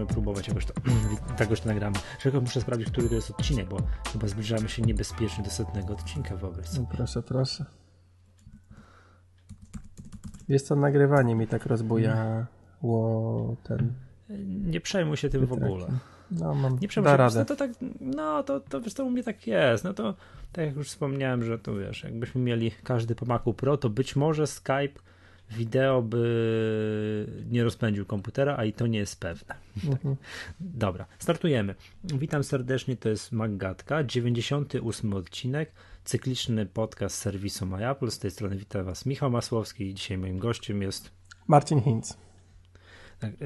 możemy próbować, jakoś to nagramy. Czego muszę sprawdzić, który to jest odcinek, bo chyba zbliżamy się niebezpiecznie do 100. odcinka, wyobraź sobie. No proszę. Wiesz co, nagrywanie mi tak rozbujało ten... Nie przejmuj się tym w ogóle. No, nie przejmuj się, no to tak, no to wiesz, to u mnie tak jest, no to tak jak już wspomniałem, że to wiesz, jakbyśmy mieli każdy po Macu Pro, to być może Skype wideo by nie rozpędził komputera, a i to nie jest pewne. Mhm. Dobra, startujemy. Witam serdecznie, to jest MacGadka, 98 odcinek, cykliczny podcast serwisu MyApple. Z tej strony witam Was Michał Masłowski i dzisiaj moim gościem jest Marcin Hinz.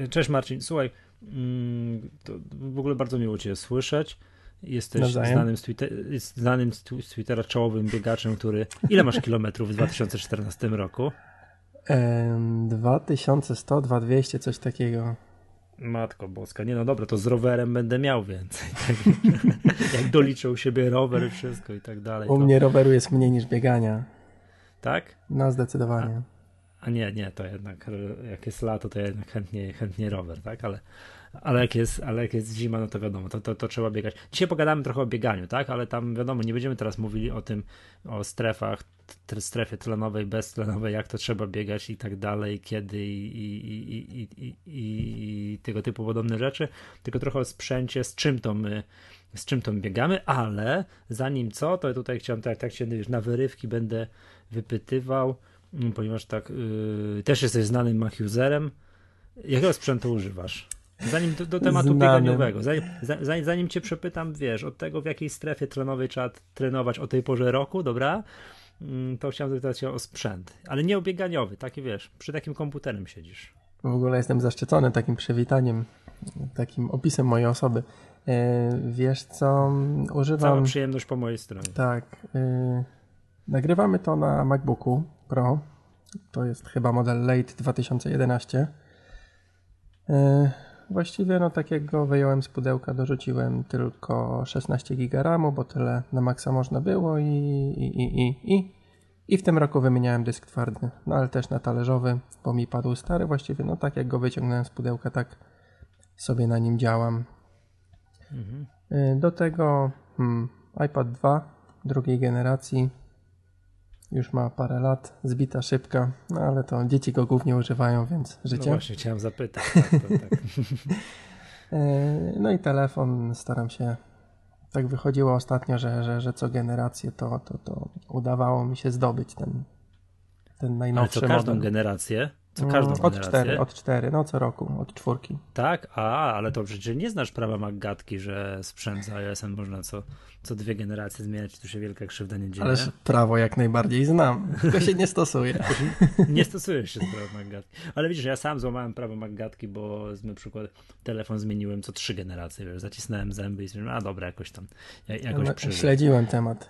Cześć Marcin, słuchaj, to w ogóle bardzo miło Cię słyszeć. Jesteś znanym z Twittera czołowym biegaczem, który... Ile masz kilometrów w 2014 roku? 2100, 2200, coś takiego. Matko boska, nie no dobra, to z rowerem będę miał więcej. Jak doliczył siebie rower, wszystko i tak dalej. U mnie roweru jest mniej niż biegania. Tak? No zdecydowanie. A nie, to jednak jak jest lato, to ja jednak chętnie rower, tak? Ale jak jest zima, no to wiadomo, to trzeba biegać. Dzisiaj pogadamy trochę o bieganiu, tak? Ale tam wiadomo, nie będziemy teraz mówili o tym, o strefach, strefie tlenowej, beztlenowej, jak to trzeba biegać i tak dalej, kiedy i tego typu podobne rzeczy, tylko trochę o sprzęcie, z czym to my biegamy, ale zanim co, to tutaj chciałem na wyrywki będę wypytywał, ponieważ tak też jesteś znanym mac-userem. Jakiego sprzętu używasz? Zanim do tematu bieganiowego, zanim Cię przepytam, wiesz, od tego, w jakiej strefie tlenowej trzeba trenować o tej porze roku, dobra? To chciałem zapytać Cię o sprzęt, ale nie o bieganiowy, taki wiesz, przy takim komputerem siedzisz. W ogóle jestem zaszczycony takim przywitaniem, takim opisem mojej osoby. Wiesz co, używam... Cała przyjemność po mojej stronie. Tak, nagrywamy to na MacBooku Pro, to jest chyba model late 2011. Właściwie no tak jak go wyjąłem z pudełka, dorzuciłem tylko 16 GB RAM-u, bo tyle na maksa można było i w tym roku wymieniałem dysk twardy, no ale też na talerzowy, bo mi padł stary właściwie, no tak jak go wyciągnąłem z pudełka, tak sobie na nim działam. Mhm. Do tego iPad 2 drugiej generacji, już ma parę lat, zbita szybka, no ale to dzieci go głównie używają, więc życie. No właśnie, chciałem zapytać. Tak. No i telefon staram się, tak wychodziło ostatnio, że co generację to udawało mi się zdobyć ten najnowszy model. Ale co każdą generację? Co każdą generację? Od 4, no co roku, od 4. Tak? Ale to przecież nie znasz prawa MacGadki, że sprzęt z iOS-em można co 2 generacje zmieniać, tu się wielka krzywda nie dzieje. Ależ prawo jak najbardziej znam, tylko się nie stosuje. Nie stosujesz się z prawa MacGadki. Ale widzisz, ja sam złamałem prawo MacGadki, bo na przykład telefon zmieniłem co 3 generacje, wiesz, zacisnąłem zęby i stwierdziłem, dobra, jakoś przeżyłem. Śledziłem temat,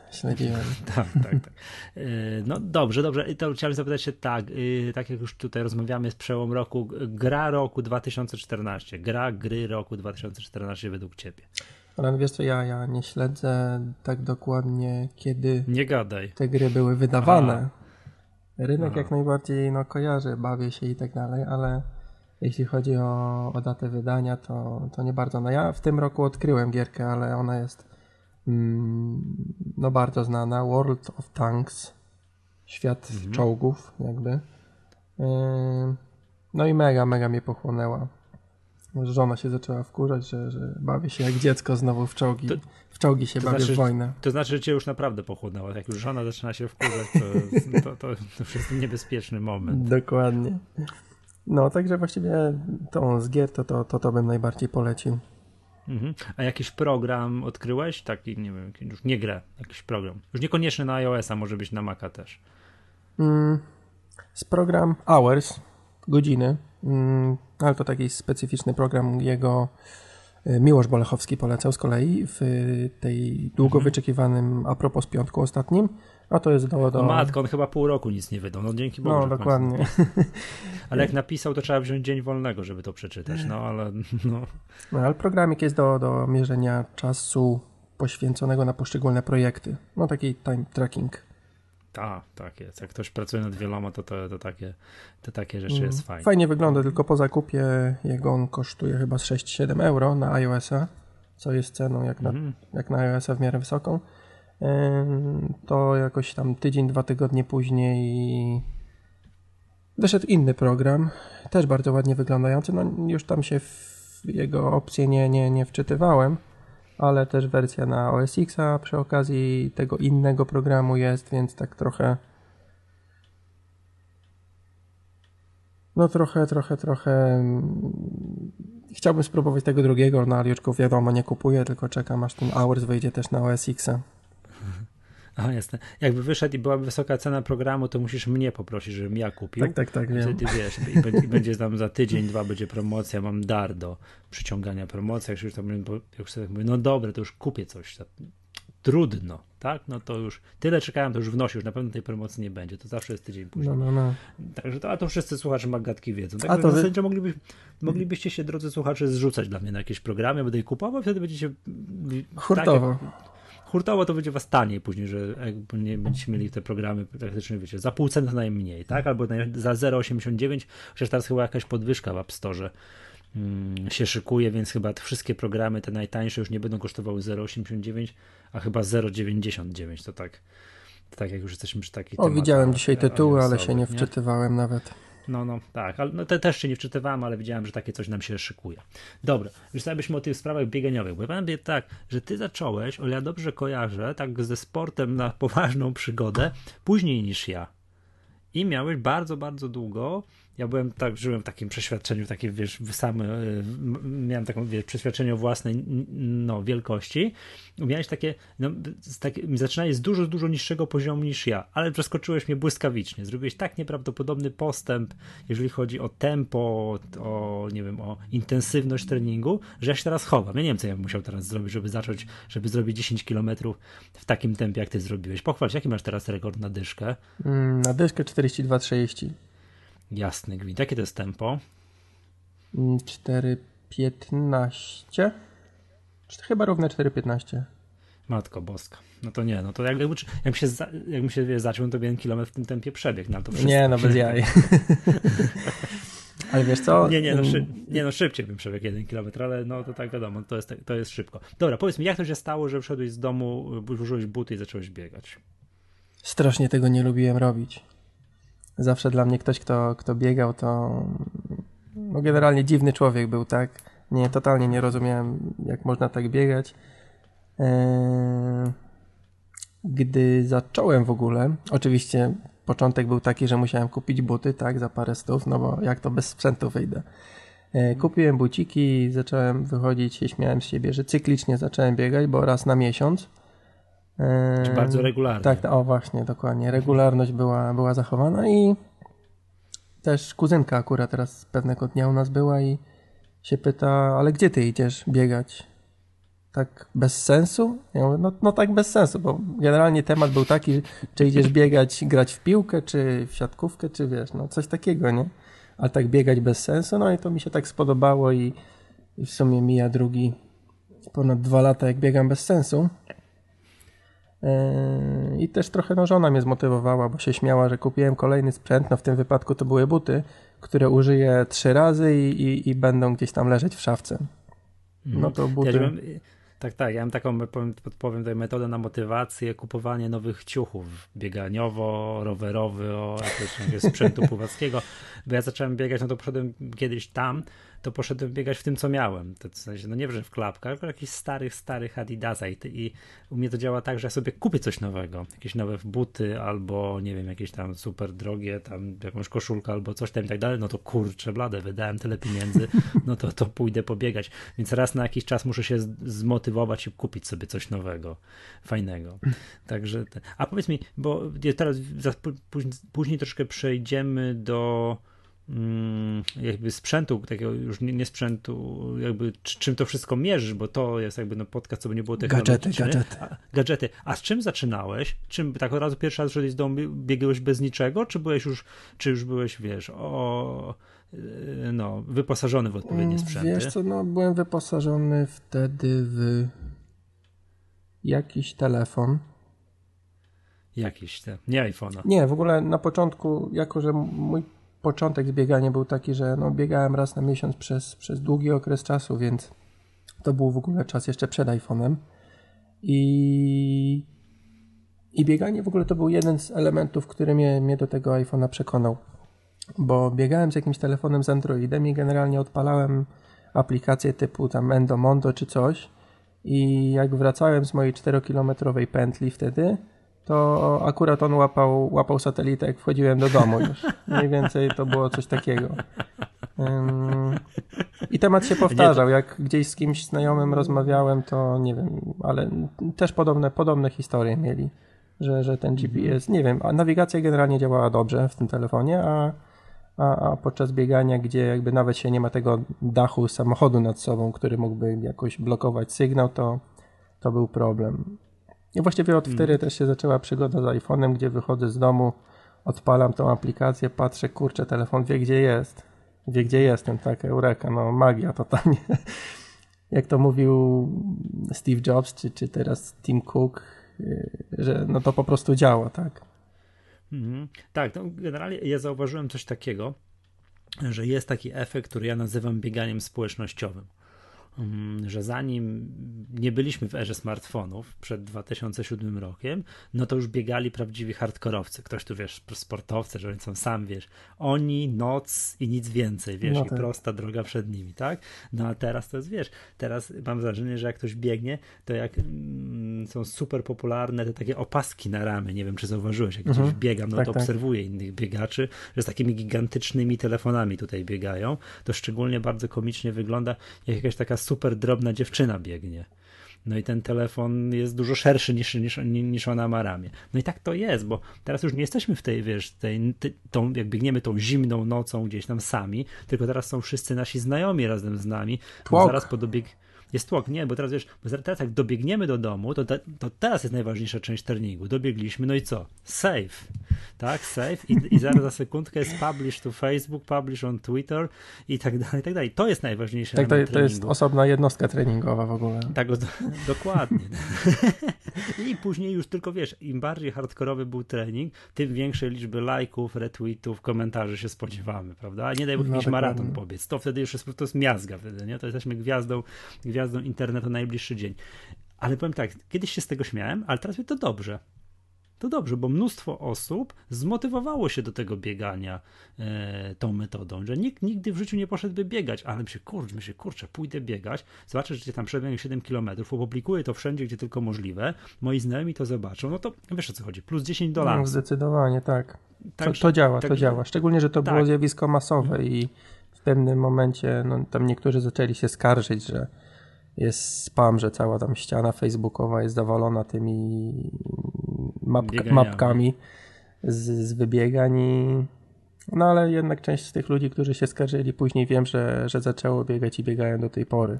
Tak. No dobrze, i to chciałem zapytać się tak jak już tutaj rozmawiamy, z przełom roku, gra roku 2014, gry roku 2014 według Ciebie. Ale wiesz co, ja nie śledzę tak dokładnie, kiedy te gry były wydawane. Rynek jak najbardziej kojarzy, bawię się i tak dalej, ale jeśli chodzi o datę wydania, to nie bardzo. No ja w tym roku odkryłem gierkę, ale ona jest bardzo znana. World of Tanks, świat czołgów jakby. No i mega mnie pochłonęła. Żona się zaczęła wkurzać, że bawi się jak dziecko znowu w czołgi. W czołgi się bawi w wojnę. To znaczy, że cię już naprawdę pochłonęła. Jak już żona zaczyna się wkurzać, to już jest niebezpieczny moment. Dokładnie. No, także właściwie tą z gier to bym najbardziej polecił. Mhm. A jakiś program odkryłeś? Taki, nie wiem, już nie grę, jakiś program. Już niekoniecznie na iOS-a, może być na Maca też. Z program Hours, godziny, ale to taki specyficzny program, jego Miłosz Bolechowski polecał z kolei w tej długo wyczekiwanym a propos piątku ostatnim, a to jest do... Matko, on chyba pół roku nic nie wydał, no dzięki Bogu. No dokładnie. Ale jak napisał, to trzeba wziąć dzień wolnego, żeby to przeczytać, ale programik jest do mierzenia czasu poświęconego na poszczególne projekty, no taki time tracking. Tak jest. Jak ktoś pracuje nad wieloma, to takie rzeczy jest fajne. Fajnie wygląda, tylko po zakupie jego on kosztuje chyba 6-7 euro na iOS-a, co jest ceną jak na iOS-a w miarę wysoką. To jakoś tam tydzień, 2 tygodnie później wyszedł inny program, też bardzo ładnie wyglądający. No już tam się w jego opcje nie wczytywałem, ale też wersja na OS X-a przy okazji tego innego programu jest, więc tak trochę trochę chciałbym spróbować tego drugiego, no ale już wiadomo, nie kupuję, tylko czekam aż ten Hours wyjdzie też na OS X-a. A jasne. Jakby wyszedł i byłaby wysoka cena programu, to musisz mnie poprosić, żebym ja kupił. Tak, wiem. Wtedy wiesz, i będzie tam za tydzień, 2 będzie promocja, mam dar do przyciągania promocji. Jak już to sobie mówię, no dobra, to już kupię coś. Trudno, tak? No to już tyle czekałem, to już wnosił, już na pewno tej promocji nie będzie. To zawsze jest tydzień później. No. Także to, a to wszyscy słuchacze MacGadki wiedzą. Tak, w zasadzie moglibyście się, drodzy słuchacze, zrzucać dla mnie na jakieś programy, będę je kupował, wtedy będziecie... Hurtowo. Hurtowo to będzie was taniej później, że jakby nie będziecie mieli te programy praktycznie, wiecie, za pół centa najmniej, tak? Albo za 0,89, chociaż teraz chyba jakaś podwyżka w App Store się szykuje, więc chyba te wszystkie programy, te najtańsze już nie będą kosztowały 0,89, a chyba 0,99, to tak jak już jesteśmy przy takiej temacie. Widziałem dzisiaj tytuły, ale się nie wczytywałem nawet. No tak, ale no, też się nie wczytywałem, ale widziałem, że takie coś nam się szykuje. Dobra, już sobie byśmy o tych sprawach bieganiowych, bo pamiętam tak, że ty zacząłeś, o ile ja dobrze kojarzę, tak ze sportem na poważną przygodę później niż ja. I miałeś bardzo, bardzo długo, ja żyłem w takim przeświadczeniu, takie, wiesz, miałem takie przeświadczenie o własnej wielkości. Miałeś takie zaczynałeś z dużo niższego poziomu niż ja, ale przeskoczyłeś mnie błyskawicznie. Zrobiłeś tak nieprawdopodobny postęp, jeżeli chodzi o tempo, o intensywność treningu, że ja się teraz chowam. Ja nie wiem, co ja bym musiał teraz zrobić, żeby zrobić 10 km w takim tempie, jak ty zrobiłeś. Pochwal się, jaki masz teraz rekord na dyszkę? Na dyszkę 42,30. Jasny gwint. Jakie to jest tempo? 4,15. Chyba równe 4,15. Matko boska. No to nie, no to jakbym się zaciął, to jeden kilometr w tym tempie przebiegł. No to wszystko. Nie, no bez jaj. Ale wiesz co? Nie, szybciej bym przebiegł 1 kilometr, ale no to tak wiadomo, to jest szybko. Dobra, powiedz mi, jak to się stało, że wszedłeś z domu, włożyłeś buty i zacząłeś biegać? Strasznie tego nie lubiłem robić. Zawsze dla mnie ktoś, kto biegał, to generalnie dziwny człowiek był, tak? Nie, totalnie nie rozumiałem, jak można tak biegać. Gdy zacząłem w ogóle, oczywiście początek był taki, że musiałem kupić buty, tak, za parę stów, no bo jak to bez sprzętu wyjdę. Kupiłem buciki, zacząłem wychodzić i śmiałem z siebie, że cyklicznie zacząłem biegać, bo raz na miesiąc. Czy bardzo regularnie. Tak, właśnie, dokładnie. Regularność była zachowana i też kuzynka akurat teraz pewnego dnia u nas była i się pyta, ale gdzie ty idziesz biegać? Tak bez sensu? Ja mówię, no tak bez sensu, bo generalnie temat był taki, czy idziesz biegać, grać w piłkę, czy w siatkówkę, czy wiesz, no coś takiego, nie? Ale tak biegać bez sensu, no i to mi się tak spodobało i w sumie mija ponad 2 lata, jak biegam bez sensu. I też trochę żona mnie zmotywowała, bo się śmiała, że kupiłem kolejny sprzęt, w tym wypadku to były buty, które użyję 3 razy i będą gdzieś tam leżeć w szafce. No to buty... Ja mam taką, podpowiem tutaj metodę na motywację, kupowanie nowych ciuchów bieganiowo, rowerowo, jakiegoś sprzętu pływackiego, bo ja zacząłem biegać, no to poszedłem kiedyś tam, to poszedłem biegać w tym, co miałem. To w sensie, no nie wiem, w klapkach, tylko jakichś starych Adidasa i u mnie to działa tak, że ja sobie kupię coś nowego, jakieś nowe buty albo, nie wiem, jakieś tam super drogie, tam jakąś koszulkę albo coś tam i tak dalej, no to kurczę blade, wydałem tyle pieniędzy, no to pójdę pobiegać. Więc raz na jakiś czas muszę się zmotywować i kupić sobie coś nowego, fajnego. Także, a powiedz mi, bo teraz później troszkę przejdziemy do jakby sprzętu, takiego już nie sprzętu, jakby czym to wszystko mierzysz, bo to jest jakby podcast, co by nie było technologiczne. Gadżety. A z czym zaczynałeś? Czym tak od razu pierwszy raz szedłeś z domu, biegłeś bez niczego, czy już byłeś, wiesz, wyposażony w odpowiednie sprzęty? Wiesz co, byłem wyposażony wtedy w jakiś telefon. jakieś te, nie iPhone'a. Nie, w ogóle na początku, jako że mój początek z biegania był taki, że no, biegałem raz na miesiąc przez długi okres czasu, więc to był w ogóle czas jeszcze przed iPhone'em i bieganie w ogóle to był jeden z elementów, który mnie do tego iPhone'a przekonał, bo biegałem z jakimś telefonem z Androidem i generalnie odpalałem aplikacje typu tam Endomondo czy coś i jak wracałem z mojej 4-kilometrowej pętli wtedy, to akurat on łapał satelitę, jak wchodziłem do domu już. Mniej więcej to było coś takiego. I temat się powtarzał. Jak gdzieś z kimś znajomym rozmawiałem, to nie wiem, ale też podobne historie mieli, że ten GPS, nie wiem, a nawigacja generalnie działała dobrze w tym telefonie, a podczas biegania, gdzie jakby nawet się nie ma tego dachu samochodu nad sobą, który mógłby jakoś blokować sygnał, to był problem. I właściwie od wtedy też się zaczęła przygoda z iPhone'em, gdzie wychodzę z domu, odpalam tą aplikację, patrzę, kurczę, telefon wie gdzie jest, wie gdzie jestem, tak, eureka, no magia totalnie. Jak to mówił Steve Jobs, czy teraz Tim Cook, że no to po prostu działa, tak. Tak, no generalnie ja zauważyłem coś takiego, że jest taki efekt, który ja nazywam bieganiem społecznościowym. Że zanim nie byliśmy w erze smartfonów przed 2007 rokiem, no to już biegali prawdziwi hardkorowcy. Ktoś tu, wiesz, sportowcy, że oni są sam, wiesz, oni, noc i nic więcej, wiesz, no tak. I prosta droga przed nimi, tak? No a teraz to jest, wiesz, teraz mam wrażenie, że jak ktoś biegnie, to jak są super popularne te takie opaski na ramy, nie wiem, czy zauważyłeś, jak gdzieś biegam, no tak, to tak. Obserwuję innych biegaczy, że z takimi gigantycznymi telefonami tutaj biegają, to szczególnie bardzo komicznie wygląda, jak jakaś taka super drobna dziewczyna biegnie. No i ten telefon jest dużo szerszy niż ona ma ramię. No i tak to jest, bo teraz już nie jesteśmy w tej, wiesz, jak biegniemy tą zimną nocą gdzieś tam sami, tylko teraz są wszyscy nasi znajomi razem z nami. Zaraz po dobieg... Jest tłok, nie, bo teraz wiesz, teraz jak dobiegniemy do domu, to teraz jest najważniejsza część treningu. Dobiegliśmy, no i co? Save, tak? Save i zaraz za sekundkę jest publish to Facebook, publish on Twitter i tak dalej, i tak dalej. To jest najważniejsze. Tak, to jest osobna jednostka treningowa w ogóle. Tak, dokładnie. I później już tylko wiesz, im bardziej hardkorowy był trening, tym większej liczby lajków, retweetów, komentarzy się spodziewamy, prawda? Nie daj Bóg jakiś maraton pobiec. To wtedy już jest miazga wtedy, nie? To jesteśmy gwiazdą internetu najbliższy dzień. Ale powiem tak, kiedyś się z tego śmiałem, ale teraz mówię, to dobrze. To dobrze, bo mnóstwo osób zmotywowało się do tego biegania tą metodą, że nikt nigdy w życiu nie poszedłby biegać, ale my się kurczę, pójdę biegać, zobaczę, że tam przebiegam 7 km, opublikuję to wszędzie, gdzie tylko możliwe, moi znajomi to zobaczą, no to wiesz o co chodzi, plus $10. No, zdecydowanie, tak. To działa. Szczególnie, że to było zjawisko masowe i w pewnym momencie no, tam niektórzy zaczęli się skarżyć, że jest spam, że cała tam ściana facebookowa jest zawalona tymi mapkami z wybiegań. No ale jednak część z tych ludzi, którzy się skarżyli, później wiem, że zaczęło biegać i biegają do tej pory.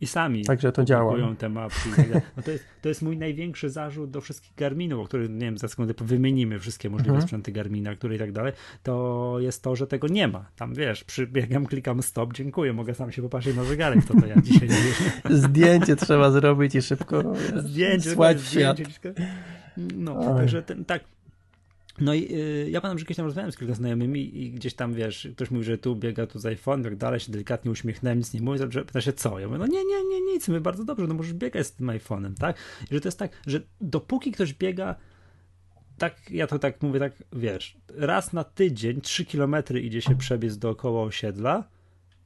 I sami także to działa. Te mapki. No to jest mój największy zarzut do wszystkich Garminów, o których, nie wiem, za sekundę wymienimy wszystkie możliwe sprzęty Garmina, które i tak dalej, to jest to, że tego nie ma. Tam wiesz, przybiegam, klikam stop, dziękuję, mogę sam się popatrzeć na zegarek, to ja dzisiaj nie zdjęcie trzeba zrobić i szybko słać w świat. No, także tak. No i ja pamiętam, że kiedyś tam rozmawiałem z kilkoma znajomymi i gdzieś tam, wiesz, ktoś mówi, że tu biega, tu z iPhone i tak dalej, się delikatnie uśmiechnąłem, nic nie mówi, pyta się co? Ja mówię, no nie, nic, my bardzo dobrze, no możesz biegać z tym iPhone'em, tak? I że to jest tak, że dopóki ktoś biega, tak, ja to tak mówię, tak, wiesz, raz na tydzień 3 km idzie się przebiec dookoła osiedla,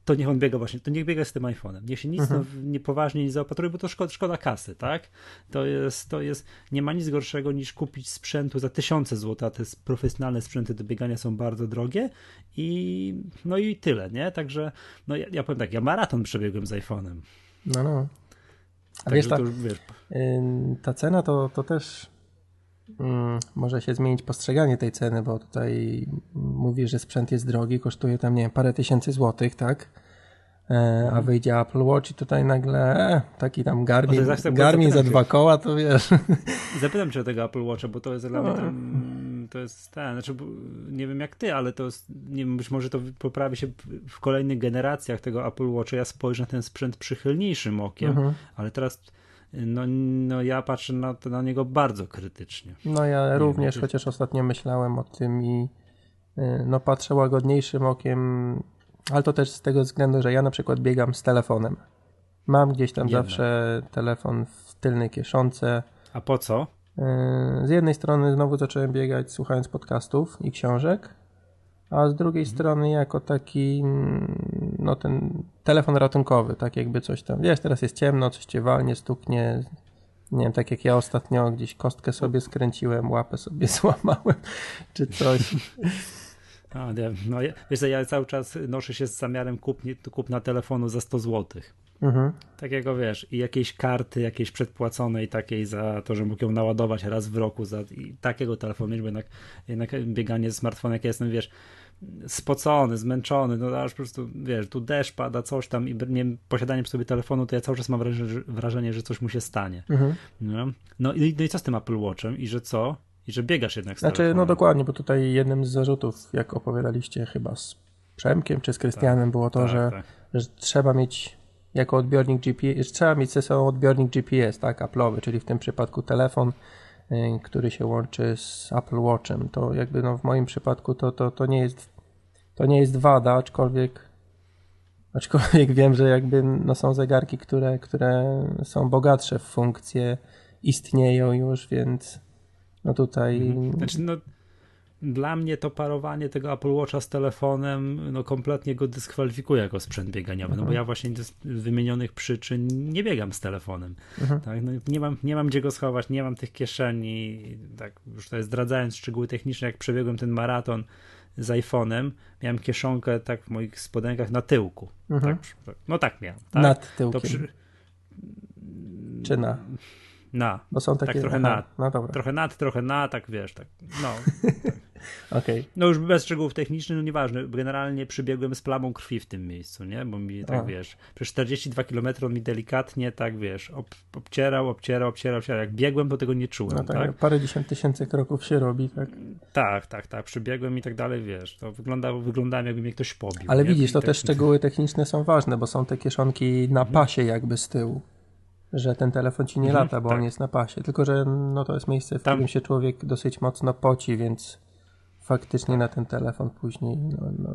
to niech on biega właśnie, to niech biega z tym iPhone'em. Niech się nic niepoważnie nie zaopatruje, bo to szkoda kasy, tak? To jest, nie ma nic gorszego niż kupić sprzętu za $1000, te profesjonalne sprzęty do biegania są bardzo drogie i no i tyle, nie? Także, no ja powiem tak, ja maraton przebiegłem z iPhone'em. No. A wiesz, ta cena to też może się zmienić postrzeganie tej ceny, bo tutaj mówi, że sprzęt jest drogi, kosztuje tam, nie wiem, parę tysięcy złotych, tak? A wyjdzie Apple Watch i tutaj nagle taki tam Garmin za 2 koła, to wiesz. Zapytam cię o tego Apple Watcha, bo to jest dla mnie to jest ten, znaczy nie wiem jak ty, ale to jest, nie wiem, być może to poprawi się w kolejnych generacjach tego Apple Watcha, ja spojrzę na ten sprzęt przychylniejszym okiem, ale teraz no ja patrzę na niego bardzo krytycznie. No ja również, chociaż ostatnio myślałem o tym i no patrzę łagodniejszym okiem, ale to też z tego względu, że ja na przykład biegam z telefonem. Mam gdzieś tam zawsze telefon w tylnej kieszonce. A po co? Z jednej strony znowu zacząłem biegać słuchając podcastów i książek, a z drugiej strony jako taki no ten telefon ratunkowy, tak jakby coś tam, wiesz, teraz jest ciemno, coś cię walnie, stuknie, nie wiem, tak jak ja ostatnio gdzieś kostkę sobie skręciłem, łapę sobie złamałem, czy coś. A, no, wiesz co, ja cały czas noszę się z zamiarem kupna telefonu za 100 zł. Mhm. Takiego, wiesz, i jakiejś karty, jakiejś przedpłaconej takiej za to, że mógł ją naładować raz w roku, i takiego telefonu mieć, bo jednak bieganie z smartfonem, jak ja jestem, wiesz, spocony, zmęczony, no aż po prostu, wiesz, tu deszcz pada, coś tam i nie, posiadanie przy sobie telefonu, to ja cały czas mam wrażenie, że coś mu się stanie. Mhm. No i co z tym Apple Watchem i że co? I że biegasz jednak z telefonem. No dokładnie, bo tutaj jednym z zarzutów, jak opowiadaliście chyba z Przemkiem czy z Krystianem, było to, że trzeba mieć jako odbiornik GPS, trzeba mieć ze sobą odbiornik GPS, tak, Apple'owy, czyli w tym przypadku telefon, który się łączy z Apple Watchem. To jakby no w moim przypadku to nie jest wada, aczkolwiek wiem, że jakby no są zegarki, które są bogatsze w funkcje, istnieją już, więc no tutaj... Znaczy no, dla mnie to parowanie tego Apple Watcha z telefonem no kompletnie go dyskwalifikuje jako sprzęt bieganiowy, no bo ja właśnie z wymienionych przyczyn nie biegam z telefonem. Tak? No, nie mam gdzie go schować, nie mam tych kieszeni. Tak, już tutaj zdradzając szczegóły techniczne, jak przebiegłem ten maraton z iPhone'em, miałem kieszonkę tak w moich spodenkach na tyłku. Tak? No tak miałem. Tak? Nad tyłkiem. Czy na... Bo są takie, tak trochę nad, tak wiesz, tak, no. Tak. Okej. No już bez szczegółów technicznych, no nieważne, generalnie przybiegłem z plamą krwi w tym miejscu, nie, bo mi tak wiesz, przez 42 km on mi delikatnie, tak wiesz, obcierał, jak biegłem, to tego nie czułem, no tak? Parędziesiąt tysięcy kroków się robi, tak? Tak, przybiegłem i tak dalej, wiesz, to wyglądałem jakby mnie ktoś pobił. Ale nie? Widzisz, to też szczegóły techniczne są ważne, bo są te kieszonki na pasie jakby z tyłu. Że ten telefon ci nie lata, bo on jest na pasie. Tylko, że no, to jest miejsce, w którym się człowiek dosyć mocno poci, więc faktycznie na ten telefon później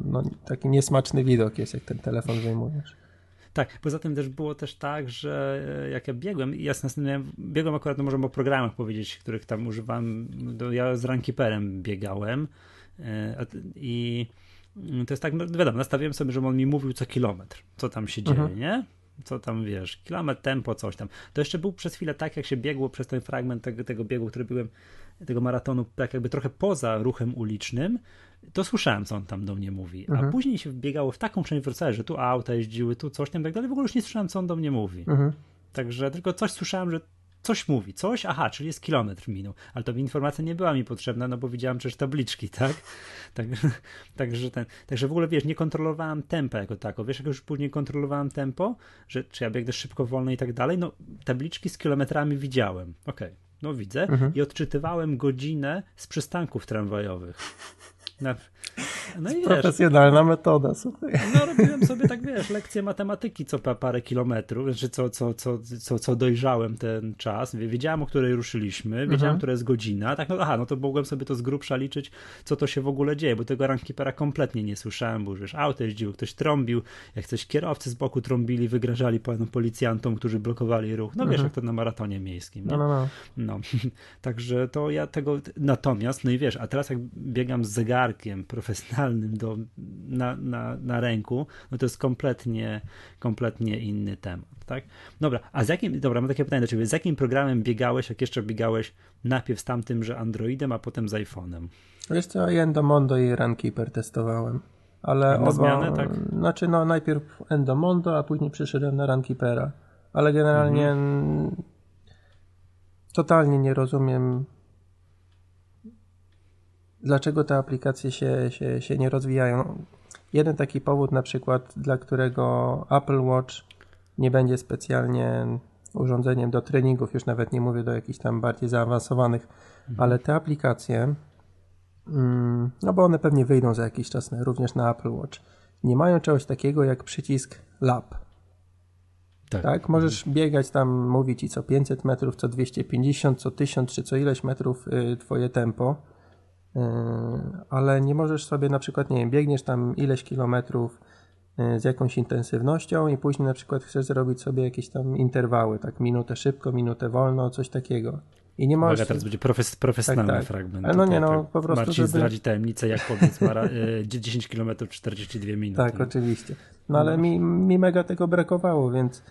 no, taki niesmaczny widok jest, jak ten telefon wyjmujesz. Tak, poza tym też było też tak, że jak ja biegłem, biegłem akurat, no możemy o programach powiedzieć, których tam używam, ja z RunKeeperem biegałem i to jest tak, no wiadomo, nastawiłem sobie, żeby on mi mówił co kilometr, co tam się dzieje, nie? Co tam, wiesz, kilometr, tempo, coś tam. To jeszcze był przez chwilę tak, jak się biegło przez ten fragment tego biegu, który byłem, tego maratonu, tak jakby trochę poza ruchem ulicznym, to słyszałem, co on tam do mnie mówi. A później się biegało w taką część Wrocławia, że tu auta jeździły, tu coś tam, tak dalej. W ogóle już nie słyszałem, co on do mnie mówi. Także tylko coś słyszałem, że coś mówi, coś, aha, czyli jest kilometr minął, ale to informacja nie była mi potrzebna, no bo widziałem przecież tabliczki, Także w ogóle, wiesz, nie kontrolowałem tempa jako tako, wiesz, jak już później kontrolowałem tempo, że czy ja biegnę szybko, wolno i tak dalej, no tabliczki z kilometrami widziałem, okej, no widzę i odczytywałem godzinę z przystanków tramwajowych. No i wiesz, profesjonalna metoda, słuchaj. No robiłem sobie, tak wiesz, lekcje matematyki co parę kilometrów, znaczy co dojrzałem ten czas, wiedziałem, o której ruszyliśmy, wiedziałem, która jest godzina, tak, no aha, no to mogłem sobie to z grubsza liczyć, co to się w ogóle dzieje, bo tego RunKeepera kompletnie nie słyszałem, bo już wiesz, auto jeździło, ktoś trąbił, jak coś kierowcy z boku trąbili, wygrażali policjantom, którzy blokowali ruch, no wiesz, jak to na maratonie miejskim. No. Także to ja tego, natomiast, no i wiesz, a teraz jak biegam z zegarkiem profesjonalnym na ręku, no to jest kompletnie inny temat, tak? Dobra, a mam takie pytanie do ciebie, z jakim programem biegałeś, jak jeszcze biegałeś najpierw z tamtym, że Androidem, a potem z iPhone'em? Wiesz co, ja Endomondo i RunKeeper testowałem, ale zmianę, tak? Znaczy no najpierw Endomondo, a później przyszedłem na RunKeepera, ale generalnie totalnie nie rozumiem, dlaczego te aplikacje się nie rozwijają. Jeden taki powód na przykład, dla którego Apple Watch nie będzie specjalnie urządzeniem do treningów, już nawet nie mówię do jakichś tam bardziej zaawansowanych, ale te aplikacje, no bo one pewnie wyjdą za jakiś czas również na Apple Watch, nie mają czegoś takiego jak przycisk Lab. Tak. Tak? Możesz biegać tam, mówi ci co 500 metrów, co 250, co 1000 czy co ileś metrów twoje tempo, ale nie możesz sobie na przykład, nie wiem, biegniesz tam ileś kilometrów z jakąś intensywnością i później na przykład chcesz zrobić sobie jakieś tam interwały, tak minutę szybko, minutę wolno, coś takiego. I nie możesz... Uwaga, teraz będzie profesjonalny fragment. No nie, no po prostu... Marcin zdradzi tajemnicę, jak powiedzmy 10 km 42 minuty. Tak, oczywiście. No ale mi mega tego brakowało, więc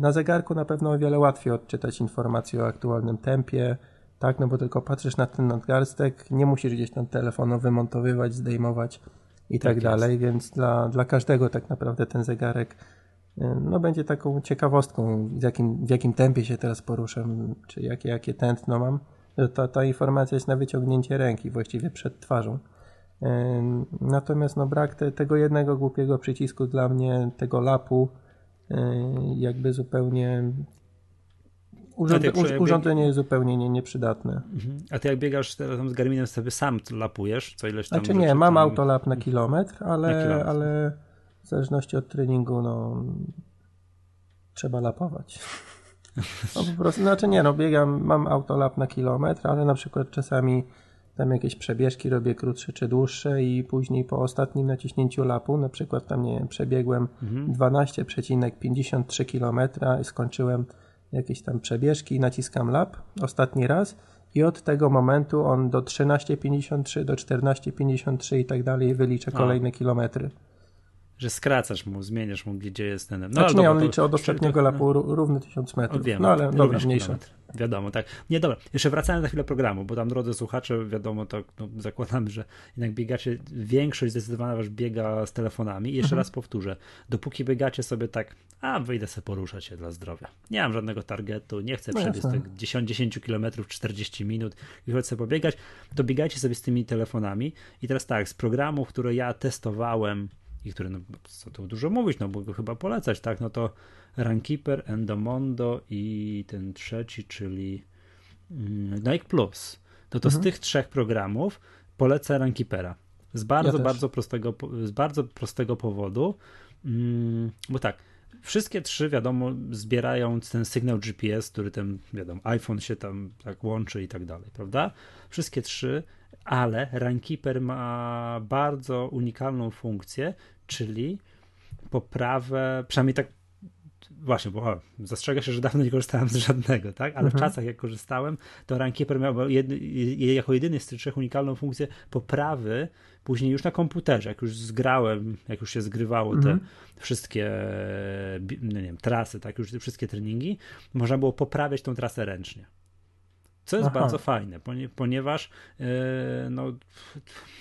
na zegarku na pewno o wiele łatwiej odczytać informacje o aktualnym tempie, tak, no bo tylko patrzysz na ten nadgarstek, nie musisz gdzieś tam telefonu wymontowywać, zdejmować i tak dalej, więc dla każdego tak naprawdę ten zegarek no będzie taką ciekawostką, w jakim tempie się teraz poruszam, czy jakie tętno mam. Ta informacja jest na wyciągnięcie ręki, właściwie przed twarzą. Natomiast no brak tego jednego głupiego przycisku dla mnie, tego lapu, jakby zupełnie... Urządzenie jest zupełnie nieprzydatne. A ty jak biegasz teraz z Garminem, sobie sam lapujesz? Co ileś tam znaczy nie, mam autolap na kilometr, ale w zależności od treningu no trzeba lapować. No, po prostu, znaczy nie, no biegam, mam autolap na kilometr, ale na przykład czasami tam jakieś przebieżki robię krótsze czy dłuższe i później po ostatnim naciśnięciu lapu, na przykład tam nie wiem, przebiegłem 12,53 km i skończyłem jakieś tam przebieżki, naciskam lap ostatni raz i od tego momentu on do 13,53, do 14,53 i tak dalej wylicza kolejne kilometry. Że skracasz mu, zmieniasz mu, gdzie jest ten... No, znaczy nie, on liczy od ostatniego lapu równy 1000 metrów. Wiemy, no ale dobra, mniejsza. Wiadomo, tak. Nie, dobra, jeszcze wracamy na chwilę programu, bo tam drodzy słuchacze, wiadomo, to no, zakładamy, że jednak biegacie, większość zdecydowana was biega z telefonami. I jeszcze raz powtórzę, dopóki biegacie sobie tak, wyjdę sobie poruszać się dla zdrowia. Nie mam żadnego targetu, nie chcę przebiec tak 10 km, 40 minut i chcę sobie pobiegać, to biegajcie sobie z tymi telefonami. I teraz tak, z programów, które ja testowałem, i które, no co tu dużo mówić, no mogę chyba polecać, tak, no to RunKeeper, Endomondo i ten trzeci, czyli Nike Plus. To z tych trzech programów polecę RunKeepera. Z bardzo prostego powodu, bo tak, wszystkie trzy, wiadomo, zbierają ten sygnał GPS, który ten, wiadomo, iPhone się tam tak łączy i tak dalej, prawda? Wszystkie trzy, ale RunKeeper ma bardzo unikalną funkcję, czyli poprawę, przynajmniej tak właśnie, bo zastrzega się, że dawno nie korzystałem z żadnego, tak? Ale w czasach jak korzystałem, to RunKeeper miał jako jedyny z tych trzech unikalną funkcję poprawy później już na komputerze, jak już się zgrywało te wszystkie no nie wiem, trasy, tak? Już wszystkie treningi, można było poprawiać tą trasę ręcznie. Co jest bardzo fajne, ponieważ no,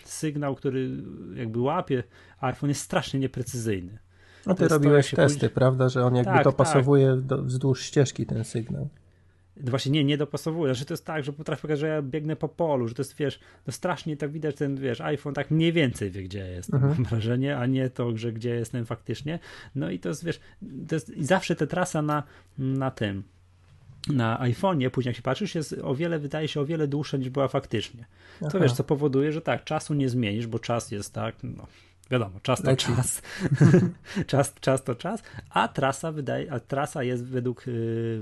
sygnał, który jakby łapie iPhone, jest strasznie nieprecyzyjny. No ty robiłeś testy, prawda, że on jakby dopasowuje wzdłuż ścieżki ten sygnał. Właśnie nie dopasowuje, że to jest tak, że potrafię pokazać, że ja biegnę po polu, że to jest, wiesz, no strasznie tak widać ten, wiesz, iPhone tak mniej więcej wie, gdzie jest, mam wrażenie, a nie to, że gdzie jestem faktycznie. No i to jest, wiesz, to jest i zawsze ta trasa na tym, na iPhone'ie, później jak się patrzysz, jest wydaje się o wiele dłuższa niż była faktycznie. To wiesz, co powoduje, że tak, czasu nie zmienisz, bo czas jest tak, no wiadomo, czas to czas. czas to czas, a trasa jest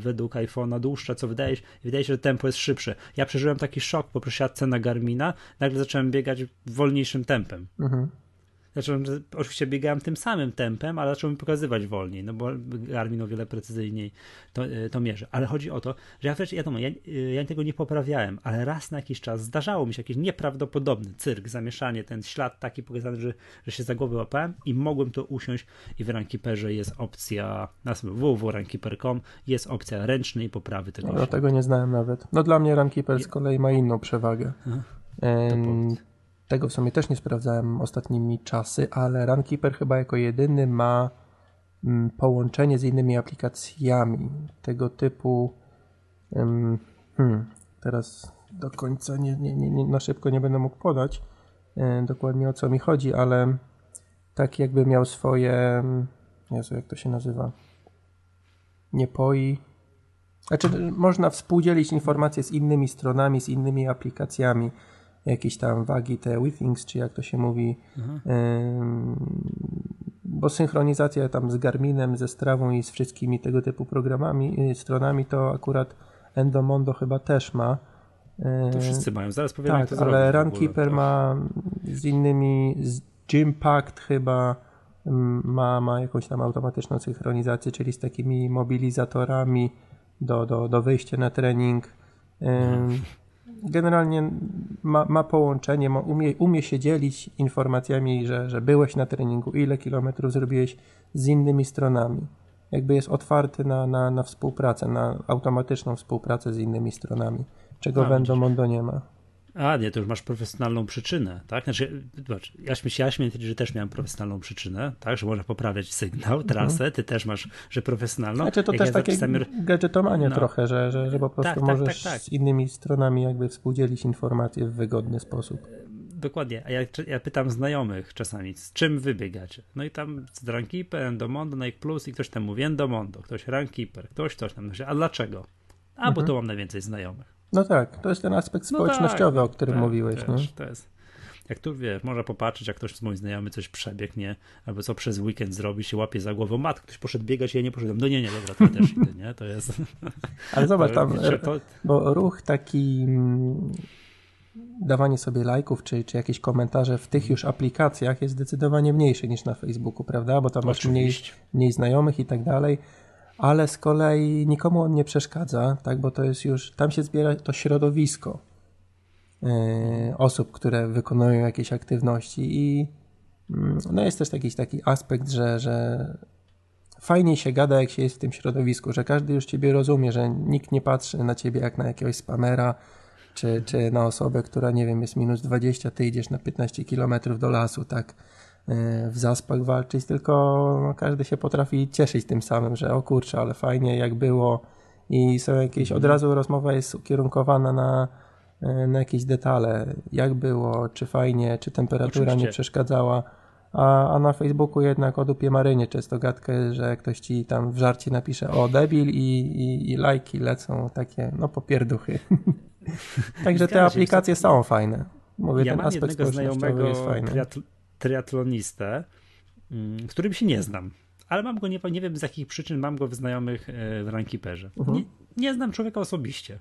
według iPhone'a dłuższa, co wydaje się, że tempo jest szybsze. Ja przeżyłem taki szok po przesiadce na Garmina, nagle zacząłem biegać wolniejszym tempem. Oczywiście biegałem tym samym tempem, ale zacząłem pokazywać wolniej, no bo Garmin o wiele precyzyjniej to mierzy. Ale chodzi o to, że ja tego nie poprawiałem, ale raz na jakiś czas zdarzało mi się jakiś nieprawdopodobny cyrk, zamieszanie, ten ślad taki pokazany, że się za głowę łapałem i mogłem to usiąść i w RunKeeperze jest opcja, na www.runkeeper.com jest opcja ręcznej poprawy tego. No, tego nie znałem nawet. No dla mnie RunKeeper z kolei ma inną przewagę. Tego w sumie też nie sprawdzałem ostatnimi czasy, ale RunKeeper chyba jako jedyny ma połączenie z innymi aplikacjami tego typu. Teraz do końca nie na szybko nie będę mógł podać dokładnie o co mi chodzi, ale tak jakby miał swoje... Jezu, jak to się nazywa? Nie POI. Znaczy można współdzielić informacje z innymi stronami, z innymi aplikacjami. Jakieś tam wagi, te withings, czy jak to się mówi, bo synchronizacja tam z Garminem, ze Strawą i z wszystkimi tego typu programami, stronami, to akurat Endomondo chyba też ma. To wszyscy mają, zaraz powiem tak, jak to zrobić. Ale RunKeeper ma z innymi, z Gympact chyba ma jakąś tam automatyczną synchronizację, czyli z takimi mobilizatorami do wyjścia na trening. Generalnie ma połączenie, umie się dzielić informacjami, że byłeś na treningu, ile kilometrów zrobiłeś z innymi stronami. Jakby jest otwarty na współpracę, na automatyczną współpracę z innymi stronami, czego w Endomondo nie ma. A nie, to już masz profesjonalną przyczynę, tak? Znaczy, zobacz, ja śmiem, że też miałem profesjonalną przyczynę, tak? Że można poprawiać sygnał, trasę, ty też masz, że profesjonalną. Znaczy to też takie gadżetomanie trochę, że po prostu możesz z innymi stronami jakby współdzielić informacje w wygodny sposób. Dokładnie, a ja pytam znajomych czasami, z czym wy biegacie? No i tam z RunKeeper, Endomondo, Nike Plus i ktoś tam mówi Endomondo, ktoś RunKeeper, ktoś coś tam. A dlaczego? A bo to mam najwięcej znajomych. No tak, to jest ten aspekt społecznościowy, o którym mówiłeś. Też, nie? To jest, jak tu wiesz, można popatrzeć, jak ktoś z moich znajomych coś przebiegnie, albo co przez weekend zrobi, się łapie za głową, matko, ktoś poszedł biegać, ja nie poszedłem. No nie, dobra, to też idę, nie? To jest... Ale zobacz tam, bo ruch taki, dawanie sobie lajków, czy jakieś komentarze w tych już aplikacjach jest zdecydowanie mniejszy niż na Facebooku, prawda? Bo tam masz mniej znajomych i tak dalej. Ale z kolei nikomu on nie przeszkadza, tak, bo to jest już, tam się zbiera to środowisko osób, które wykonują jakieś aktywności i no jest też jakiś taki aspekt, że fajniej się gada, jak się jest w tym środowisku, że każdy już ciebie rozumie, że nikt nie patrzy na ciebie jak na jakiegoś spamera, czy na osobę, która, nie wiem, jest minus 20, ty idziesz na 15 km do lasu, tak, w zaspach walczyć, tylko każdy się potrafi cieszyć tym samym, że o kurczę, ale fajnie jak było i są jakieś, od razu rozmowa jest ukierunkowana na jakieś detale, jak było, czy fajnie, czy temperatura nie przeszkadzała, a na Facebooku jednak o dupie Marynie często gadkę, że ktoś ci tam w żarcie napisze o debil i lajki lecą takie, no popierduchy. Także te aplikacje są fajne. Mówię, ja ten aspekt społecznościowy jest fajny. Triatlonistę, z którym się nie znam, ale mam go, nie wiem z jakich przyczyn, mam go w znajomych w RunKeeperze. Nie znam człowieka osobiście.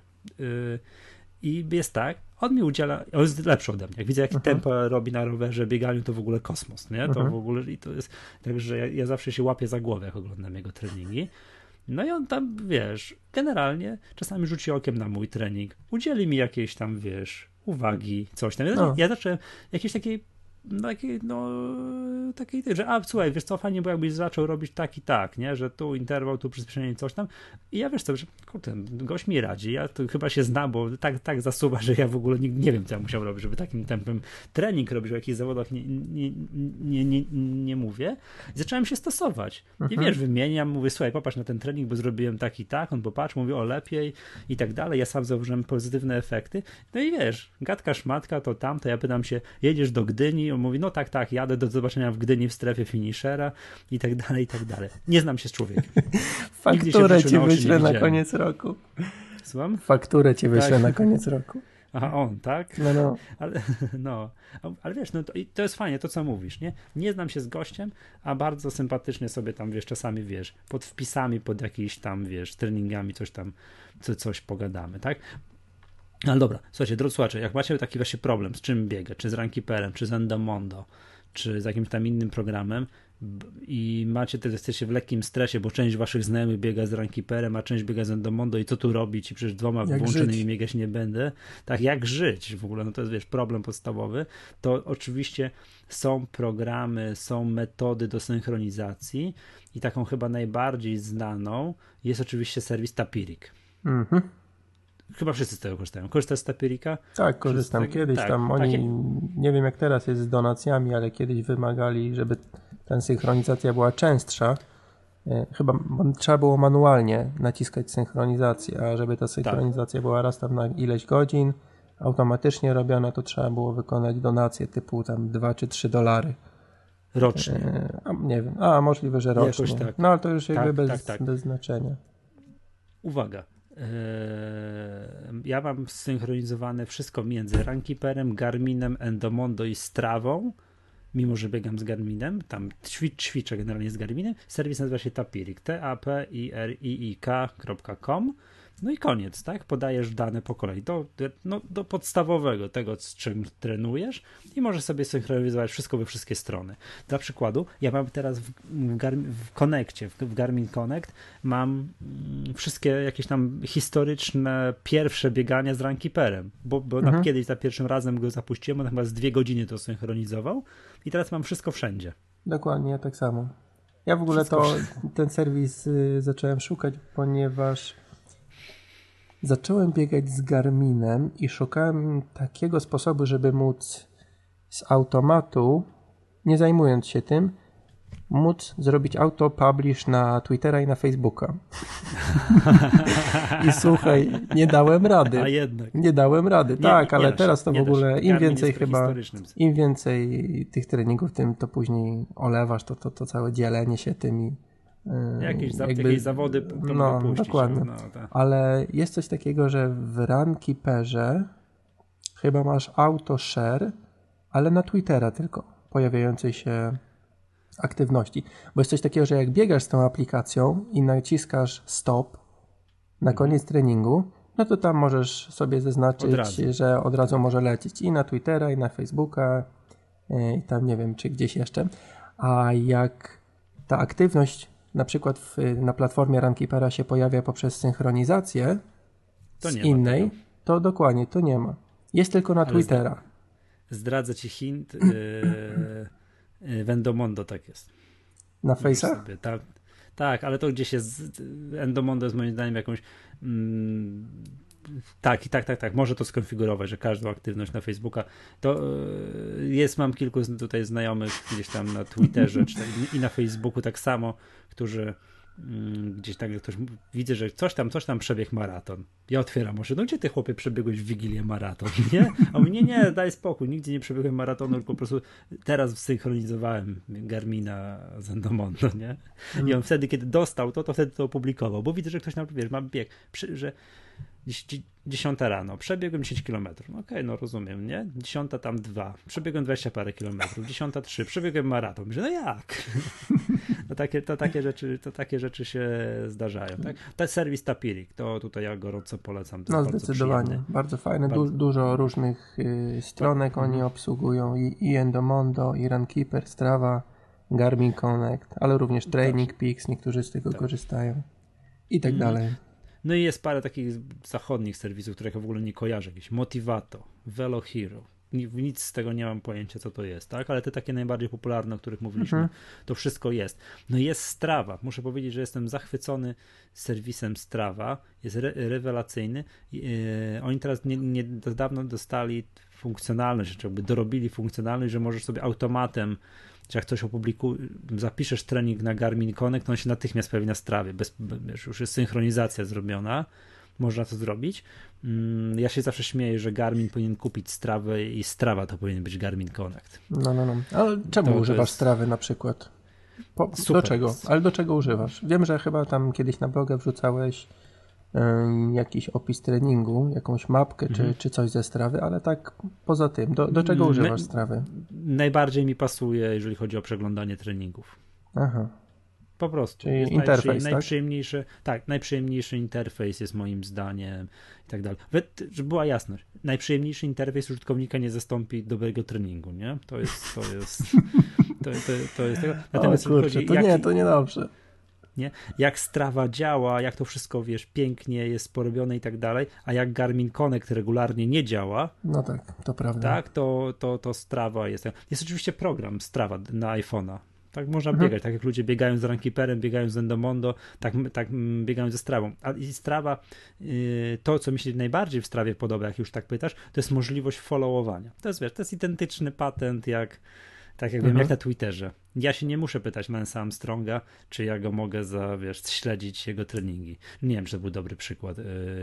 I jest tak, on mi udziela, on jest lepszy ode mnie. Jak widzę, jakie tempo robi na rowerze, bieganiu, to w ogóle kosmos, nie? To w ogóle, i to jest, także ja zawsze się łapię za głowę, jak oglądam jego treningi. No i on tam, wiesz, generalnie czasami rzuci okiem na mój trening, udzieli mi jakiejś tam, wiesz, uwagi, coś tam. Ja zacząłem jakieś takie że słuchaj, wiesz co, fajnie, bo jakbyś zaczął robić tak i tak, nie, że tu interwał, tu przyspieszenie, coś tam i ja wiesz co, że kurde, gość mi radzi, ja to chyba się znam, bo tak zasuwa, że ja w ogóle nie wiem, co ja musiał robić, żeby takim tempem trening robić, o jakichś zawodach nie mówię i zacząłem się stosować i wiesz, wymieniam, mówię, słuchaj, popatrz na ten trening, bo zrobiłem tak i tak, on popatrz, mówi o lepiej i tak dalej, ja sam zauważyłem pozytywne efekty, no i wiesz, gadka, szmatka, to tamto, ja pytam się, jedziesz do Gdyni? On mówi, no tak, jadę, do zobaczenia w Gdyni w strefie finishera i tak dalej, i tak dalej. Nie znam się z człowiekiem. Fakturę ci wyślę na koniec roku. Słucham? Fakturę ci wyślę na koniec roku. Aha, on, tak? No. Ale wiesz, no to jest fajnie, to co mówisz, nie? Nie znam się z gościem, a bardzo sympatycznie sobie tam, wiesz, czasami, wiesz, pod wpisami, pod jakimiś tam, wiesz, treningami coś tam, coś pogadamy, tak? Ale dobra, słuchajcie, drodzy słuchacze, jak macie taki właśnie problem, z czym biegę, czy z RunKeeperem, czy z Endomondo, czy z jakimś tam innym programem i jesteście w lekkim stresie, bo część waszych znajomych biega z RunKeeperem, a część biega z Endomondo i co tu robić i przecież dwoma włączonymi biegać nie będę, tak jak żyć w ogóle, no to jest, wiesz, problem podstawowy, to oczywiście są programy, są metody do synchronizacji i taką chyba najbardziej znaną jest oczywiście serwis Tapiriik. Chyba wszyscy z tego korzystają. Korzystasz z Tapiriika? Tak, korzystam. Kiedyś tam oni, nie wiem jak teraz jest z donacjami, ale kiedyś wymagali, żeby ta synchronizacja była częstsza. Chyba trzeba było manualnie naciskać synchronizację, a żeby ta synchronizacja była raz tam na ileś godzin automatycznie robiona, to trzeba było wykonać donację typu tam $2 czy $3. Rocznie. Nie wiem, możliwe, że rocznie. Jakoś tak. No ale to już jakby bez znaczenia. Uwaga. Ja mam synchronizowane wszystko między RunKeeperem, Garminem, Endomondo i Strawą. mimo że biegam z Garminem, tam ćwiczę generalnie z Garminem. Serwis nazywa się Tapiriik, tapiriik.com. No i koniec, tak? Podajesz dane po kolei do podstawowego tego, z czym trenujesz, i możesz sobie synchronizować wszystko we wszystkie strony. Dla przykładu, ja mam teraz w Garmin Connect mam wszystkie jakieś tam historyczne pierwsze biegania z RunKeeperem, bo kiedyś za pierwszym razem go zapuściłem, on chyba z 2 godziny to synchronizował i teraz mam wszystko wszędzie. Dokładnie, ja tak samo. Ja w ogóle ten serwis zacząłem szukać, ponieważ zacząłem biegać z Garminem i szukałem takiego sposobu, żeby móc z automatu, nie zajmując się tym, móc zrobić auto-publish na Twittera i na Facebooka. I słuchaj, nie dałem rady. A jednak. Nie dałem rady, tak, ale teraz to w ogóle im więcej tych treningów, tym to później olewasz to całe dzielenie się tymi. Jakieś zawody to no, dokładnie. Tak. Ale jest coś takiego, że w RunKeeperze chyba masz auto share, ale na Twittera tylko pojawiającej się aktywności. Bo jest coś takiego, że jak biegasz z tą aplikacją i naciskasz stop na koniec treningu, no to tam możesz sobie zaznaczyć, że od razu może lecieć i na Twittera, i na Facebooka, i tam nie wiem, czy gdzieś jeszcze. A jak ta aktywność na przykład na platformie RunKeepera się pojawia poprzez synchronizację to z innej, to dokładnie, to nie ma. Jest tylko na Twittera. Zdradzę ci hint, w Endomondo tak jest. Na Face'ach? Tak, ale to gdzieś jest, Endomondo jest moim zdaniem jakąś... Tak. Może to skonfigurować, że każdą aktywność na Facebooka to jest, mam kilku tutaj znajomych gdzieś tam na Twitterze czy tam, i na Facebooku tak samo, którzy gdzieś tam ktoś, widzę, że coś tam przebiegł maraton. Ja otwieram, może no gdzie ty chłopie przebiegłeś w Wigilię maraton, nie? A mnie nie, daj spokój, nigdzie nie przebiegłem maratonu, tylko po prostu teraz synchronizowałem Garmina z Endomondo, nie? I on wtedy, kiedy dostał to wtedy to opublikował, bo widzę, że ktoś tam, wiesz, ma bieg, że 10 rano, przebiegłem 10 km. Okej, no rozumiem, nie? 10 tam 2, przebiegłem 20 parę kilometrów, 10:03, przebiegłem maraton. Myślę, no jak? To takie rzeczy się zdarzają, tak? Ten serwis Tapiriik, to tutaj ja gorąco polecam. No bardzo zdecydowanie, przyjemny. Bardzo fajne, dużo różnych stronek oni obsługują, i Endomondo, i RunKeeper, Strava, Garmin Connect, ale również Training Peaks, niektórzy z tego korzystają i tak dalej. No i jest parę takich zachodnich serwisów, których ja w ogóle nie kojarzę. Jakieś Motivato, Velo Hero. Nic z tego nie mam pojęcia, co to jest, tak? Ale te takie najbardziej popularne, o których mówiliśmy, to wszystko jest. No i jest Strava. Muszę powiedzieć, że jestem zachwycony serwisem Strava. Jest rewelacyjny. Oni teraz niedawno dostali funkcjonalność, jakby dorobili funkcjonalność, że możesz sobie automatem, jak ktoś zapiszesz trening na Garmin Connect, to on się natychmiast pojawi na Strawie. Już jest synchronizacja zrobiona, można to zrobić. Ja się zawsze śmieję, że Garmin powinien kupić Strawę i Strawa to powinien być Garmin Connect. No. Ale czemu używasz Strawy na przykład? Do czego? Ale do czego używasz? Wiem, że chyba tam kiedyś na bloga wrzucałeś jakiś opis treningu, jakąś mapkę czy coś ze Strawy, ale tak poza tym, do czego używasz Strawy? Najbardziej mi pasuje, jeżeli chodzi o przeglądanie treningów. Aha. Po prostu. Czyli jest interfejs, najprzyjemniejszy, tak, najprzyjemniejszy interfejs jest moim zdaniem i tak dalej. Żeby była jasność, najprzyjemniejszy interfejs użytkownika nie zastąpi dobrego treningu, nie? To jest tego. Natomiast kurczę, to nie dobrze. Nie? Jak Strava działa, jak to wszystko, wiesz, pięknie jest porobione i tak dalej, a jak Garmin Connect regularnie nie działa, no tak, to prawda. Tak, to Strava jest. Jest oczywiście program Strava na iPhone'a. Tak można biegać, tak jak ludzie biegają z RunKeeperem, biegają z Endomondo, tak biegają ze Strawą. A i Strawa, to co mi się najbardziej w Strawie podoba, jak już tak pytasz, to jest możliwość followowania. To jest identyczny patent jak tak jak wiem, jak na Twitterze. Ja się nie muszę pytać Mansa Armstronga, czy ja go mogę śledzić jego treningi. Nie wiem, czy to był dobry przykład.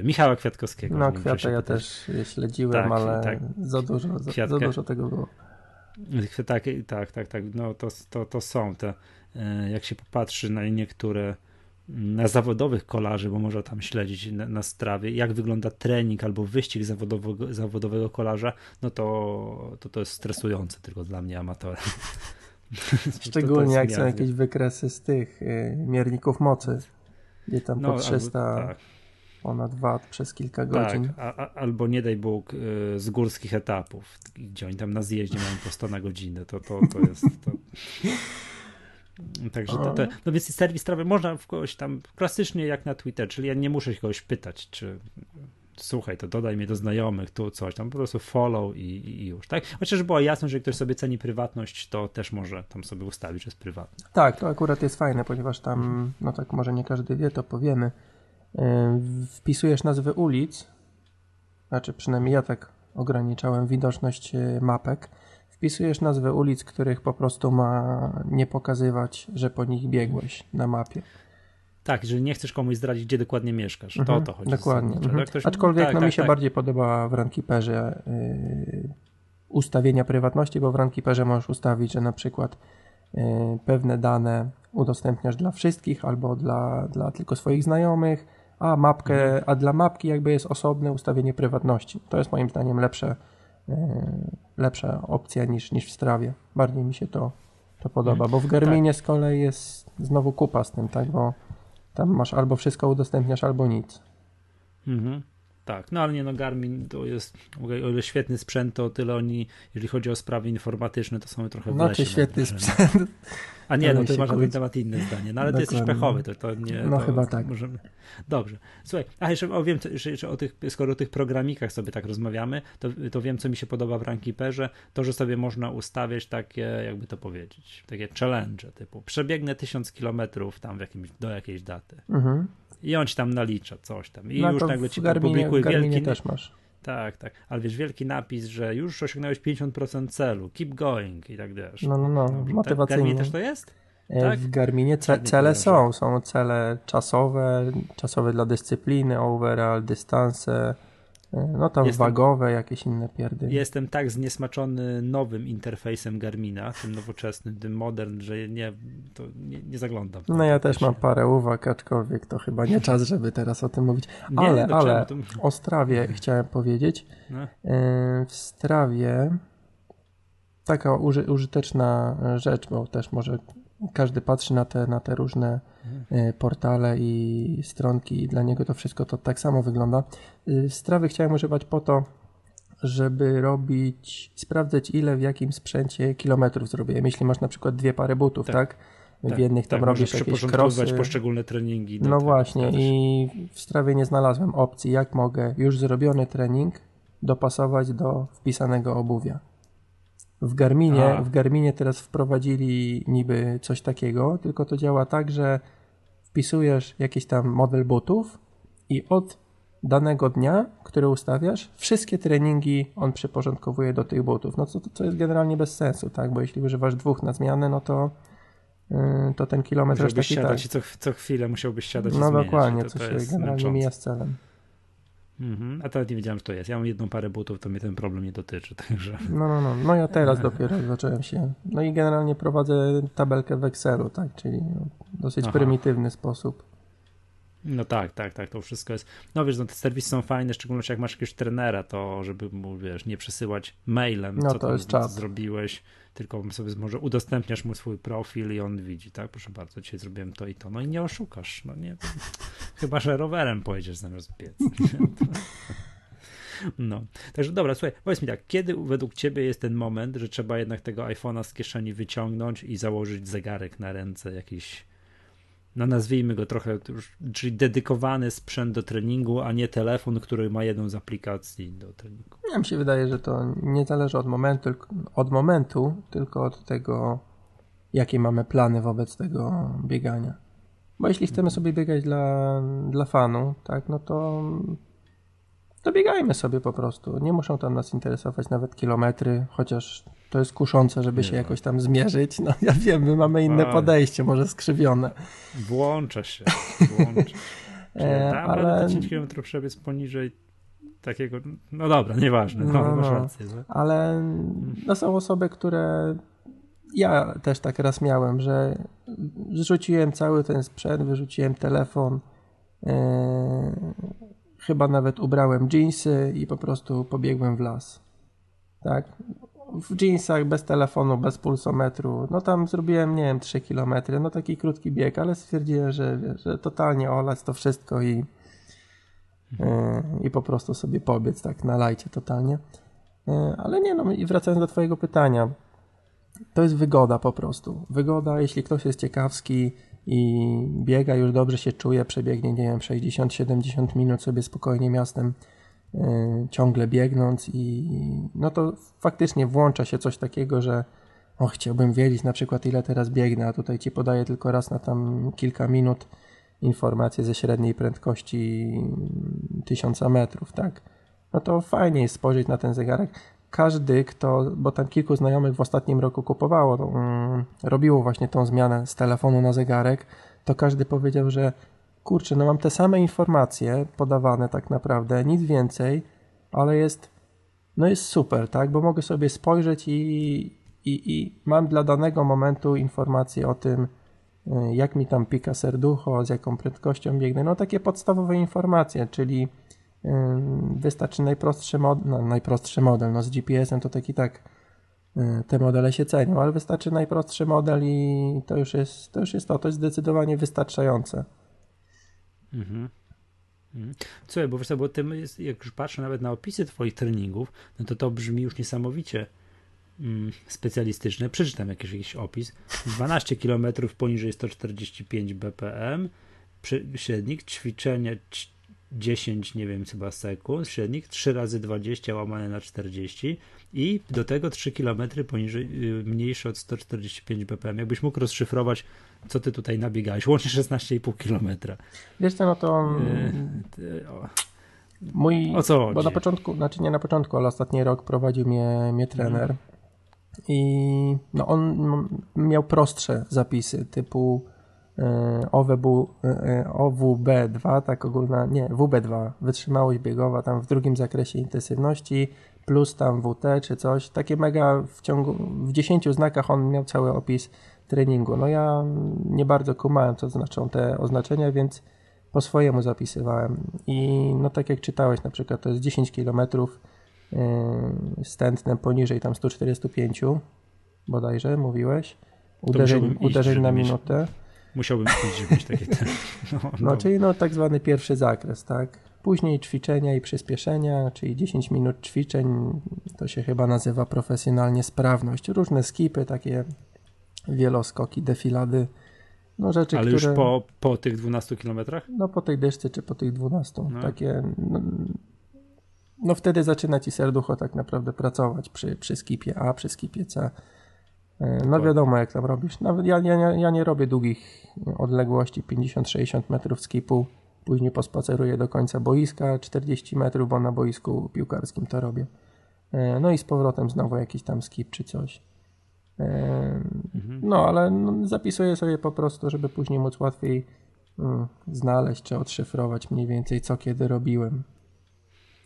Michała Kwiatkowskiego. No Kwiata ja też śledziłem, tak, ale tak. Za dużo tego było. Tak. No to są te, jak się popatrzy na niektóre zawodowych kolarzy, bo można tam śledzić na Strawie, jak wygląda trening albo wyścig zawodowego kolarza, no to jest stresujące tylko dla mnie, amatora. Szczególnie to jak są jakieś wykresy z tych mierników mocy, gdzie tam po 300 albo, tak, ponad Watt przez kilka godzin. Tak, albo nie daj Bóg z górskich etapów, gdzie oni tam na zjeździe mają po 100 na godzinę, to jest... To... Także no więc serwis Strava można w kogoś tam klasycznie jak na Twitter, czyli ja nie muszę kogoś pytać, czy słuchaj, to dodaj mnie do znajomych, tu coś, tam po prostu follow i już, tak? Chociaż była jasność, że ktoś sobie ceni prywatność, to też może tam sobie ustawić, że jest prywatne. Tak, to akurat jest fajne, ponieważ tam, no tak może nie każdy wie, to powiemy, wpisujesz nazwy ulic, znaczy przynajmniej ja tak ograniczałem widoczność mapek, wpisujesz nazwy ulic, których po prostu ma nie pokazywać, że po nich biegłeś na mapie. Tak, jeżeli nie chcesz komuś zdradzić, gdzie dokładnie mieszkasz, to o to chodzi. Dokładnie. Aczkolwiek tak, mi się bardziej podoba w RunKeeperze ustawienia prywatności, bo w RunKeeperze możesz ustawić, że na przykład pewne dane udostępniasz dla wszystkich albo dla tylko swoich znajomych, a mapkę, a dla mapki jakby jest osobne ustawienie prywatności. To jest moim zdaniem lepsza opcja niż w Strawie. Bardziej mi się to podoba, bo w Garminie z kolei jest znowu kupa z tym, tak, bo tam masz albo wszystko udostępniasz, albo nic. Tak, no ale nie, Garmin to jest, o ile świetny sprzęt, to o tyle oni, jeżeli chodzi o sprawy informatyczne, to są trochę w lesie. Znaczy świetny sprzęt. A nie, ty masz na ten temat inne zdanie, no ale dokładnie. Ty jesteś pechowy, to nie... No to chyba tak. Możemy... Dobrze, słuchaj, jeszcze o tych, skoro o tych programikach sobie tak rozmawiamy, to wiem, co mi się podoba w RunKeeperze, to, że sobie można ustawiać takie, jakby to powiedzieć, takie challenge, typu przebiegnę 1000 kilometrów tam do jakiejś daty. I on ci tam nalicza coś tam i już nagle ci publikuje wielki... też masz. Tak, ale wiesz, wielki napis, że już osiągnąłeś 50% celu, keep going i tak wiesz. No, motywacyjnie. W Garminie też to jest? Tak? W Garminie cele są cele czasowe dla dyscypliny, overall, dystanse, no tam wagowe, jakieś inne pierdy. Jestem tak zniesmaczony nowym interfejsem Garmina, tym nowoczesnym, tym modern, że nie zaglądam. No ja też mam parę uwag, aczkolwiek to chyba nie czas, żeby teraz o tym mówić. Ale o Strawie chciałem powiedzieć. No. W Strawie taka użyteczna rzecz, bo też może każdy patrzy na te różne portale i stronki i dla niego to wszystko to tak samo wygląda. Strawy chciałem używać po to, żeby sprawdzać ile w jakim sprzęcie kilometrów zrobiłem. Jeśli masz na przykład 2 pary butów, tak? W jednych tam robisz jakieś crossy, poszczególne treningi. No właśnie i w Strawie nie znalazłem opcji, jak mogę już zrobiony trening dopasować do wpisanego obuwia. W Garminie teraz wprowadzili niby coś takiego, tylko to działa tak, że wpisujesz jakiś tam model butów i od danego dnia, który ustawiasz, wszystkie treningi on przyporządkowuje do tych butów. No co jest generalnie bez sensu, tak? Bo jeśli używasz 2 na zmianę, no to ten kilometr aż taki tak. Co chwilę musiałbyś siadać i zmieniać. No dokładnie, co się generalnie mija z celem. A to nie wiedziałem, że to jest. Ja mam 1 parę butów, to mnie ten problem nie dotyczy. Także... No ja teraz dopiero zacząłem się. No i generalnie prowadzę tabelkę w Excelu, tak, czyli dosyć prymitywny sposób. No tak, to wszystko jest. No wiesz, te serwisy są fajne, szczególnie jak masz jakiegoś trenera, to żeby mu, wiesz, nie przesyłać mailem, no co zrobiłeś, tylko sobie może udostępniasz mu swój profil i on widzi, tak, proszę bardzo, dzisiaj zrobiłem to i to, no i nie oszukasz, no nie, chyba, że rowerem pojedziesz zamiast biec. No, także dobra, słuchaj, powiedz mi tak, kiedy według ciebie jest ten moment, że trzeba jednak tego iPhone'a z kieszeni wyciągnąć i założyć zegarek na ręce jakiś, no nazwijmy go trochę, czyli dedykowany sprzęt do treningu, a nie telefon, który ma jedną z aplikacji do treningu. Ja mi się wydaje, że to nie zależy od momentu, tylko od tego, jakie mamy plany wobec tego biegania. Bo jeśli chcemy sobie biegać dla fanu, tak, no to biegajmy sobie po prostu. Nie muszą tam nas interesować nawet kilometry, chociaż to jest kuszące, żeby się jakoś tam zmierzyć. No ja wiem, my mamy inne podejście, może skrzywione. Włącza się. Ale 10 km przebiec poniżej takiego, no dobra, nieważne, masz rację. Ale są osoby, które ja też tak raz miałem, że rzuciłem cały ten sprzęt, wyrzuciłem telefon, chyba nawet ubrałem dżinsy i po prostu pobiegłem w las. Tak? W dżinsach, bez telefonu, bez pulsometru. No tam zrobiłem, nie wiem, 3 km, no taki krótki bieg, ale stwierdziłem, że totalnie olać to wszystko i po prostu sobie pobiec tak na lajcie totalnie. Ale nie, no i wracając do twojego pytania, to jest wygoda po prostu. Wygoda, jeśli ktoś jest ciekawski i biega, już dobrze się czuje, przebiegnie, nie wiem, 60-70 minut sobie spokojnie miastem, ciągle biegnąc i no to faktycznie włącza się coś takiego, że chciałbym wiedzieć na przykład ile teraz biegnę, a tutaj ci podaję tylko raz na tam kilka minut informacje ze średniej prędkości 1000 metrów, tak? No to fajnie jest spojrzeć na ten zegarek. Każdy, kto, bo tam kilku znajomych w ostatnim roku kupowało, robiło właśnie tą zmianę z telefonu na zegarek, to każdy powiedział, że kurczę, no mam te same informacje podawane tak naprawdę, nic więcej, ale jest, no jest super, tak, bo mogę sobie spojrzeć i mam dla danego momentu informacje o tym, jak mi tam pika serducho, z jaką prędkością biegnę, no takie podstawowe informacje, czyli wystarczy najprostszy model, no, no z GPS-em to tak i tak te modele się cenią, ale wystarczy najprostszy model i to jest zdecydowanie wystarczające. Mhm. Słuchaj, bo wiesz co, bo tym jest, jak już patrzę nawet na opisy twoich treningów, no to brzmi już niesamowicie specjalistyczne. Przeczytam jakiś opis. 12 km poniżej 145 bpm, średnik, ćwiczenie 10, nie wiem, chyba sekund, średnik 3 razy 20 łamane na 40, i do tego 3 km poniżej, mniejsze od 145 bpm. Jakbyś mógł rozszyfrować, co ty tutaj nabiegałeś, łącznie 16,5 km. Wiesz co, no to o co chodzi? Bo na początku, znaczy nie na początku, ale ostatni rok prowadził mnie trener i no on miał prostsze zapisy typu OWB2, tak ogólna, nie, WB2, wytrzymałość biegowa tam w drugim zakresie intensywności, plus tam WT czy coś, takie mega w 10 znakach on miał cały opis treningu. No ja nie bardzo kumałem, co znaczą te oznaczenia, więc po swojemu zapisywałem i no tak jak czytałeś, na przykład to jest 10 km z tętnem poniżej tam 145 bodajże, mówiłeś, uderzeń na minutę. Musiałbym iść takie. No czyli no tak zwany pierwszy zakres, tak? Później ćwiczenia i przyspieszenia, czyli 10 minut ćwiczeń, to się chyba nazywa profesjonalnie sprawność. Różne skipy, takie wieloskoki, defilady, no rzeczy, ale które... Ale już po tych 12 kilometrach? No po tej dyszce czy po tych 12, no. Takie... No wtedy zaczyna ci serducho tak naprawdę pracować przy skipie A, przy skipie C. No wiadomo, jak tam robisz. Nawet ja nie robię długich odległości, 50-60 metrów skipu, później pospaceruję do końca boiska, 40 metrów, bo na boisku piłkarskim to robię. No i z powrotem znowu jakiś tam skip czy coś. No ale zapisuję sobie po prostu, żeby później móc łatwiej znaleźć czy odszyfrować mniej więcej, co kiedy robiłem.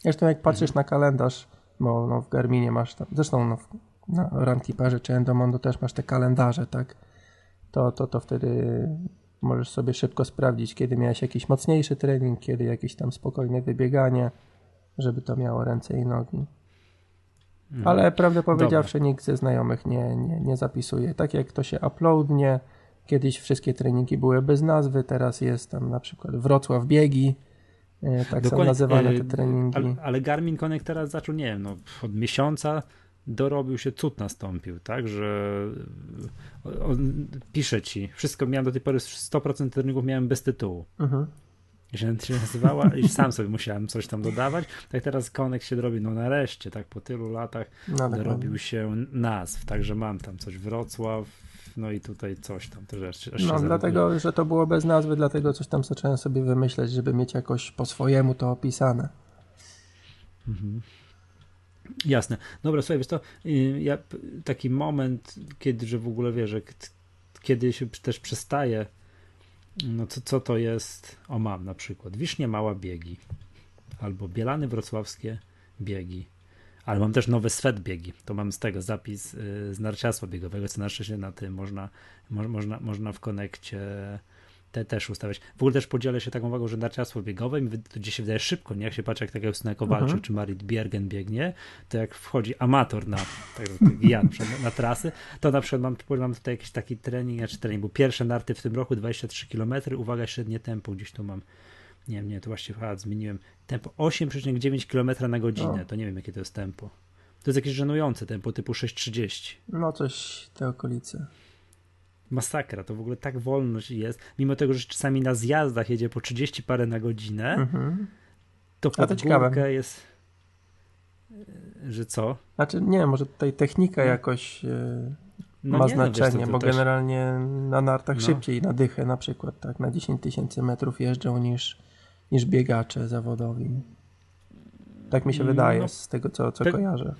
Zresztą jak patrzysz na kalendarz, bo no, w Garminie masz tam, zresztą no, na RunKeeperze czy Endomondo też masz te kalendarze, tak? To wtedy możesz sobie szybko sprawdzić, kiedy miałeś jakiś mocniejszy trening, kiedy jakieś tam spokojne wybieganie, żeby to miało ręce i nogi. Ale prawdę powiedziawszy, nikt ze znajomych nie zapisuje. Tak jak to się uploadnie, kiedyś wszystkie treningi były bez nazwy, teraz jest tam na przykład Wrocław biegi, tak są nazywane te treningi. Ale Garmin Connect teraz zaczął, nie wiem, no, od miesiąca dorobił się, cud nastąpił, tak, że on pisze ci, wszystko miałem do tej pory, 100% treningów miałem bez tytułu. Że się nazywała i sam sobie musiałem coś tam dodawać, tak teraz Connect się dorobił, no nareszcie, tak po tylu latach dorobił się nazw, także mam tam coś Wrocław, no i tutaj coś tam też jeszcze. No dlatego, że to było bez nazwy, dlatego coś tam zacząłem sobie wymyśleć, żeby mieć jakoś po swojemu to opisane. Jasne. Dobra, słuchaj, wiesz to, ja taki moment, kiedy, że w ogóle wiesz, że kiedy się też przestaje, no co to jest, mam na przykład Wisznia Mała biegi, albo Bielany Wrocławskie biegi, ale mam też nowe sweatbiegi. To mam z tego zapis z narciarstwa biegowego, co na szczęście na tym można w Connectie te też ustawiać. W ogóle też podzielę się taką uwagą, że narciarstwo biegowe to gdzieś się wydaje szybko, nie? Jak się patrzy, jak tak Justyna Kowalczyk czy Marit Bjergen biegnie, to jak wchodzi amator na, tak ja, na trasy, to na przykład mam tutaj jakiś taki trening, był pierwsze narty w tym roku, 23 km, uwaga, średnie tempo, gdzieś tu mam, to właściwie zmieniłem tempo, 8,9 km na godzinę, to nie wiem, jakie to jest tempo. To jest jakieś żenujące tempo, typu 6,30. No coś te okolice. Masakra, to w ogóle tak wolność jest, mimo tego, że czasami na zjazdach jedzie po 30 parę na godzinę, to pod górkę jest, że co? Znaczy nie, może tutaj technika jakoś ma znaczenie, wiesz, bo też generalnie na nartach szybciej na dychę na przykład, tak, na 10 tysięcy metrów jeżdżą niż biegacze zawodowi. Tak mi się wydaje z tego, co kojarzę.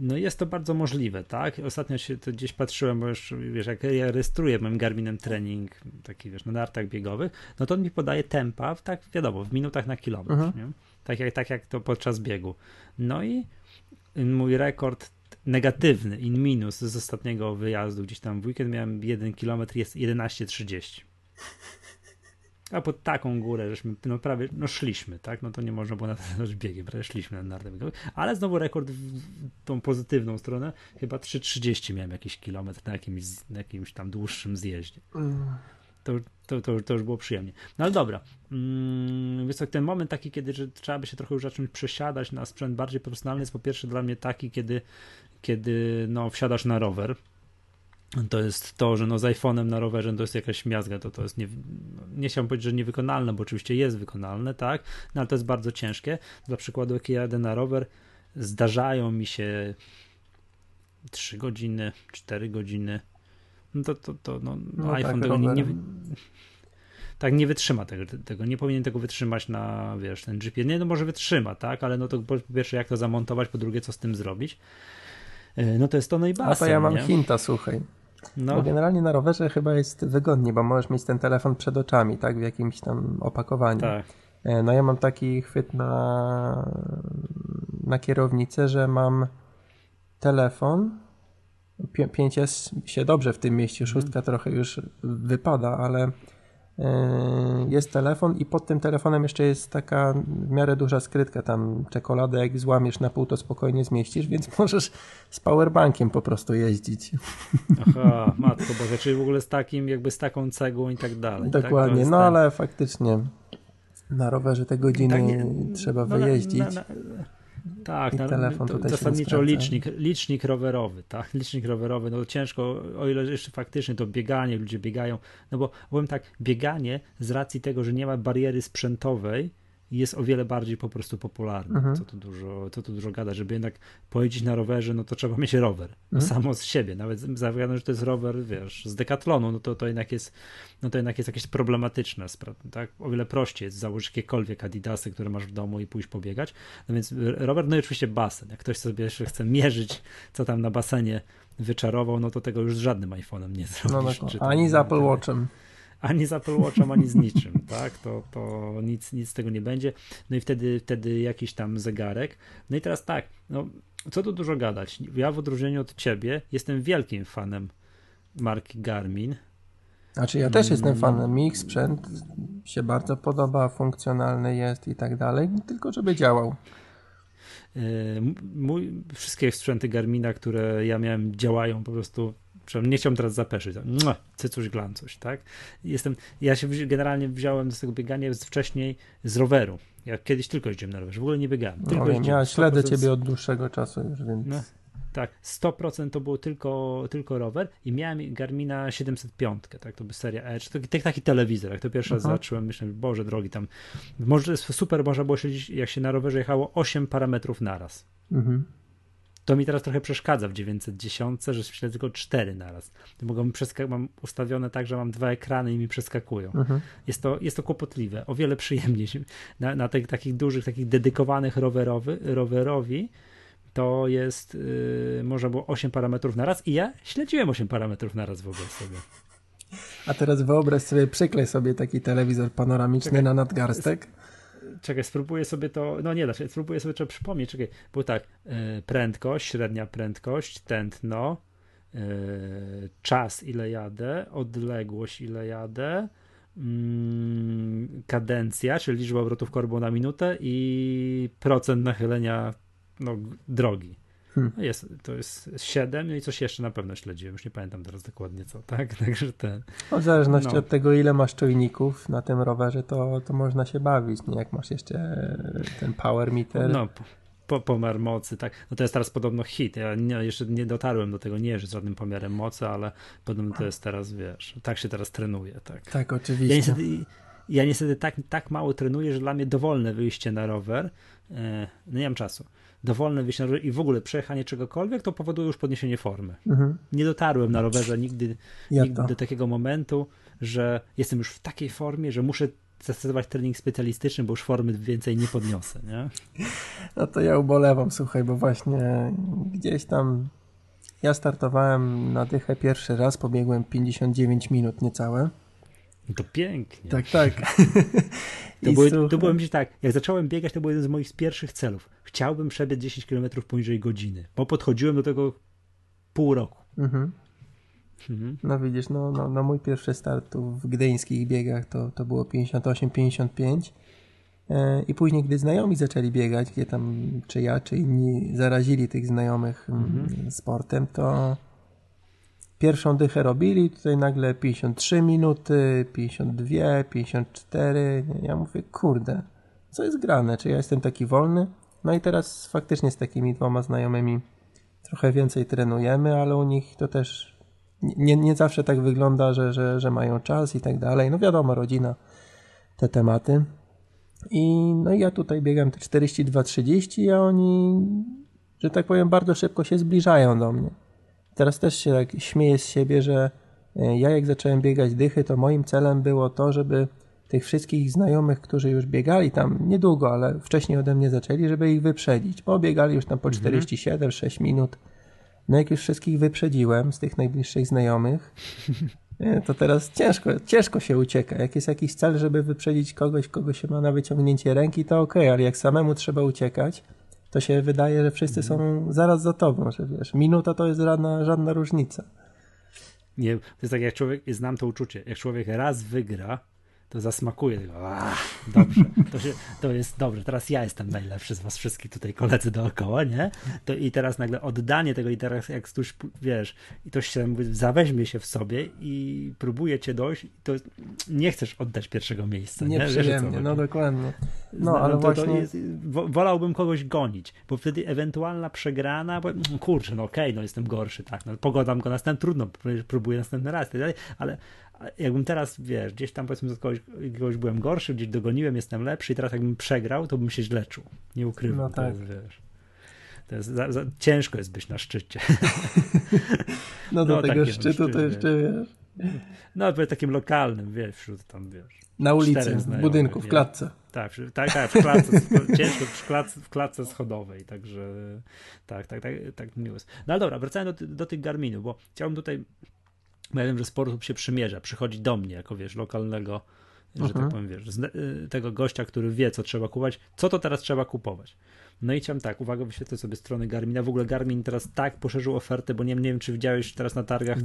No jest to bardzo możliwe, tak? Ostatnio się to gdzieś patrzyłem, bo już wiesz, jak ja rejestruję moim Garminem trening taki, wiesz, na nartach biegowych, no to on mi podaje tempa, tak wiadomo, w minutach na kilometr, nie? Tak jak to podczas biegu. No i mój rekord negatywny, in minus z ostatniego wyjazdu gdzieś tam w weekend miałem 1 km, jest 11,30. A pod taką górę, żeśmy prawie szliśmy, tak? No to nie można było nazwać biegiem, prawie szliśmy na nartach biegowych, ale znowu rekord w tą pozytywną stronę, chyba 3,30 miałem jakiś kilometr na jakimś tam dłuższym zjeździe. To już było przyjemnie. No ale dobra, więc ten moment taki, kiedy że trzeba by się trochę już zacząć przesiadać na sprzęt bardziej profesjonalny, jest po pierwsze dla mnie taki, kiedy wsiadasz na rower. To jest to, że z iPhone'em na rowerze to jest jakaś miazga, to jest nie chciałbym powiedzieć, że niewykonalne, bo oczywiście jest wykonalne, tak, no ale to jest bardzo ciężkie. Dla przykładu, jak jadę na rower, zdarzają mi się 3 godziny, 4 godziny, iPhone tak, tego nie wytrzyma tego, nie powinien tego wytrzymać na, wiesz, ten GPS, może wytrzyma, tak, ale to po pierwsze jak to zamontować, po drugie co z tym zrobić. No to jest to najbardziej. A to ja mam hinta, słuchaj. No. Bo generalnie na rowerze chyba jest wygodniej, bo możesz mieć ten telefon przed oczami, tak? W jakimś tam opakowaniu. Tak. No ja mam taki chwyt na kierownicę, że mam telefon. 5S się dobrze w tym mieści, 6 trochę już wypada, ale jest telefon i pod tym telefonem jeszcze jest taka w miarę duża skrytka, tam czekoladę jak złamiesz na pół, to spokojnie zmieścisz, więc możesz z powerbankiem po prostu jeździć. Aha, matko Boże, czyli w ogóle z takim, jakby z taką cegłą i tak dalej. Dokładnie, tak? Ale faktycznie na rowerze te godziny tak, trzeba wyjeździć. Tak, zasadniczo licznik rowerowy, tak? Licznik rowerowy, ciężko, o ile jeszcze faktycznie to bieganie, ludzie biegają, bo powiem tak, bieganie z racji tego, że nie ma bariery sprzętowej, jest o wiele bardziej po prostu popularne. Co tu dużo gada, żeby jednak pojeździć na rowerze, to trzeba mieć rower. Samo z siebie, nawet zawiadam, że to jest rower, wiesz, z Decathlonu, to jednak jest jakieś problematyczne, tak? O wiele prościej jest założyć jakiekolwiek adidasy, które masz w domu i pójść pobiegać. No więc rower, i oczywiście basen. Jak ktoś sobie jeszcze chce mierzyć, co tam na basenie wyczarował, to tego już z żadnym iPhone'em nie zrobisz. Ani z Apple Watchem. Ani z Apple Watchem, ani z niczym, tak? To nic z tego nie będzie. No i wtedy jakiś tam zegarek. No i teraz tak, co tu dużo gadać? Ja w odróżnieniu od ciebie jestem wielkim fanem marki Garmin. Znaczy ja też jestem fanem. Mi ich sprzęt się bardzo podoba, funkcjonalny jest i tak dalej, tylko żeby działał. Wszystkie sprzęty Garmina, które ja miałem, działają po prostu. Nie chciałem teraz zapeszyć, cycuś glancuś, tak? Ja się generalnie wziąłem do tego biegania wcześniej z roweru. Ja kiedyś tylko jeździłem na rowerze, w ogóle nie biegałem. Ja śledzę ciebie od dłuższego czasu już, więc... Tak, 100% to było tylko rower i miałem Garmina 705, tak, to by seria Edge, taki telewizor, jak to pierwszy raz zacząłem, myślę, Boże drogi, tam może super można było śledzić, jak się na rowerze jechało 8 parametrów naraz. To mi teraz trochę przeszkadza w 910, że śledzę tylko 4 naraz. Mam ustawione tak, że mam 2 ekrany i mi przeskakują. Jest to kłopotliwe, o wiele przyjemniej na tych takich dużych, takich dedykowanych rowerowi. To jest, może było 8 parametrów na raz i ja śledziłem 8 parametrów na raz w ogóle sobie. A teraz wyobraź sobie, przyklej sobie taki telewizor panoramiczny na nadgarstek. Czekaj, spróbuję sobie to, no nie da się, spróbuję sobie to przypomnieć, czekaj, bo tak, prędkość, średnia prędkość, tętno, czas ile jadę, odległość ile jadę, kadencja, czyli liczba obrotów korbą na minutę i procent nachylenia drogi. No jest, to jest 7, no i coś jeszcze na pewno śledziłem, już nie pamiętam teraz dokładnie co, tak? Także ten. W zależności od tego, ile masz czujników na tym rowerze, to można się bawić, nie? Jak masz jeszcze ten power meter. No, pomiar mocy, tak. No to jest teraz podobno hit. Ja jeszcze nie dotarłem do tego, nie jeżdżę z żadnym pomiarem mocy, ale podobno to jest teraz, wiesz, tak się teraz trenuje, tak. Tak, oczywiście. Ja niestety tak mało trenuję, że dla mnie dowolne wyjście na rower, nie mam czasu. Dowolne wyjście na rower i w ogóle przejechanie czegokolwiek, to powoduje już podniesienie formy. Mhm. Nie dotarłem na rowerze nigdy do takiego momentu, że jestem już w takiej formie, że muszę zastosować trening specjalistyczny, bo już formy więcej nie podniosę, nie? No to ja ubolewam, słuchaj, bo właśnie gdzieś tam ja startowałem na dychę pierwszy raz, pobiegłem 59 minut niecałe. To pięknie. Tak. Jak zacząłem biegać, to był jeden z moich pierwszych celów. Chciałbym przebiec 10 km poniżej godziny, bo podchodziłem do tego pół roku. Mhm. Mhm. No widzisz, no mój pierwszy start w gdyńskich biegach to było 58-55 i później, gdy znajomi zaczęli biegać, gdzie tam czy ja, czy inni zarazili tych znajomych sportem, to pierwszą dychę robili, tutaj nagle 53 minuty, 52, 54. Ja mówię, kurde, co jest grane? Czy ja jestem taki wolny? No i teraz faktycznie z takimi dwoma znajomymi trochę więcej trenujemy, ale u nich to też nie zawsze tak wygląda, że mają czas i tak dalej. No wiadomo, rodzina, te tematy. I ja tutaj biegam te 42-30, a oni, że tak powiem, bardzo szybko się zbliżają do mnie. Teraz też się tak śmieję z siebie, że ja jak zacząłem biegać dychy, to moim celem było to, żeby tych wszystkich znajomych, którzy już biegali tam niedługo, ale wcześniej ode mnie zaczęli, żeby ich wyprzedzić, bo biegali już tam po 47-6 minut. No jak już wszystkich wyprzedziłem z tych najbliższych znajomych, to teraz ciężko się ucieka. Jak jest jakiś cel, żeby wyprzedzić kogoś, kogo się ma na wyciągnięcie ręki, to okej, ale jak samemu trzeba uciekać, to się wydaje, że wszyscy są zaraz za tobą, że wiesz, minuta to jest żadna różnica. Nie, to jest tak jak człowiek, znam to uczucie, jak człowiek raz wygra, to zasmakuje tego, dobrze, to jest dobrze, teraz ja jestem najlepszy z was wszystkich tutaj koledzy dookoła, nie? To i teraz nagle oddanie tego i teraz jak ktoś, wiesz, i ktoś się zaweźmie się w sobie i próbuje cię dojść, to nie chcesz oddać pierwszego miejsca. Nie, przyjemnie, no dokładnie. No, ale właśnie wolałbym kogoś gonić, bo wtedy ewentualna przegrana, bo kurczę, okej, jestem gorszy, tak, pogodam go następnym, trudno, próbuję następny raz, ale jakbym teraz, wiesz, gdzieś tam powiedzmy kogoś byłem gorszy, gdzieś dogoniłem, jestem lepszy i teraz jakbym przegrał, to bym się źle czuł. Nie ukrywam. No tak. Ciężko jest być na szczycie. No do tego szczytu to jeszcze, wiesz. No takim lokalnym, wiesz, wśród tam, wiesz. Na ulicy, w budynku, w klatce. Tak, w klatce, ciężko w klatce schodowej, także tak miło jest. No ale dobra, wracając do tych Garminów, bo chciałbym tutaj. Ja wiem, że sporo osób się przymierza, przychodzi do mnie jako, wiesz, lokalnego, że tak powiem, wiesz, tego gościa, który wie, co trzeba kupować, co to teraz trzeba kupować. No i chciałem uwaga, wyświetlę sobie strony Garmina. W ogóle Garmin teraz tak poszerzył ofertę, bo nie wiem, czy widziałeś teraz na targach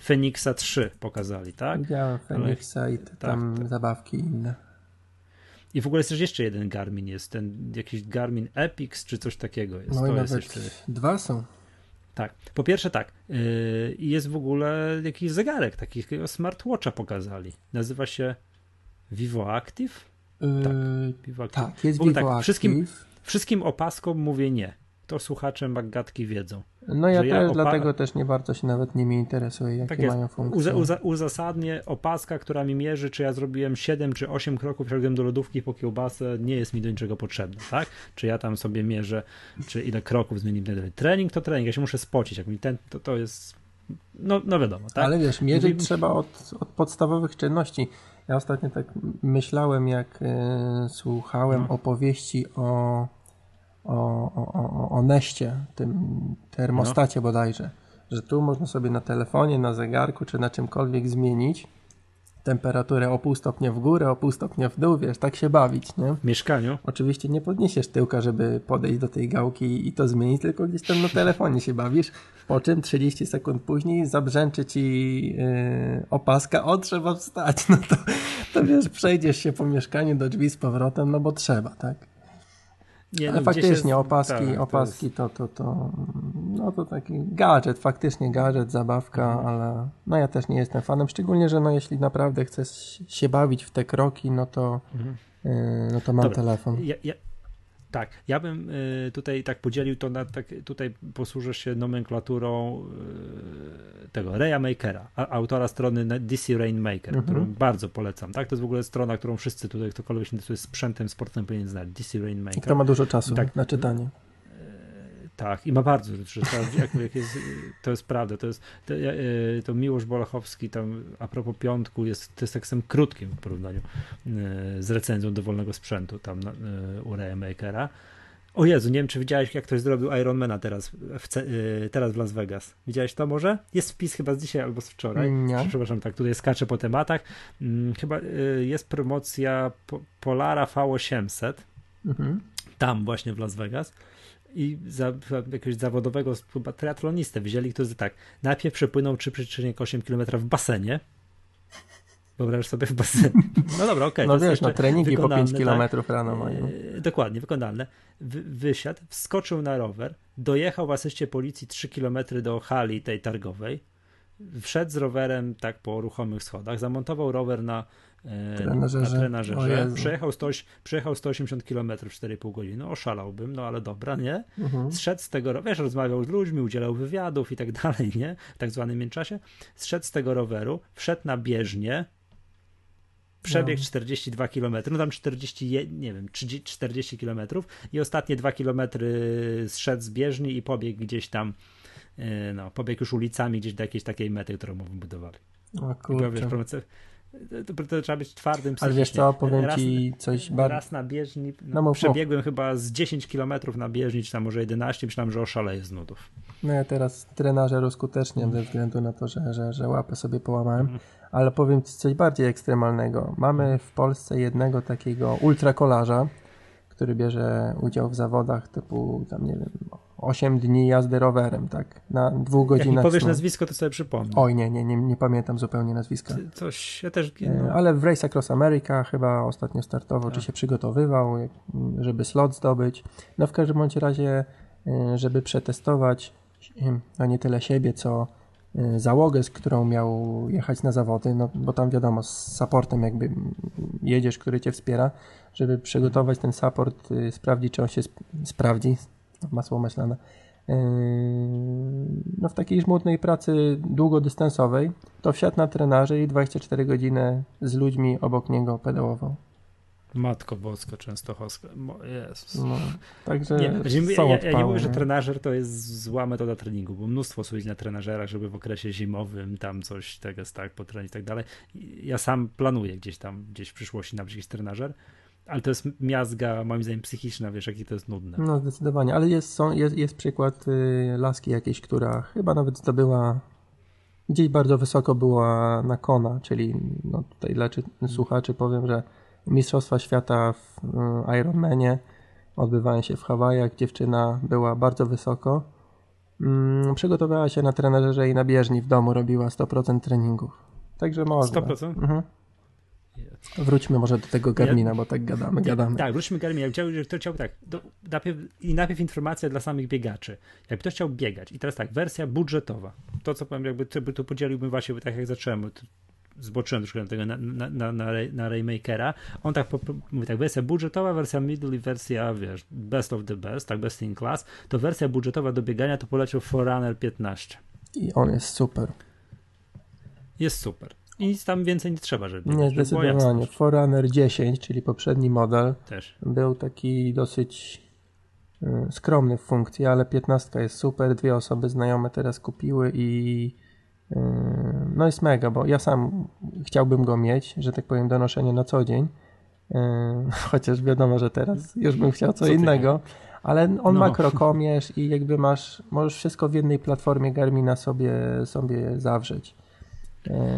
Fenixa 3 pokazali, tak? Widziałem Fenixa i tam zabawki inne. I w ogóle jest jeszcze jeden Garmin, jest ten jakiś Garmin Epix czy coś takiego. Jest. No i to nawet jest jeszcze... dwa są. Tak. Po pierwsze jest w ogóle jakiś zegarek, takiego smartwatcha pokazali. Nazywa się Vivo Active? Tak, jest Vivo Active. Wszystkim opaskom mówię nie. To słuchacze MacGadki wiedzą. No ja też dlatego też nie bardzo się nawet nimi interesuję, jakie mają funkcje. Uzasadnię opaska, która mi mierzy, czy ja zrobiłem 7 czy 8 kroków, szedłem do lodówki po kiełbasę, nie jest mi do niczego potrzebna, tak? Czy ja tam sobie mierzę, czy ile kroków zmieniłem. Trening to trening, ja się muszę spocić, jak mi to jest, no wiadomo, tak? Ale wiesz, mierzyć trzeba od podstawowych czynności. Ja ostatnio tak myślałem, jak słuchałem opowieści o Neście, tym termostacie bodajże, że tu można sobie na telefonie, na zegarku czy na czymkolwiek zmienić temperaturę o pół stopnia w górę, o pół stopnia w dół, wiesz, tak się bawić, nie? W mieszkaniu. Oczywiście nie podniesiesz tyłka, żeby podejść do tej gałki i to zmienić, tylko gdzieś tam na telefonie się bawisz, po czym 30 sekund później zabrzęczy ci opaska, o, trzeba wstać, no to wiesz, przejdziesz się po mieszkaniu do drzwi z powrotem, no bo trzeba, tak? Nie, ale no, faktycznie opaski to taki gadżet, faktycznie gadżet, zabawka, ale no ja też nie jestem fanem, szczególnie, że no jeśli naprawdę chcesz się bawić w te kroki, no to, no to mam telefon. Tak, ja bym tutaj tak podzielił to na, tak, tutaj posłużę się nomenklaturą tego Rainmakera, autora strony DC Rainmaker, którą bardzo polecam, tak? To jest w ogóle strona, którą wszyscy tutaj, ktokolwiek się interesuje sprzętem, sportem powinien znać, DC Rainmaker. To ma dużo czasu na czytanie. Tak, i ma bardzo rzeczy, to jest prawda, to Miłosz Bolechowski tam a propos piątku jest tekstem krótkim w porównaniu z recenzją dowolnego sprzętu tam u Rainmakera. O Jezu, nie wiem czy widziałeś jak ktoś zrobił Ironmana teraz w Las Vegas. Widziałeś to może? Jest wpis chyba z dzisiaj albo z wczoraj. Nie. Przepraszam, tak tutaj skaczę po tematach. Chyba jest promocja Polara V800 tam właśnie w Las Vegas. I za jakiegoś zawodowego chyba triatlonistę wzięli, którzy tak najpierw przepłynął 3,8 km w basenie. Wyobrażasz sobie w basenie. No dobra, okej. No wiesz, no treningi po 5 km rano mają. Dokładnie, wykonalne. Wysiadł, wskoczył na rower, dojechał w asyście policji 3 km do hali tej targowej, wszedł z rowerem tak po ruchomych schodach, zamontował rower na trenażerze. Przejechał 180 km w 4,5 godziny. Oszalałbym, no ale dobra, nie? Zszedł z tego, wiesz, rozmawiał z ludźmi, udzielał wywiadów i tak dalej, nie? W tak zwanym międzyczasie. Zszedł z tego roweru, wszedł na bieżnię, przebiegł 42 km, no tam 40 km i ostatnie 2 km zszedł z bieżni i pobiegł gdzieś tam, no, pobiegł już ulicami gdzieś do jakiejś takiej mety, którą mu wybudowali. O kurczę. To trzeba być twardym psychicznie. Ale wiesz co, powiem ci coś bardzo... Raz na bieżni, no, przebiegłem chyba z 10 km na bieżni, czy tam może 11, myślałem, że oszaleję z nudów. No ja teraz trenażer uskuteczniam ze względu na to, że łapę sobie połamałem, ale powiem ci coś bardziej ekstremalnego. Mamy w Polsce jednego takiego ultrakolarza, który bierze udział w zawodach typu tam, nie wiem, 8 dni jazdy rowerem, tak? Na 2 godzinach. Jak mi powiesz nazwisko, to sobie przypomnę. Oj, nie pamiętam zupełnie nazwiska. Coś, ja też... No. Ale w Race Across America chyba ostatnio startował, czy się przygotowywał, żeby slot zdobyć. No w każdym bądź razie, żeby przetestować, no nie tyle siebie, co załogę, z którą miał jechać na zawody, no bo tam wiadomo, z supportem jakby jedziesz, który cię wspiera, żeby przygotować ten support, sprawdzić, czy on się sprawdzi, masło myślane, no w takiej żmudnej pracy długodystansowej, to wsiadł na trenaży i 24 godziny z ludźmi obok niego pedałował. Matko Bosko, Częstochowska. Jezus. No, także ja nie mówię, że trenażer to jest zła metoda treningu, bo mnóstwo słychać na trenażerach, żeby w okresie zimowym tam coś tego tak potrenić i tak dalej. Ja sam planuję gdzieś w przyszłości na jakiś trenażer, ale to jest miazga, moim zdaniem, psychiczna, wiesz, jakie to jest nudne. No zdecydowanie, ale jest przykład laski jakiejś, która chyba nawet zdobyła, gdzieś bardzo wysoko była na Kona, czyli no tutaj dla słuchaczy powiem, że Mistrzostwa Świata w Ironmanie odbywają się w Hawajach, dziewczyna była bardzo wysoko, przygotowała się na trenerze i na bieżni w domu robiła 100% treningów, także można. 100%? Wróćmy może do tego Garmina, bo tak gadamy. Tak, wróćmy do Garmina. Najpierw informacja dla samych biegaczy. Jak ktoś chciał biegać, i teraz tak, wersja budżetowa. To, co powiem, jakby to podzieliłbym właśnie, bo tak jak zacząłem, zboczyłem troszkę tego na Rainmakera. On tak mówi, tak, wersja budżetowa, wersja middle i wersja, wiesz, best of the best, tak, best in class. To wersja budżetowa do biegania to polecił Forerunner 15. I on jest super. I nic tam więcej nie trzeba, żeby... Nie, zdecydowanie. Forerunner 10, czyli poprzedni model, też był taki dosyć skromny w funkcji, ale 15 jest super, 2 osoby znajome teraz kupiły i no jest mega, bo ja sam chciałbym go mieć, że tak powiem, do noszenia na co dzień, chociaż wiadomo, że teraz już bym chciał co innego, ale on ma krokomierz i jakby możesz wszystko w jednej platformie Garmina sobie zawrzeć.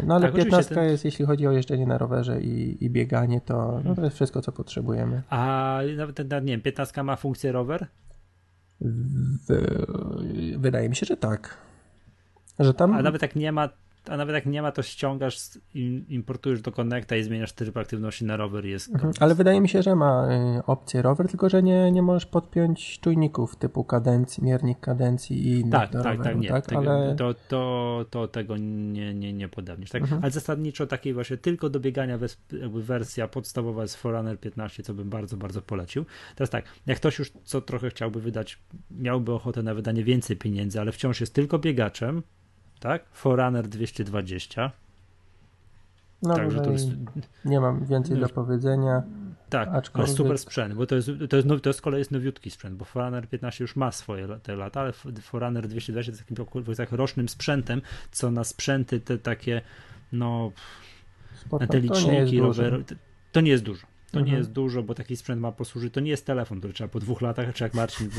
No ale tak, 15 jest, jeśli chodzi o jeżdżenie na rowerze i bieganie, to, no, to jest wszystko, co potrzebujemy. A nawet, nie wiem, 15 ma funkcję rower? Wydaje mi się, że tak. Że tam... A nawet jak nie ma, to ściągasz, importujesz do Connecta i zmieniasz tryb aktywności na rower. Ale wydaje mi się, że ma opcję rower, tylko że nie możesz podpiąć czujników typu kadencji, miernik kadencji i innych do roweru. Tak. To tego nie podawnisz. Tak? Ale zasadniczo takiej właśnie tylko do biegania wersja podstawowa jest Forerunner 15, co bym bardzo, bardzo polecił. Teraz tak, jak ktoś już co trochę chciałby wydać, miałby ochotę na wydanie więcej pieniędzy, ale wciąż jest tylko biegaczem, tak? Forerunner 220. No także to jest... nie mam więcej do powiedzenia. Tak, aczkolwiek... ale super sprzęt, bo to z kolei jest nowiutki sprzęt, bo Forerunner 15 już ma swoje te lata, ale Forerunner 220 jest takim rocznym sprzętem, co na sprzęty te takie, no, na te liczniki roweru, to nie jest dużo. To nie jest dużo, bo taki sprzęt ma posłużyć. To nie jest telefon, który trzeba po 2 latach, czy jak Marcin,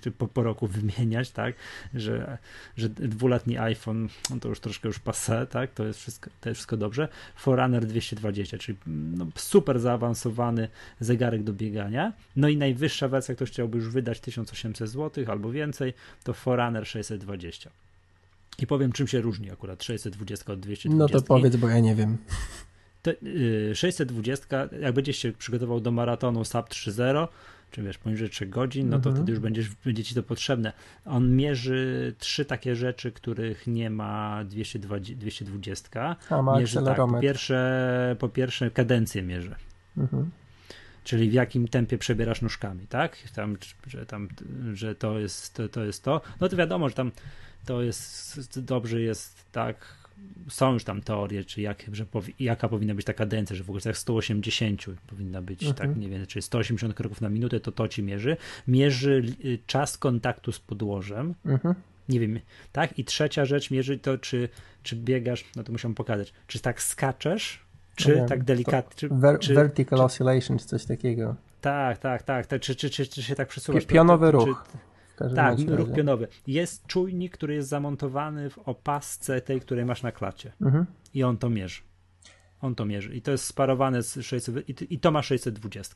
czy po roku wymieniać, tak? Że 2-letni iPhone, no to już troszkę passé, tak? To jest wszystko dobrze. Forerunner 220, czyli no, super zaawansowany zegarek do biegania. No i najwyższa wersja, ktoś chciałby już wydać 1800 zł albo więcej, to Forerunner 620. I powiem, czym się różni akurat 620 od 220. No to powiedz, bo ja nie wiem. 620, jak będziesz się przygotował do maratonu SAP 3.0, czy wiesz, poniżej 3 godzin, no to wtedy już będzie ci to potrzebne. On mierzy 3 takie rzeczy, których nie ma 220. Ma mierzy tak, po pierwsze kadencję mierzy. Czyli w jakim tempie przebierasz nóżkami, tak? To jest to. No to wiadomo, że tam to jest, dobrze jest tak. Są już tam teorie, czy jaka powinna być ta kadencja, że w okolicach 180 powinna być, tak nie wiem, czyli 180 kroków na minutę, to ci mierzy. Mierzy czas kontaktu z podłożem, nie wiem, tak? I trzecia rzecz mierzy to, czy biegasz, no to musiałem pokazać, czy tak skaczesz, czy wiem, tak delikatnie. Vertical oscillation, czy coś takiego. Tak. Czy się tak przesuwasz. Pionowy ruch. Tak, ruch pionowy. Jest czujnik, który jest zamontowany w opasce tej, której masz na klacie. I on to mierzy. I to jest sparowane z 600 i to ma 620.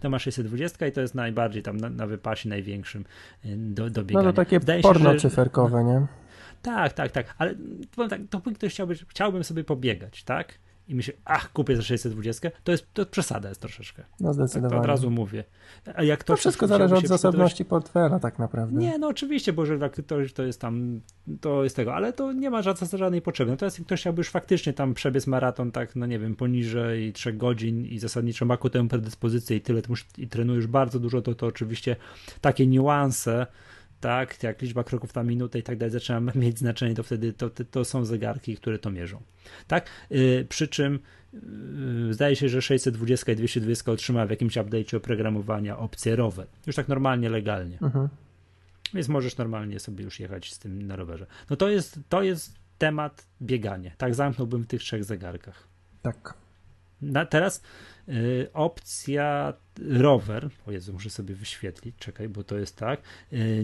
To ma 620 i to jest najbardziej tam na wypasie największym do biegania. No to takie porno cyferkowe, nie? Tak. Ale powiem tak, dopóki ktoś chciałbym sobie pobiegać, tak? I myślę, kupię za 620, to przesada jest troszeczkę. No zdecydowanie. Tak, to od razu mówię. A jak to wszystko zależy od zasobności portfela tak naprawdę. Nie, no oczywiście, bo jeżeli to jest tam, to jest tego, ale to nie ma żadnej potrzeby. Natomiast jak ktoś chciałby już faktycznie tam przebiec maraton, tak, no nie wiem, poniżej 3 godzin i zasadniczo ma ku temu predyspozycję i tyle, i trenujesz bardzo dużo, to oczywiście takie niuanse, tak, jak liczba kroków na minutę i tak dalej zaczyna mieć znaczenie, to wtedy to są zegarki, które to mierzą. Tak? Przy czym zdaje się, że 620 i 220 otrzyma w jakimś update'cie oprogramowania opcję rower. Już tak normalnie, legalnie. Więc możesz normalnie sobie już jechać z tym na rowerze. No to jest temat bieganie. Tak zamknąłbym w tych 3 zegarkach. Tak. Teraz opcja rower, o Jezu, muszę sobie wyświetlić, czekaj, bo to jest tak,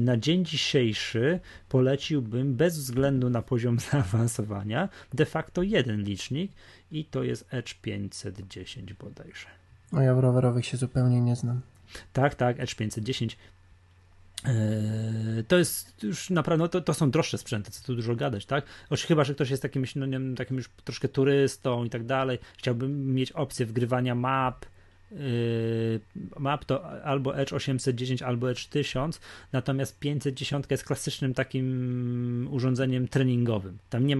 na dzień dzisiejszy poleciłbym bez względu na poziom zaawansowania de facto 1 licznik i to jest Edge 510 bodajże. A ja w rowerowych się zupełnie nie znam. Tak, Edge 510. To jest już naprawdę, no to są droższe sprzęty, co tu dużo gadać, tak? Chyba, że ktoś jest jakimś, no nie wiem, takim już troszkę turystą i tak dalej, chciałbym mieć opcję wgrywania map, to albo Edge 810, albo Edge 1000, natomiast 510 jest klasycznym takim urządzeniem treningowym, tam nie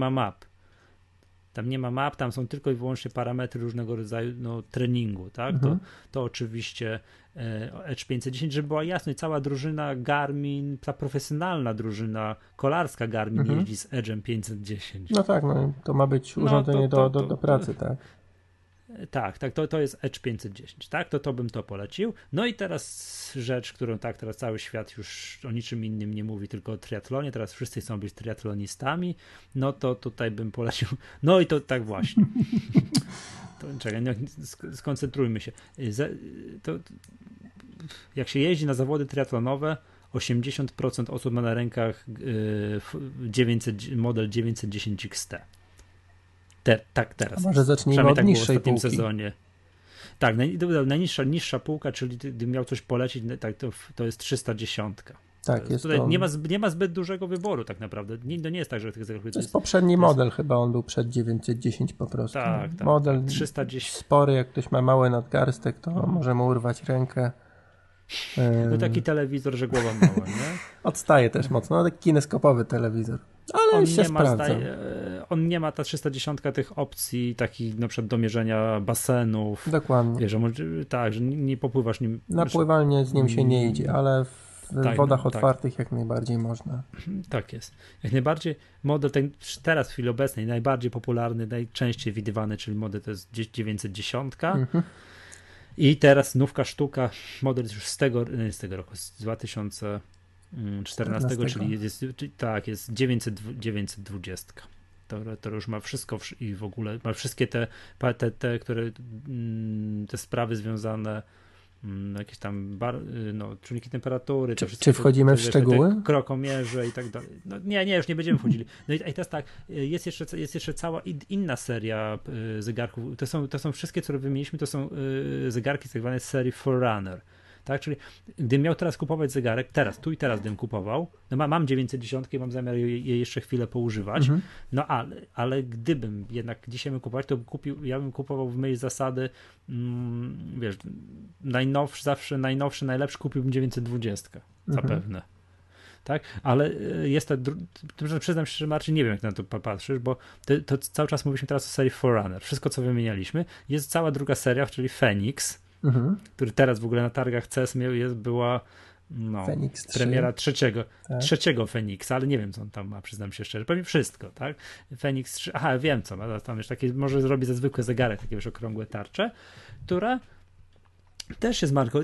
ma map, tam są tylko i wyłącznie parametry różnego rodzaju treningu, tak? To oczywiście Edge 510, żeby była jasność, cała drużyna Garmin, ta profesjonalna drużyna kolarska Garmin jeździ z Edge'em 510. No tak, no, to ma być urządzenie do pracy, tak? Tak, to jest Edge 510, tak? To bym to polecił. No i teraz rzecz, którą tak, teraz cały świat już o niczym innym nie mówi, tylko o triatlonie, teraz wszyscy chcą być triatlonistami, no to tutaj bym polecił, no i to tak właśnie. Czekaj, skoncentrujmy się. Jak się jeździ na zawody triatlonowe, 80% osób ma na rękach model 910 XT. Tak, teraz. A może zacznijmy od niższej półki. W ostatnim sezonie. Tak, najniższa półka, czyli gdybym miał coś polecić, tak, to jest 310. Tak, jest tutaj on... nie ma zbyt dużego wyboru tak naprawdę. Nie jest tak, że tych zegarów... To jest poprzedni model chyba, on był przed 910 po prostu. Tak, tak. Model 310. Spory, jak ktoś ma mały nadgarstek, to może mu urwać rękę. No taki telewizor, że głowa mała, nie? Odstaje też mocno, taki kineskopowy telewizor. Ale on się sprawdza. On nie ma, ta 310, tych opcji takich na przykład do mierzenia basenów. Dokładnie. Wiesz, tak, że nie popływasz nim. Napływalnie z nim się nie idzie, ale w wodach otwartych jak najbardziej można. Tak jest. Jak najbardziej model ten teraz w chwili obecnej najbardziej popularny, najczęściej widywany, czyli model to jest 910. Mhm. I teraz nówka sztuka, model już z tego roku, z 2014, czyli jest 920. To już ma wszystko i w ogóle ma wszystkie te które te sprawy związane, jakieś tam czujniki temperatury. Czy wchodzimy w szczegóły? Krokomierze i tak dalej. No, nie, już nie będziemy wchodzili. No i teraz tak, jest jeszcze cała inna seria zegarków. To są wszystkie, które wymieniliśmy, to są zegarki z tak zwanej serii Forerunner. Tak, czyli gdybym miał teraz kupować zegarek, teraz gdybym kupował, no mam 910 i mam zamiar je jeszcze chwilę poużywać, no ale gdybym jednak dzisiaj bym kupować, to ja bym kupował w myśl zasady, wiesz, zawsze najnowszy, najlepszy kupiłbym 920, zapewne. Tak, ale jest to, przyznam się, że Marcin, nie wiem jak na to patrzysz, bo to cały czas mówiliśmy teraz o serii Forerunner, wszystko co wymienialiśmy, jest cała druga seria, czyli Fenix, który teraz w ogóle na targach CES była premiera trzeciego Feniksa, ale nie wiem co on tam ma, przyznam się szczerze, pewnie wszystko, tak? Fenix 3, wiem co ma, tam już takie, może zrobi ze zwykły zegarek, takie już okrągłe tarcze, która też jest marką,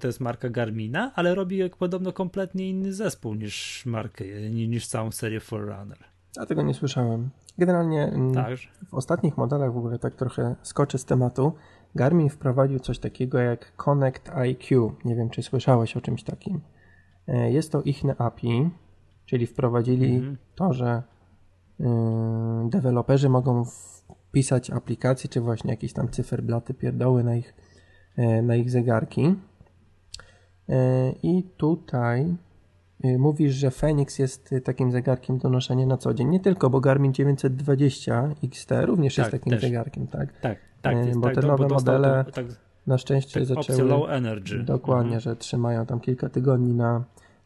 to jest marka Garmina, ale robi jak podobno kompletnie inny zespół niż całą serię Forerunner. A tego nie słyszałem. Generalnie w ostatnich modelach w ogóle tak trochę skoczy z tematu, Garmin wprowadził coś takiego jak Connect IQ. Nie wiem, czy słyszałeś o czymś takim. Jest to ich API, czyli wprowadzili to, że deweloperzy mogą wpisać aplikacje, czy właśnie jakieś tam cyferblaty, pierdoły na ich zegarki. I tutaj mówisz, że Fenix jest takim zegarkiem do noszenia na co dzień. Nie tylko, bo Garmin 920 XT również jest takim zegarkiem, tak? Tak, jest, bo te nowe modele na szczęście zaczęły low energy. Dokładnie, że trzymają tam kilka tygodni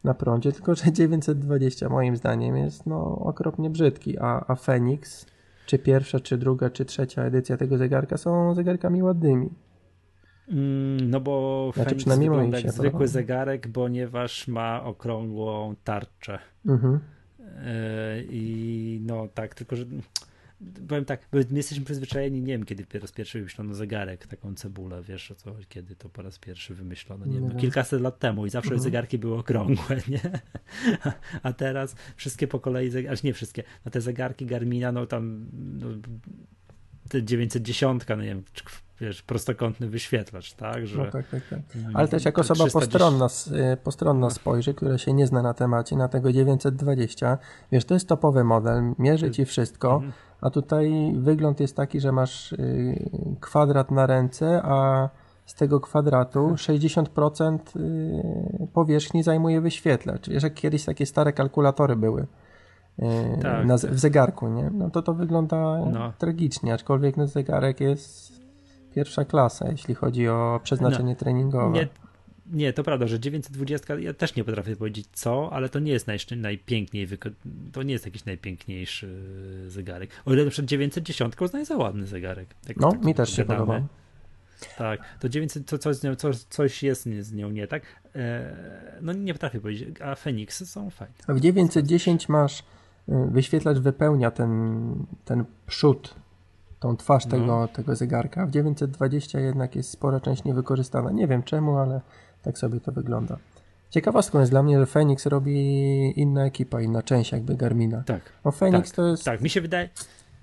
na prądzie, tylko że 920 moim zdaniem jest okropnie brzydki, a Fenix, czy pierwsza, czy druga, czy trzecia edycja tego zegarka są zegarkami ładnymi. No bo Fenix wygląda jak zwykły zegarek, ponieważ ma okrągłą tarczę. I tylko że powiem tak, my jesteśmy przyzwyczajeni, nie wiem kiedy po raz pierwszy wymyślono zegarek, taką cebulę, wiesz co, kiedy to po raz pierwszy wymyślono, nie wiem, kilkaset lat temu i zawsze zegarki były okrągłe, nie? A teraz wszystkie po kolei, aż nie wszystkie, no te zegarki Garmina, te 910, nie wiem, wiesz, prostokątny wyświetlacz, tak? Że, tak. Ale też jak osoba 310... postronna spojrzy, która się nie zna na temacie, na tego 920, wiesz, to jest topowy model, mierzy ci wszystko, a tutaj wygląd jest taki, że masz kwadrat na ręce, a z tego kwadratu 60% powierzchni zajmuje wyświetlacz. Wiesz, jak kiedyś takie stare kalkulatory były. W zegarku, nie? No to wygląda tragicznie, aczkolwiek zegarek jest pierwsza klasa, jeśli chodzi o przeznaczenie treningowe. Nie, to prawda, że 920, ja też nie potrafię powiedzieć co, ale to nie jest to nie jest jakiś najpiękniejszy zegarek. O ile na przykład 910 uznaję za ładny zegarek. Tak mi też się podoba. Tak, to 900, to coś jest z nią nie tak. Nie potrafię powiedzieć, a Feniksy są fajne. A w 910 masz, wyświetlacz wypełnia ten przód, tą twarz tego zegarka. W 920 jednak jest spora część niewykorzystana. Nie wiem czemu, ale tak sobie to wygląda. Ciekawostką jest dla mnie, że Fenix robi inna ekipa, inna część jakby Garmina. Tak. Bo Fenix to jest... Tak, mi się wydaje...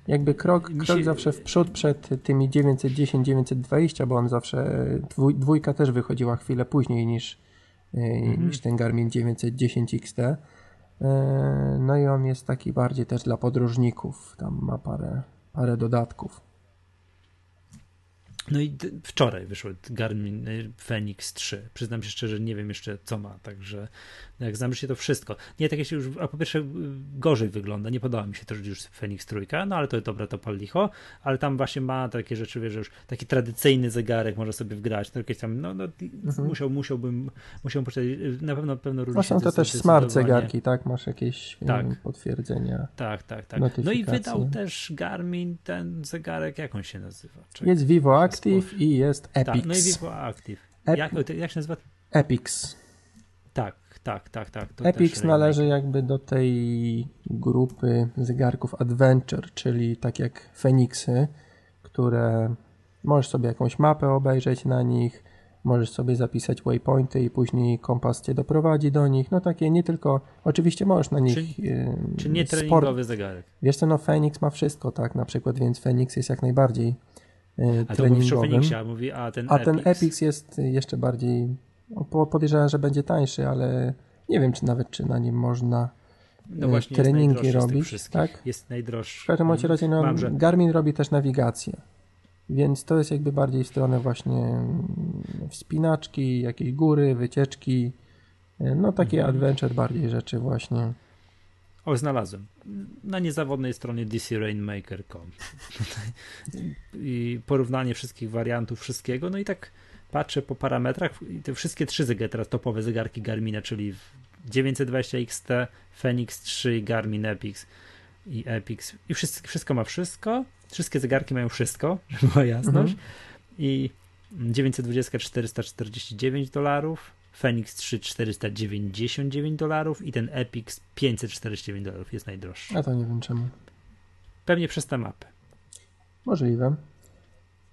Jakby krok zawsze w przód przed tymi 910, 920, bo on zawsze, dwójka też wychodziła chwilę później niż ten Garmin 910 XT. No i on jest taki bardziej też dla podróżników. Tam ma parę parę dodatków. No i wczoraj wyszły Garmin Fenix 3. Przyznam się szczerze, nie wiem jeszcze co ma, także jak zamrzę się to wszystko. Nie, tak się już, a po pierwsze gorzej wygląda, nie podoba mi się to, że już Fenix 3, no ale to jest dobra, to pal licho, ale tam właśnie ma takie rzeczy, wiesz, że już taki tradycyjny zegarek może sobie wgrać, no jakieś tam, musiałbym poczytać, na pewno różnice. Są to też smart zegarki, tak? Masz jakieś potwierdzenia. Tak. No i wydał też Garmin ten zegarek, jak on się nazywa? Jest Vivo Active i jest Epix. Tak, no i Vivo Active. Jak się nazywa? Epix. Tak. Epix należy jakby do tej grupy zegarków Adventure, czyli tak jak Feniksy, które możesz sobie jakąś mapę obejrzeć na nich, możesz sobie zapisać waypointy i później kompas cię doprowadzi do nich. No takie nie tylko, oczywiście możesz na nich... Czy nie treningowy zegarek? Wiesz co, no Fenix ma wszystko, tak, na przykład, więc Fenix jest jak najbardziej treningowym. A to mówisz o Fenixie, ten Epix jest jeszcze bardziej... Podejrzewam, że będzie tańszy, ale nie wiem, czy na nim można treningi robić. Tak? Jest najdroższy. W każdym razie Garmin robi też nawigację, więc to jest jakby bardziej w stronę właśnie wspinaczki, jakiejś góry, wycieczki, no takie adventure bardziej rzeczy właśnie. O, znalazłem. Na niezawodnej stronie DC Rainmaker.com i porównanie wszystkich wariantów, wszystkiego, no i tak patrzę po parametrach i te wszystkie trzy teraz topowe zegarki Garmina, czyli 920 XT, Fenix 3 i Garmin Epix. I wszystko ma wszystko. Wszystkie zegarki mają wszystko, żeby była jasność. I 920 $449, Fenix 3 $499 i ten Epix $549 jest najdroższy. A to nie wiem czemu. Pewnie przez tę mapę. Możliwe.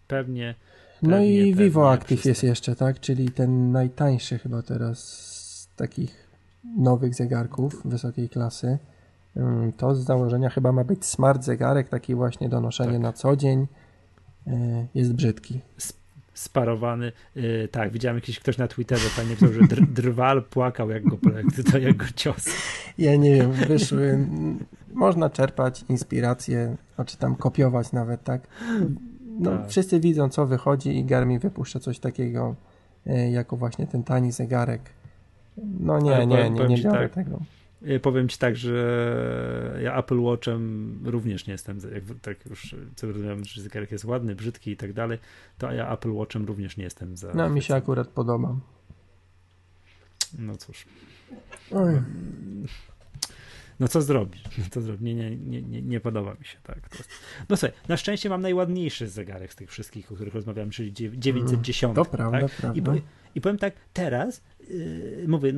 Pewnie. No i Vivo Active jest jeszcze, tak? Czyli ten najtańszy chyba teraz z takich nowych zegarków wysokiej klasy. To z założenia chyba ma być smart zegarek, taki właśnie do noszenia na co dzień. Jest brzydki. Sparowany. Tak, widziałem ktoś na Twitterze, pewnie pisał, że drwal płakał, jak go cios. Ja nie wiem, wyszły. Można czerpać inspirację, czy tam kopiować nawet, tak? Wszyscy widzą, co wychodzi i Garmin wypuszcza coś takiego, jako właśnie ten tani zegarek. No nie, nie biorę tego. Powiem ci tak, że ja Apple Watchem również nie jestem, tak już co rozumiem, że zegarek jest ładny, brzydki i tak dalej, to ja Apple Watchem również nie jestem za... No mi się akurat podoba. No cóż. Oj. No co zrobisz? Nie podoba mi się tak. No słuchaj, na szczęście mam najładniejszy zegarek z tych wszystkich, o których rozmawiamy, czyli 910. To prawda, tak? Prawda. I powiem tak, teraz mówię,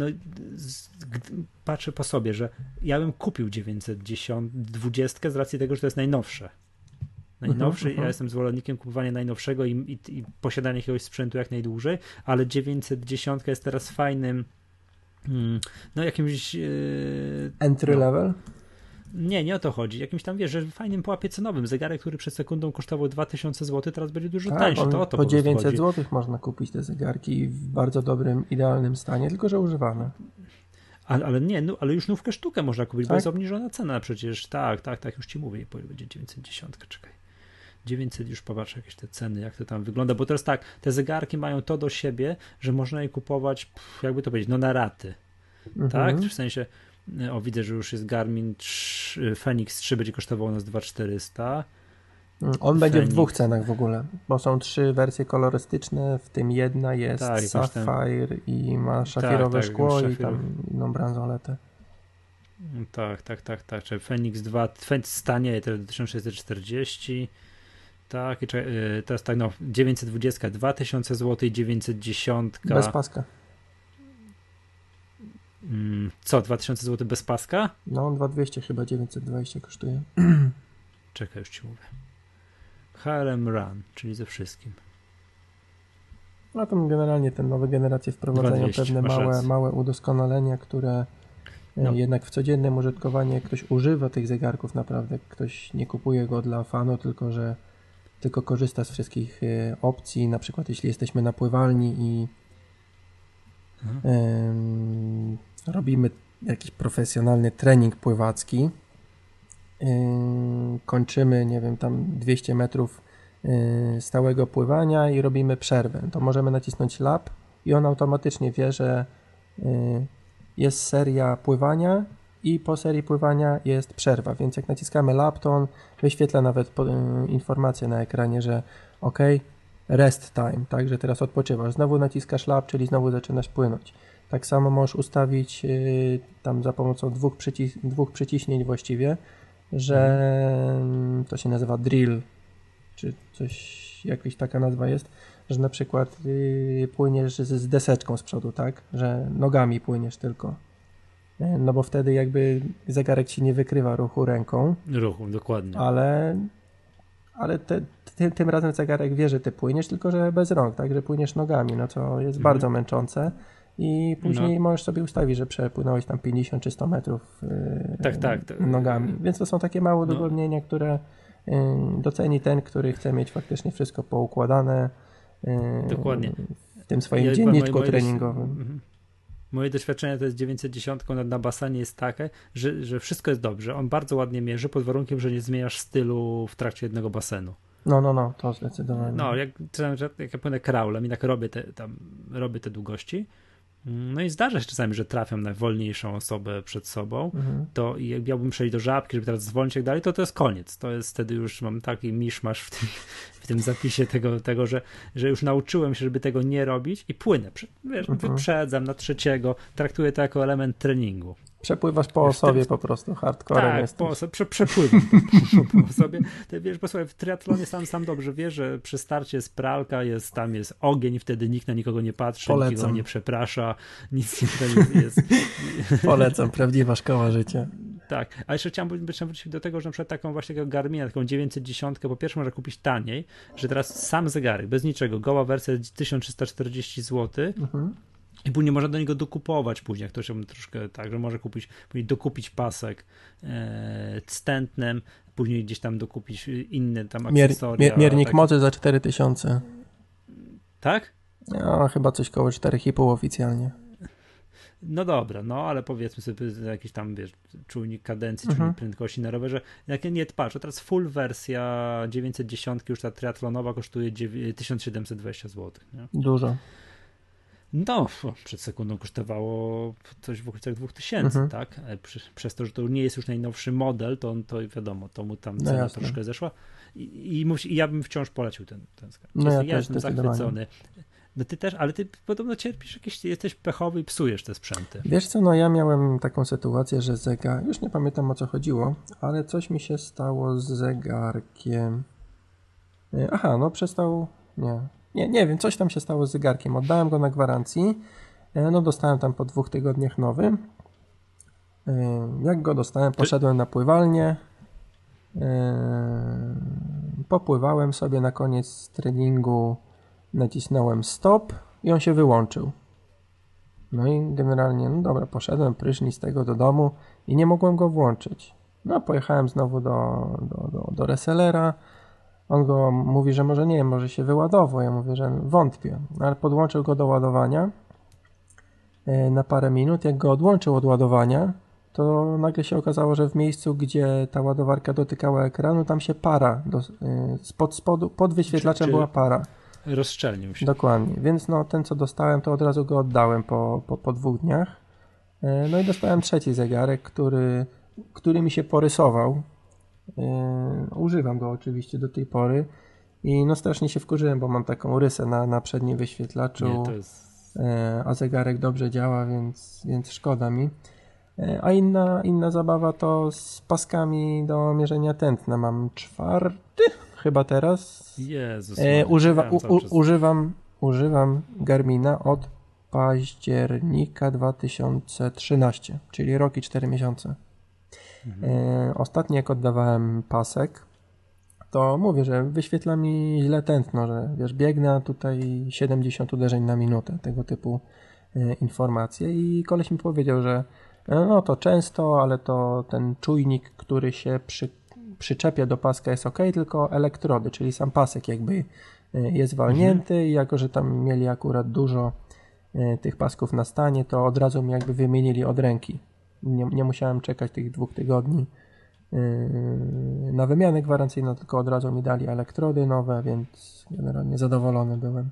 patrzę po sobie, że ja bym kupił 920 z racji tego, że to jest najnowsze. Ja jestem zwolennikiem kupowania najnowszego i posiadania jakiegoś sprzętu jak najdłużej, ale 910 jest teraz fajnym jakimś... entry level? Nie o to chodzi. Jakimś tam, wiesz, że fajnym pułapie cenowym. Zegarek, który przed sekundą kosztował 2000 zł, teraz będzie dużo tańszy. To o to po 900 chodzi. Zł można kupić te zegarki w bardzo dobrym, idealnym stanie, tylko że używane. Ale już nówkę sztukę można kupić, bo jest obniżona cena przecież. Tak, już ci mówię, będzie 910, czekaj. 900, już popatrz jakieś te ceny, jak to tam wygląda, bo teraz tak, te zegarki mają to do siebie, że można je kupować, jakby to powiedzieć, na raty, tak? W sensie, widzę, że już jest Garmin Fenix 3 będzie kosztował nas 2400. On będzie w dwóch cenach w ogóle, bo są trzy wersje kolorystyczne, w tym jedna jest Sapphire i ma szafirowe szkło i tam inną bransoletę. Tak, czy Fenix 2 stanieje teraz do 1640. Tak, teraz 920, 2000 zł, 910. Bez paska. Co, 2000 zł bez paska? No, 2200 chyba, 920 kosztuje. Czekaj, już ci mówię. HRM Run, czyli ze wszystkim. No tam generalnie te nowe generacje wprowadzają 200, pewne małe udoskonalenia, które... Jednak w codziennym użytkowaniu ktoś używa tych zegarków naprawdę, ktoś nie kupuje go dla fanu, tylko korzysta z wszystkich opcji, na przykład jeśli jesteśmy na pływalni i robimy jakiś profesjonalny trening pływacki, kończymy, nie wiem, tam 200 metrów stałego pływania i robimy przerwę, to możemy nacisnąć lap i on automatycznie wie, że jest seria pływania i po serii pływania jest przerwa, więc jak naciskamy lap, to on wyświetla nawet informację na ekranie, że ok, rest time, także teraz odpoczywasz, znowu naciskasz lap, czyli znowu zaczynasz płynąć. Tak samo możesz ustawić tam za pomocą dwóch przyciśnień właściwie, że to się nazywa drill, czy coś, jakaś taka nazwa jest, że na przykład płyniesz z deseczką z przodu, tak, że nogami płyniesz tylko, no bo wtedy jakby zegarek ci nie wykrywa ruchu ręką. Ruchu, dokładnie. Ale tym razem zegarek wie, że ty płyniesz, tylko że bez rąk, tak, że płyniesz nogami, no co jest bardzo męczące. I później możesz sobie ustawić, że przepłynąłeś tam 50 czy 100 metrów nogami. Więc to są takie małe udogodnienia, które doceni ten, który chce mieć faktycznie wszystko poukładane w tym swoim dzienniczku treningowym. Moje doświadczenie to jest 910 na basenie jest takie, że wszystko jest dobrze. On bardzo ładnie mierzy pod warunkiem, że nie zmieniasz stylu w trakcie jednego basenu. No, to zdecydowanie. No, jak ja płynę kraulem i tak robię te długości, no i zdarza się czasami, że trafiam na wolniejszą osobę przed sobą, to i jak miałbym przejść do żabki, żeby teraz zwolnić i tak dalej, to jest koniec. To jest wtedy już mam taki miszmasz w tym zapisie tego że już nauczyłem się, żeby tego nie robić i płynę. Wyprzedzam na trzeciego, traktuję to jako element treningu. Przepływasz po osobie po prostu, hardcorem jesteś. Tak, przepływam po osobie. Ty wiesz, posłuchaj, w triatlonie sam dobrze wiesz, że przy starcie jest pralka, tam jest ogień, wtedy nikt na nikogo nie patrzy, nikogo nie przeprasza, nic nie jest. Polecam, prawdziwa szkoła życia. Tak, a jeszcze chciałem wrócić do tego, że na przykład taką właśnie Garmina, taką 910, po pierwsze można kupić taniej, że teraz sam zegarek, bez niczego, goła wersja 1340 zł, i później można do niego dokupować później, jak ktoś troszkę tak, że może dokupić pasek z tętnem, później gdzieś tam dokupić inne tam akcesoria. Miernik mocy za 4000. Tak? No, chyba coś koło 4,5 oficjalnie. No dobra, ale powiedzmy sobie jakiś tam, czujnik kadencji, czujnik prędkości na rowerze. Jak nie patrzę, teraz full wersja 910, już ta triathlonowa kosztuje 1720 zł. Nie? Dużo. No, przed sekundą kosztowało coś w okolicach 2000, tak? Przez to, że to nie jest już najnowszy model, to wiadomo, to mu tam cena troszkę zeszła. I ja bym wciąż polecił ten skarb. No ja jestem zachwycony. No ty też, ale ty podobno cierpisz jesteś pechowy i psujesz te sprzęty. Wiesz co, ja miałem taką sytuację, że już nie pamiętam o co chodziło, ale coś mi się stało z zegarkiem. Aha, przestał, nie wiem, coś tam się stało z zegarkiem, oddałem go na gwarancji, dostałem tam po 2 tygodniach nowy. Jak go dostałem, poszedłem na pływalnię, popływałem sobie, na koniec treningu nacisnąłem stop i on się wyłączył. No i generalnie, poszedłem prysznic z tego do domu i nie mogłem go włączyć. No, pojechałem znowu do resellera. On go mówi, że może się wyładował. Ja mówię, że wątpię, ale podłączył go do ładowania na parę minut. Jak go odłączył od ładowania, to nagle się okazało, że w miejscu, gdzie ta ładowarka dotykała ekranu, tam się para, pod wyświetlaczem była para. Rozszczelnił się. Dokładnie, więc ten co dostałem, to od razu go oddałem po 2 dniach. No i dostałem trzeci zegarek, który mi się porysował. Używam go oczywiście do tej pory i strasznie się wkurzyłem, bo mam taką rysę na przednim wyświetlaczu, a zegarek dobrze działa, więc szkoda mi. A inna zabawa to z paskami do mierzenia tętna. Mam 4 chyba teraz. Jezus, używam Garmina od października 2013, czyli rok i 4 miesiące. Ostatnio jak oddawałem pasek, to mówię, że wyświetla mi źle tętno, że biegnę tutaj 70 uderzeń na minutę, tego typu informacje, i koleś mi powiedział, że to często, ale to ten czujnik, który się przyczepia do paska, jest ok, tylko elektrody, czyli sam pasek jakby jest walnięty i jako, że tam mieli akurat dużo tych pasków na stanie, to od razu mi jakby wymienili od ręki. Nie musiałem czekać tych 2 tygodni na wymianę gwarancyjną, tylko od razu mi dali elektrody nowe, więc generalnie zadowolony byłem.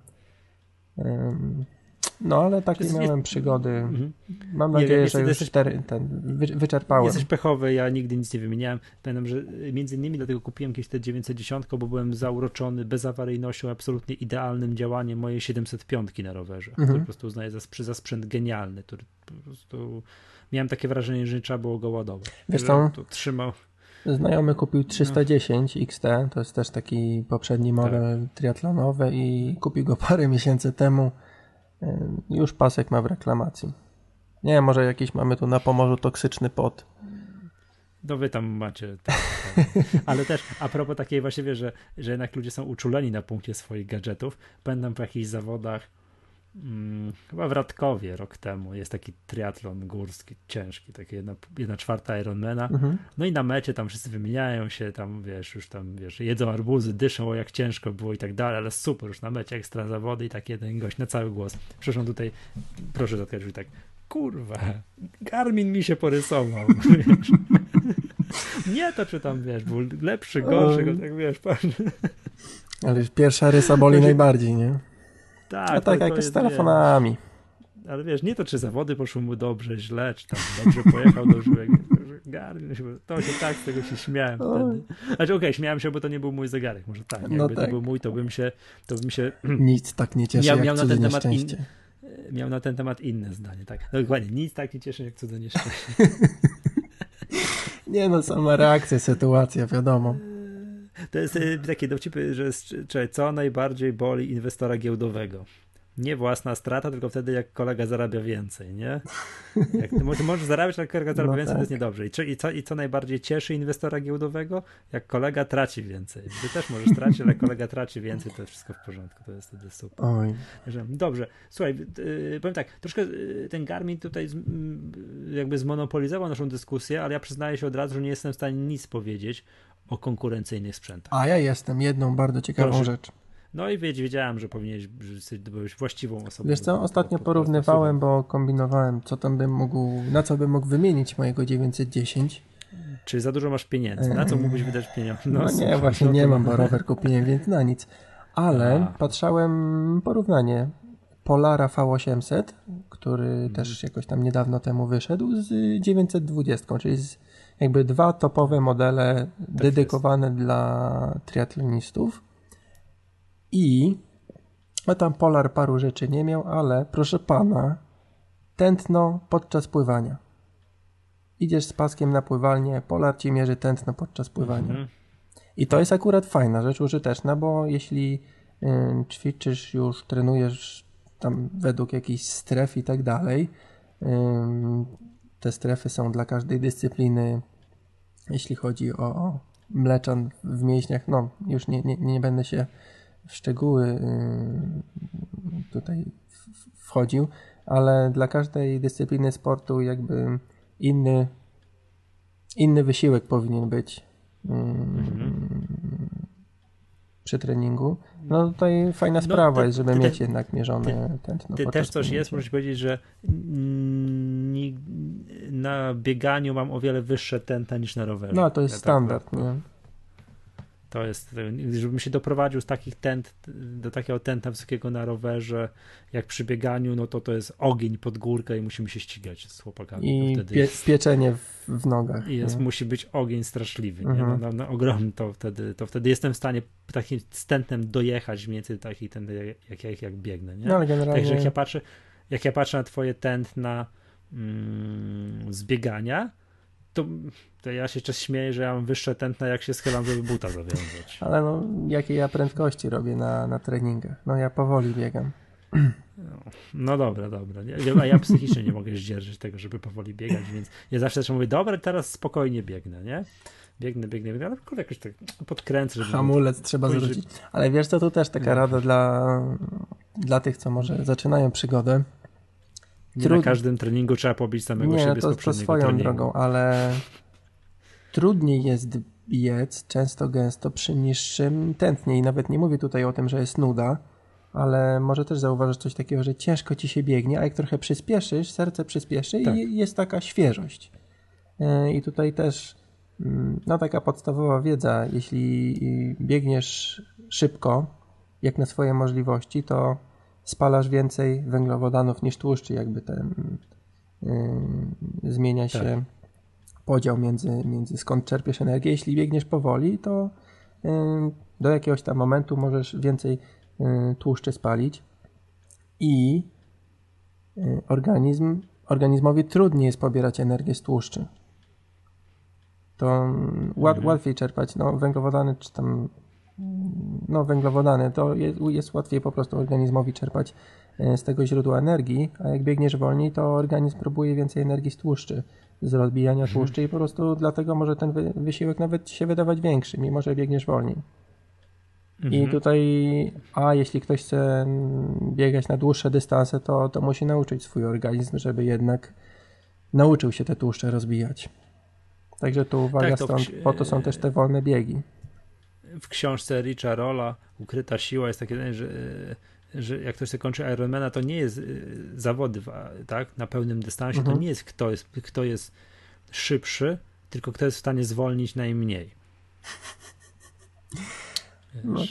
No, ale takie miałem przygody. Mam nadzieję, że już wyczerpałem. Jesteś pechowy, ja nigdy nic nie wymieniałem. Pamiętam, że między innymi dlatego kupiłem kiedyś te 910, bo byłem zauroczony bezawaryjnością, absolutnie idealnym działaniem mojej 705 na rowerze. To po prostu uznaję za sprzęt genialny, który po prostu miałem takie wrażenie, że nie trzeba było go ładować. Wiesz co? Trzymał. Znajomy kupił 310 XT, to jest też taki poprzedni model triatlonowy i kupił go parę miesięcy temu. Już pasek ma w reklamacji. Nie wiem, może jakiś mamy tu na Pomorzu toksyczny pot. No wy tam macie. Ale też a propos takiej właściwie, że jednak ludzie są uczuleni na punkcie swoich gadżetów. Pamiętam po jakichś zawodach, chyba w Radkowie rok temu, jest taki triatlon górski, ciężki, takie 1/4 Ironmana. No i na mecie tam wszyscy wymieniają się, tam wiesz, już tam wiesz, jedzą arbuzy, dyszą, o jak ciężko było i tak dalej, ale super, już na mecie ekstra zawody i tak jeden gość na cały głos. Przepraszam tutaj, proszę zatkać, że tak, kurwa, Garmin mi się porysował, wiesz. Nie to, czy tam, wiesz, był lepszy, gorszy, tak wiesz, patrz. Ale już pierwsza rysa boli najbardziej, nie? Tak, a tak jak z telefonami. Wiesz, ale wiesz, nie to czy zawody poszły mu dobrze, źle, czy tam dobrze pojechał do żyłek. To się tak, z tego się śmiałem wtedy. Znaczy okej, śmiałem się, bo to nie był mój zegarek, może tak. Jakby to był mój, to bym się... Nic tak nie cieszy jak cudze nieszczęście. Miał na ten temat inne zdanie, tak. Dokładnie, nic tak nie cieszy jak cudze nieszczęście. Nie no, sama reakcja, sytuacja, wiadomo. To jest takie dowcipy, że co najbardziej boli inwestora giełdowego? Nie własna strata, tylko wtedy jak kolega zarabia więcej, nie? Jak ty możesz zarabiać, ale kolega zarabia więcej, to jest niedobrze. I co najbardziej cieszy inwestora giełdowego? Jak kolega traci więcej. Ty też możesz tracić, ale kolega traci więcej, to jest wszystko w porządku, to jest wtedy super. Oj. Dobrze, słuchaj, powiem tak, troszkę ten Garmin tutaj jakby zmonopolizował naszą dyskusję, ale ja przyznaję się od razu, że nie jestem w stanie nic powiedzieć o konkurencyjnych sprzętach. A ja jestem jedną bardzo ciekawą rzecz. No i wiedziałem, że powinieneś być właściwą osobą. Wiesz co, ostatnio porównywałem, bo kombinowałem, co tam bym mógł, na co bym mógł wymienić mojego 910. Czy za dużo masz pieniędzy? Na co mógłbyś wydać pieniądze? No nie, właśnie nie mam, bo rower kupiłem, więc na nic. Ale patrzałem porównanie Polara V800, który też jakoś tam niedawno temu wyszedł, z 920, czyli z jakby dwa topowe modele dedykowane dla triatlonistów. I no tam Polar paru rzeczy nie miał, ale proszę pana, tętno podczas pływania. Idziesz z paskiem na pływalnię, Polar ci mierzy tętno podczas pływania. I to jest akurat fajna rzecz, użyteczna, bo jeśli ćwiczysz już, trenujesz tam według jakichś stref i tak dalej, te strefy są dla każdej dyscypliny, jeśli chodzi o mleczan w mięśniach, no już nie będę się w szczegóły tutaj wchodził, ale dla każdej dyscypliny sportu jakby inny wysiłek powinien być przy treningu. No tutaj fajna sprawa jest, żeby mieć jednak mierzone tętno. Ty też coś jest, możesz powiedzieć, że na bieganiu mam o wiele wyższe tętna niż na rowerze. No to jest standard, tak, nie? To jest, żebym się doprowadził z takich do takiego tętna wysokiego na rowerze, jak przy bieganiu, no to jest ogień pod górkę i musimy się ścigać z chłopakami. I wtedy pieczenie w nogach. Musi być ogień straszliwy, nie? No, ogromny, to wtedy jestem w stanie takim tętnem dojechać mniej więcej takich tętnem, jak biegnę, nie? No, ale generalnie... Także jak ja patrzę na twoje tętna z biegania, to ja się czas śmieję, że ja mam wyższe tętna, jak się schylam, żeby buta zawiązać. Ale no, jakie ja prędkości robię na treningach? No ja powoli biegam. No dobra. Ja psychicznie nie mogę zdzierżyć tego, żeby powoli biegać, więc ja zawsze też mówię, dobra, teraz spokojnie biegnę, nie? Biegnę, ale kurde, jakoś tak podkręcę. Żeby hamulec trzeba zrzucić. Ale wiesz co, tu też taka rada dla tych, co może zaczynają przygodę. Na każdym treningu trzeba pobić samego siebie z poprzedniego swoją treningu. Drogą, ale trudniej jest biec często gęsto przy niższym tętnie i nawet nie mówię tutaj o tym, że jest nuda, ale może też zauważysz coś takiego, że ciężko ci się biegnie, a jak trochę przyspieszysz, serce przyspieszy i jest taka świeżość. I tutaj też no taka podstawowa wiedza, jeśli biegniesz szybko, jak na swoje możliwości, to spalasz więcej węglowodanów niż tłuszczy, jakby ten zmienia się podział między skąd czerpiesz energię. Jeśli biegniesz powoli, to do jakiegoś tam momentu możesz więcej tłuszczy spalić i organizmowi trudniej jest pobierać energię z tłuszczy. To łatwiej czerpać węglowodany czy tam węglowodany, to jest łatwiej po prostu organizmowi czerpać z tego źródła energii, a jak biegniesz wolniej, to organizm próbuje więcej energii z tłuszczy, z rozbijania tłuszczy i po prostu dlatego może ten wysiłek nawet się wydawać większy, mimo że biegniesz wolniej. I tutaj, jeśli ktoś chce biegać na dłuższe dystanse, to musi nauczyć swój organizm, żeby jednak nauczył się te tłuszcze rozbijać. Także tu uwaga, po to są też te wolne biegi. W książce Richa Rolla Ukryta siła jest takie, że jak ktoś się kończy Ironmana, to nie jest zawody na pełnym dystansie, to nie jest kto jest szybszy, tylko kto jest w stanie zwolnić najmniej.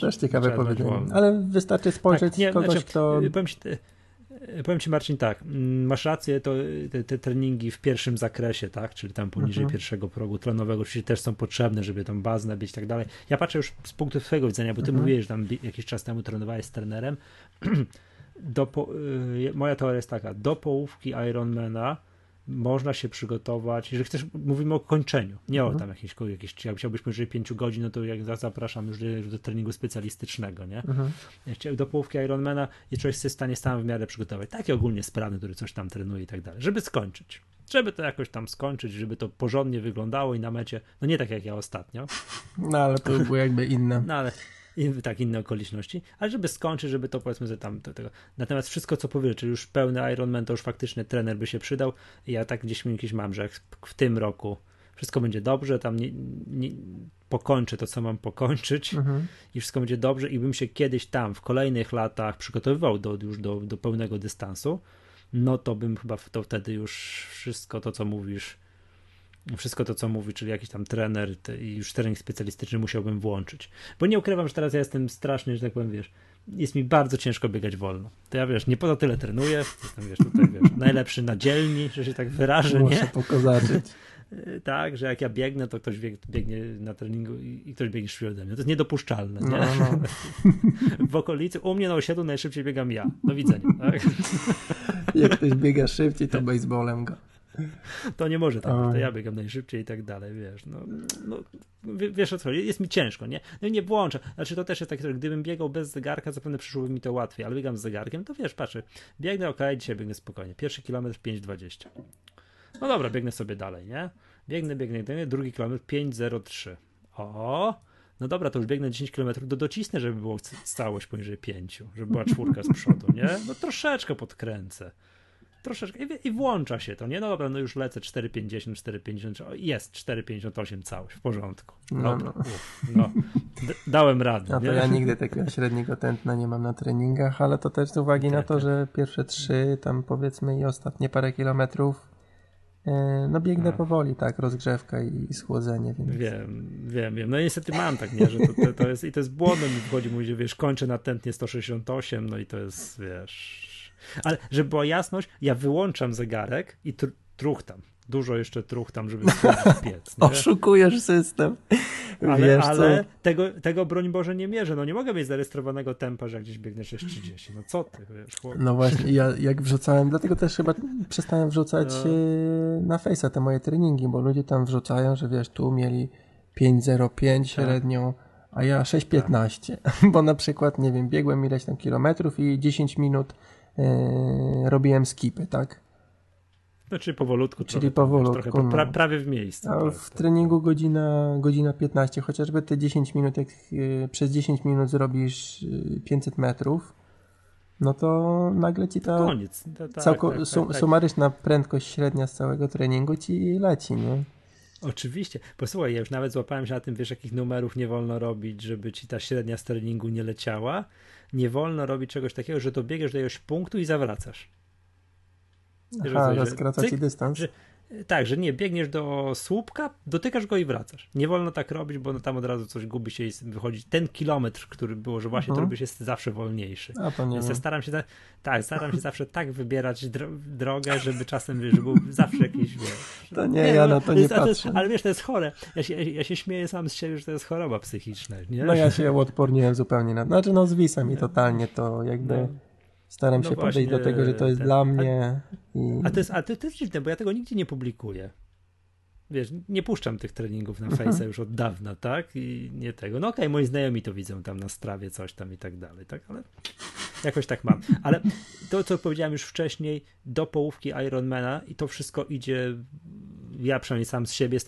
Też ciekawe powiedzenie, ale wystarczy spojrzeć kto... Powiem ci Marcin, masz rację, to te treningi w pierwszym zakresie, czyli tam poniżej pierwszego progu tlenowego, oczywiście też są potrzebne, żeby tam bazę nabić i tak dalej. Ja patrzę już z punktu twojego widzenia, bo ty mówiłeś, że tam jakiś czas temu trenowałeś z trenerem. Moja teoria jest taka, do połówki Ironmana można się przygotować, jeżeli chcesz, mówimy o kończeniu, nie o tam jakieś jak chciałbyś powyżej 5 godzin, no to jak zapraszam już do treningu specjalistycznego, nie? Do połówki Ironmana i człowiek jest w stanie sam w miarę przygotować. Taki ogólnie sprawny, który coś tam trenuje i tak dalej, żeby skończyć. Żeby to jakoś tam skończyć, żeby to porządnie wyglądało i na mecie, no nie tak jak ja ostatnio. No ale to były jakby inne. Inne okoliczności, ale żeby skończyć, żeby to powiedzmy, że tam do tego. Natomiast wszystko co powyżej, czyli już pełny Ironman, to już faktycznie trener by się przydał. Ja tak gdzieś mam, że jak w tym roku wszystko będzie dobrze, tam nie pokończę to, co mam pokończyć i wszystko będzie dobrze i bym się kiedyś tam w kolejnych latach przygotowywał do pełnego dystansu, no to bym chyba to wtedy już wszystko to, co mówisz, czyli jakiś tam trener i już trening specjalistyczny musiałbym włączyć. Bo nie ukrywam, że teraz ja jestem straszny, że tak powiem, jest mi bardzo ciężko biegać wolno. To ja nie poza tyle trenuję, jestem najlepszy na dzielni, że się tak wyrażę, muszę nie? pokazać. Tak, że jak ja biegnę, to ktoś biegnie na treningu i ktoś biegnie szybciej ode mnie. To jest niedopuszczalne, nie? W okolicy, u mnie na osiedlu najszybciej biegam ja. Do widzenia, tak? Jak ktoś biega szybciej, to baseballem go. To nie może to ja biegam najszybciej i tak dalej, wiesz o co chodzi, jest mi ciężko, nie? No i nie włączę, to też jest takie, że gdybym biegał bez zegarka, zapewne przyszłoby mi to łatwiej, ale biegam z zegarkiem, to patrzę, biegnę, dzisiaj biegnę spokojnie, pierwszy kilometr 5,20, no dobra, biegnę sobie dalej, nie? Biegnę, drugi kilometr 5,03, no dobra, to już biegnę 10 km, docisnę, żeby było całość poniżej 5, żeby była czwórka z przodu, nie? No troszeczkę podkręcę, troszeczkę i włącza się to, nie? No dobra, już lecę 4,50, 4,50, jest 4,58 całość, w porządku. Dałem radę. No to ja nigdy takiego średniego tętna nie mam na treningach, ale to też z uwagi na to, że pierwsze 3 tam powiedzmy i ostatnie parę kilometrów biegnę powoli, rozgrzewka i schłodzenie. Więc... Wiem. No niestety mam że to jest, i to jest błądem mi wchodzi, mówię, kończę na tętnie 168, no i to jest, Ale żeby była jasność, ja wyłączam zegarek i truchtam. Dużo jeszcze truchtam, żeby piec. Nie? Oszukujesz system. Ale tego broń Boże nie mierzę. No nie mogę mieć zarejestrowanego tempa, że gdzieś biegniesz 6,30. No co ty, chłopie? No właśnie, ja jak wrzucałem, dlatego też chyba przestałem wrzucać na Face'a te moje treningi, bo ludzie tam wrzucają, że tu mieli 5,05 średnią, a ja 6,15. Bo na przykład, biegłem ileś tam kilometrów i 10 minut robiłem skipy, czyli powolutku. Trochę prawie w miejscu. A w treningu godzina 15, chociażby te 10 minut, jak przez 10 minut zrobisz 500 metrów, no to nagle ci ta koniec. Sumaryczna prędkość średnia z całego treningu ci leci, nie? Oczywiście. Posłuchaj, ja już nawet złapałem się na tym, jakich numerów nie wolno robić, żeby ci ta średnia z treningu nie leciała. Nie wolno robić czegoś takiego, że dobiegasz do jakiegoś punktu i zawracasz. Aha, że skraca ci dystans. Tak, że nie, biegniesz do słupka, dotykasz go i wracasz. Nie wolno tak robić, bo tam od razu coś gubi się i wychodzi ten kilometr, który było, że właśnie to jest zawsze wolniejszy. A to nie. Więc ja staram się zawsze tak wybierać drogę, żeby czasem, żeby był zawsze jakiś... To nie, ja na to nie patrzę. Ale wiesz, to jest chore. Ja się śmieję sam z siebie, że to jest choroba psychiczna. Nie? No ja się uodporniłem zupełnie na... Znaczy no zwisa mi totalnie to jakby... No. Staram się podejść do tego, że to jest dla mnie. A to jest dziwne, bo ja tego nigdzie nie publikuję. Wiesz, nie puszczam tych treningów na Face'a już od dawna, tak? I nie tego. No okej, moi znajomi to widzą tam na Strawie coś tam i tak dalej, tak? Ale jakoś tak mam. Ale to, co powiedziałem już wcześniej, do połówki Ironmana i to wszystko idzie, ja przynajmniej sam z siebie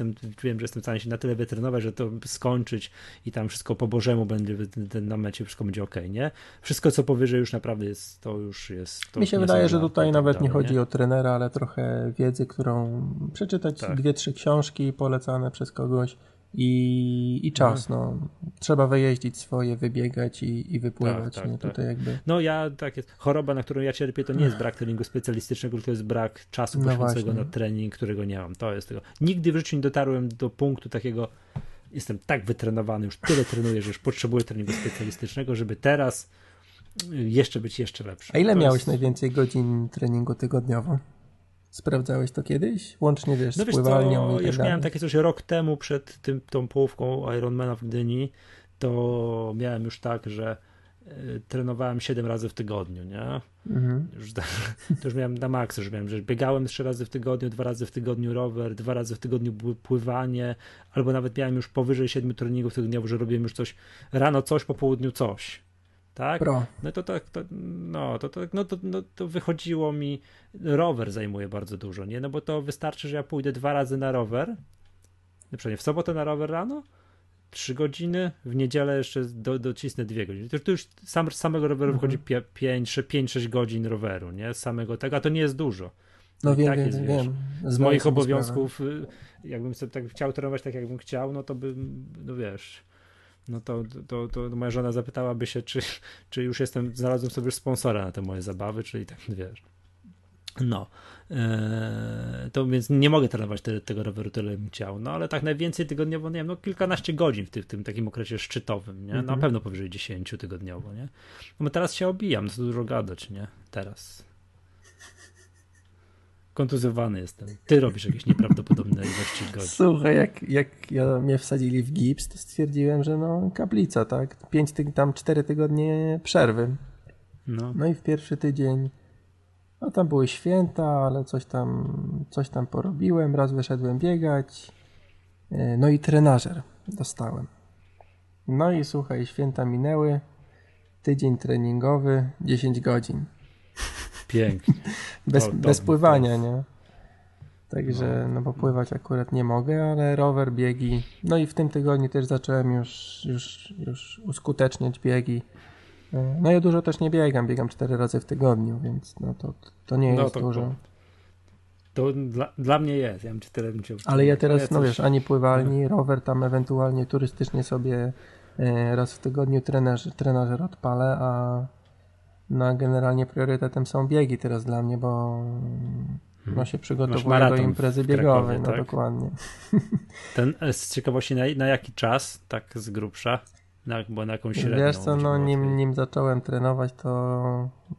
wiem, że jestem w stanie się na tyle wytrenować, że to skończyć i tam wszystko po bożemu będzie, na mecie wszystko będzie okej, nie? Wszystko, co powyżej już naprawdę jest, to już jest... To mi się wydaje, że tutaj nawet nie chodzi o trenera, ale trochę wiedzy, którą przeczytać, tak. 2-3 książki polecane przez kogoś i czas, no. Trzeba wyjeździć swoje, wybiegać i wypływać. Tak, nie? Tak, tutaj jakby... No ja, tak jest, choroba, na którą ja cierpię, to nie jest brak treningu specjalistycznego, to jest brak czasu poświęconego na trening, którego nie mam. To jest tego. Nigdy w życiu nie dotarłem do punktu takiego, jestem tak wytrenowany, już tyle trenuję, że już potrzebuję treningu specjalistycznego, żeby teraz jeszcze być jeszcze lepszy. A ile miałeś najwięcej godzin treningu tygodniowo? Sprawdzałeś to kiedyś? Łącznie, wiesz, no z pływalnią i tak już dalej. Miałem takie coś rok temu przed tą połówką Ironmana w Gdyni, to miałem już tak, że trenowałem 7 razy w tygodniu, nie? To już miałem na maksa, że biegałem 3 razy w tygodniu, 2 razy w tygodniu rower, 2 razy w tygodniu pływanie, albo nawet miałem już powyżej 7 treningów tygodniowo, że robiłem już coś, rano coś, po południu coś. Tak? No to tak, to wychodziło mi, rower zajmuje bardzo dużo, nie? No bo to wystarczy, że ja pójdę 2 razy na rower, na przykład w sobotę na rower rano, 3 godziny, w niedzielę jeszcze docisnę 2 godziny. To już z samego roweru wychodzi 5-6 godzin roweru, nie? Z samego tego, a to nie jest dużo. No wiem. Z moich obowiązków, jakbym sobie tak chciał trenować tak, jakbym chciał, no to bym, no wiesz... No to moja żona zapytałaby się, czy już znalazłem sobie sponsora na te moje zabawy, czyli tak, wiesz. No. To więc nie mogę trenować tego roweru tyle bym chciał, no ale tak najwięcej tygodniowo, nie wiem, no kilkanaście godzin w tym takim okresie szczytowym, nie? Na pewno powyżej 10 tygodniowo, nie? No teraz się obijam, no to dużo gadać, nie? Teraz. Kontuzowany jestem. Ty robisz jakieś nieprawdopodobne ilości godzin. Słuchaj, jak mnie wsadzili w gips, to stwierdziłem, że no kaplica, tak? 4 tygodnie przerwy. No i w pierwszy tydzień, no tam były święta, ale coś tam porobiłem, raz wyszedłem biegać, no i trenażer dostałem. No i słuchaj, święta minęły, tydzień treningowy, 10 godzin. Pięknie. Bez pływania, nie? Także, no bo pływać akurat nie mogę, ale rower, biegi. No i w tym tygodniu też zacząłem już uskuteczniać biegi. No ja dużo też nie biegam 4 razy w tygodniu, więc no to nie jest dużo. To dla mnie jest, ja bym 4 razy chciał. Ale ja teraz, no wiesz, ani pływalni, rower tam ewentualnie turystycznie sobie raz w tygodniu trenażer odpalę, a no generalnie priorytetem są biegi teraz dla mnie, bo no się przygotowuję do imprezy biegowej, no tak? Dokładnie. Ten z ciekawości na jaki czas, tak z grubsza, bo na jakąś średnią? Wiesz co, no nim zacząłem trenować, to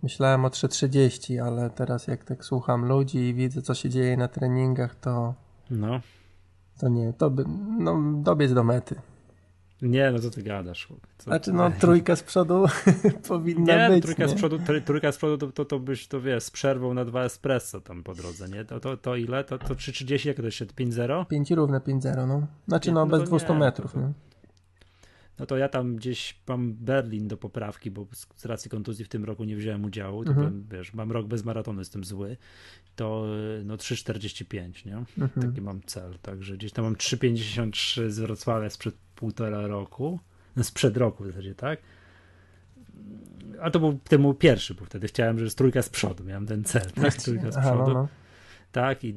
myślałem o 3:30, ale teraz jak tak słucham ludzi i widzę, co się dzieje na treningach, to to nie, to by, no dobiec do mety. Nie, no co ty gadasz? Znaczy no trójka z przodu powinna być. Trójka nie? Trójka z przodu to byś, to wiesz, z przerwą na 2 espresso tam po drodze, nie? To ile? To 3:30, jak to się 5:0? 5:0, no. Znaczy no bez 200 metrów, nie? No to ja tam gdzieś mam Berlin do poprawki, bo z racji kontuzji w tym roku nie wziąłem udziału, to wiesz, mam rok bez maratonu, jestem zły, to no 3:45, nie? Taki mam cel, także gdzieś tam mam 3:53 z Wrocławia sprzed 1,5 roku, sprzed roku w zasadzie, tak? A to był temu pierwszy, bo wtedy chciałem, że z trójka z przodu, miałem ten cel, tak? Trójka z przodu, tak? I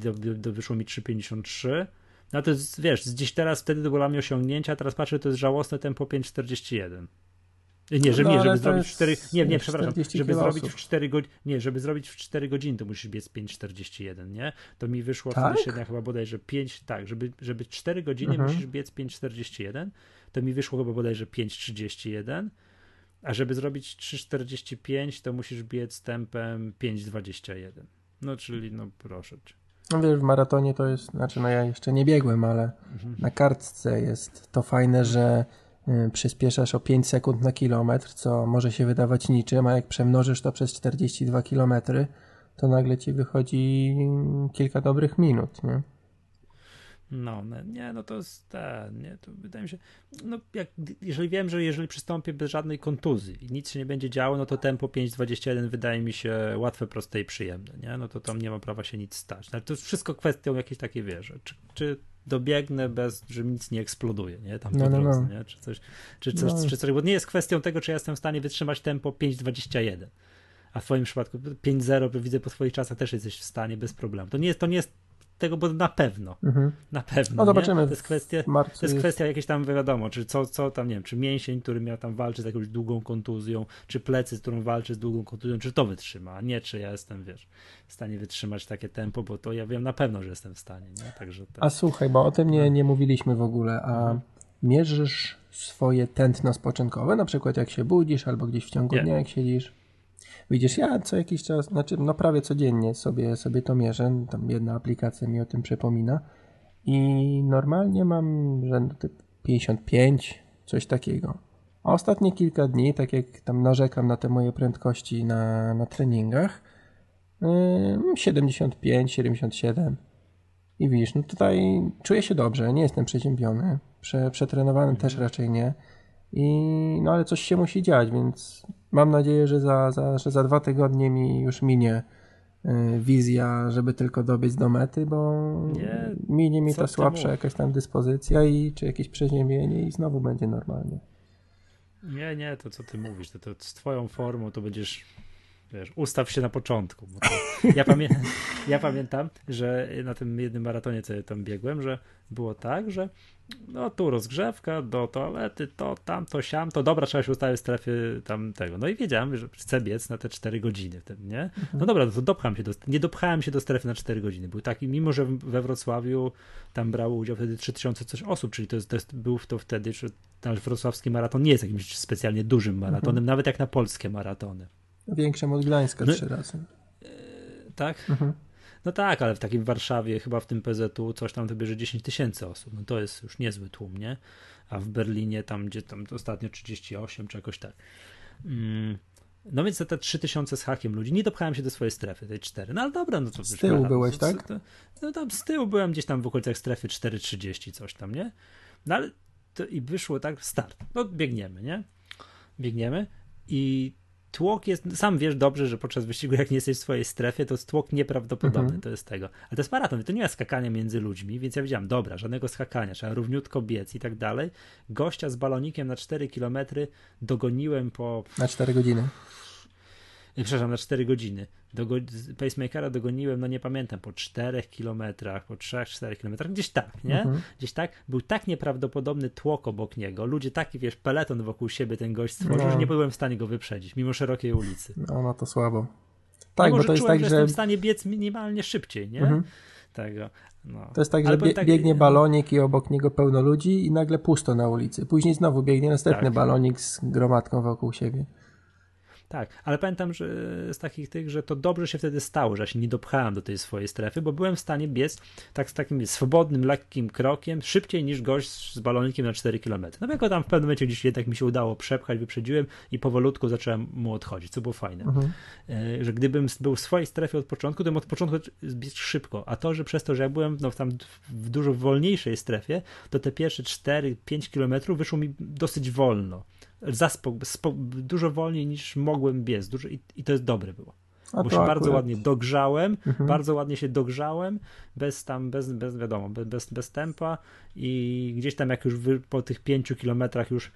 wyszło mi 3:53. No to jest, wiesz, dziś teraz wtedy to było dla mnie osiągnięcia, a teraz patrzę, to jest żałosne tempo 5:41. Nie, żeby, no, nie, żeby zrobić w 4. Nie, nie, przepraszam. Żeby zrobić w 4 godziny. Nie, żeby zrobić w 4 godziny, to musisz biec 5,41, nie? To mi wyszło tak? w średnia chyba bodajże 5. Tak, żeby 4 godziny musisz biec 5,41, to mi wyszło chyba bodajże 5,31. A żeby zrobić 3,45, to musisz biec tempem 5,21. No czyli no proszę cię. No wiesz, w maratonie to jest, znaczy no ja jeszcze nie biegłem, ale na kartce jest to fajne, że przyspieszasz o 5 sekund na kilometr, co może się wydawać niczym, a jak przemnożysz to przez 42 kilometry, to nagle ci wychodzi kilka dobrych minut, nie? No, nie, no to jest nie, to wydaje mi się, no jak, jeżeli wiem, że jeżeli przystąpię bez żadnej kontuzji i nic się nie będzie działo, no to tempo 5,21 wydaje mi się łatwe, proste i przyjemne, nie? No to tam nie ma prawa się nic stać. Ale to jest wszystko kwestią jakiejś takiej wieży. Czy dobiegnę bez, że nic nie eksploduje, nie? Tam po drodze, nie? Czy coś, bo nie jest kwestią tego, czy ja jestem w stanie wytrzymać tempo 5,21. A w twoim przypadku 5,0, widzę po twoich czasach też jesteś w stanie bez problemu. To nie jest tego, bo na pewno. Na pewno. No zobaczymy. To jest kwestia jakiejś tam, wiadomo, czy co tam, nie wiem, czy mięsień, który miał tam walczyć z jakąś długą kontuzją, czy plecy, z którą walczy z długą kontuzją, czy to wytrzyma, a nie czy ja jestem, wiesz, w stanie wytrzymać takie tempo, bo to ja wiem na pewno, że jestem w stanie. Nie? Także tak. A słuchaj, bo o tym nie mówiliśmy w ogóle, a mierzysz swoje tętno spoczynkowe, na przykład jak się budzisz, albo gdzieś w ciągu dnia jak siedzisz? Widzisz, ja co jakiś czas, znaczy no prawie codziennie sobie to mierzę, tam jedna aplikacja mi o tym przypomina i normalnie mam rzędu typ 55, coś takiego. A ostatnie kilka dni, tak jak tam narzekam na te moje prędkości na treningach, 75, 77 i widzisz, no tutaj czuję się dobrze, nie jestem przeziębiony, przetrenowany też raczej nie. No ale coś się musi dziać, więc mam nadzieję, że za 2 tygodnie mi już minie wizja, żeby tylko dobiec do mety, bo minie mi ta słabsza jakaś tam dyspozycja czy jakieś przeziębienie i znowu będzie normalnie. Nie, to co ty mówisz, to z twoją formą to będziesz... Wiesz, ustaw się na początku. Bo ja pamiętam, że na tym jednym maratonie, co ja tam biegłem, że było tak, że no tu rozgrzewka, do toalety, to tam, to siam, to dobra, trzeba się ustawić w strefie tamtego. No i wiedziałem, że chcę biec na te 4 godziny wtedy, nie? No dobra, to nie dopchałem się do strefy na 4 godziny. Był taki, mimo że we Wrocławiu tam brało udział wtedy 3000 coś osób, czyli był to wtedy, że wrocławski maraton nie jest jakimś specjalnie dużym maratonem, nawet jak na polskie maratony. Większym od Gdańska 3 razy. Tak? No tak, ale w takim Warszawie, chyba w tym PZU coś tam wybierze 10,000 osób. No to jest już niezły tłum, nie? A w Berlinie tam, gdzie tam ostatnio 38 czy jakoś tak. No więc te 3000 z hakiem ludzi, nie dopchałem się do swojej strefy, tej 4. No ale dobra, no to... Z tyłu byłeś, tak? No tam z tyłu byłem gdzieś tam w okolicach strefy 4,30 coś tam, nie? No ale to i wyszło tak, start. No biegniemy, nie? Biegniemy i... Tłok jest, sam wiesz dobrze, że podczas wyścigu, jak nie jesteś w swojej strefie, to jest tłok nieprawdopodobny, to jest tego. Ale to jest maraton, to nie ma skakania między ludźmi, więc ja wiedziałem, dobra, żadnego skakania, trzeba równiutko biec i tak dalej. Gościa z balonikiem na 4 km dogoniłem po... Na 4 godziny. Przepraszam, na 4 godziny. Pacemakera dogoniłem, no nie pamiętam, po 4 kilometrach, po 3-4 kilometrach, gdzieś tak, nie? Gdzieś tak. Był tak nieprawdopodobny tłok obok niego. Ludzie taki, wiesz, peleton wokół siebie ten gość stworzył, że nie byłem w stanie go wyprzedzić, mimo szerokiej ulicy. No to słabo. Tak, bo to jest tak, że jestem w stanie biec minimalnie szybciej, nie? Tego. No. To jest tak, że biegnie balonik i obok niego pełno ludzi i nagle pusto na ulicy. Później znowu biegnie następny balonik z gromadką wokół siebie. Tak, ale pamiętam, że z takich tych, że to dobrze się wtedy stało, że ja się nie dopchałem do tej swojej strefy, bo byłem w stanie biec tak z takim swobodnym, lekkim krokiem, szybciej niż gość z balonikiem na 4 km. No bo jako tam w pewnym momencie gdzieś jednak mi się udało przepchać, wyprzedziłem i powolutku zacząłem mu odchodzić, co było fajne. Że gdybym był w swojej strefie od początku, to bym od początku biegł szybko, a to, że przez to, że ja byłem tam w dużo wolniejszej strefie, to te pierwsze 4-5 km wyszło mi dosyć wolno. Dużo wolniej niż mogłem biec i to jest dobre było, bo się bardzo ładnie dogrzałem, bez tempa i gdzieś tam jak już po tych 5 kilometrach już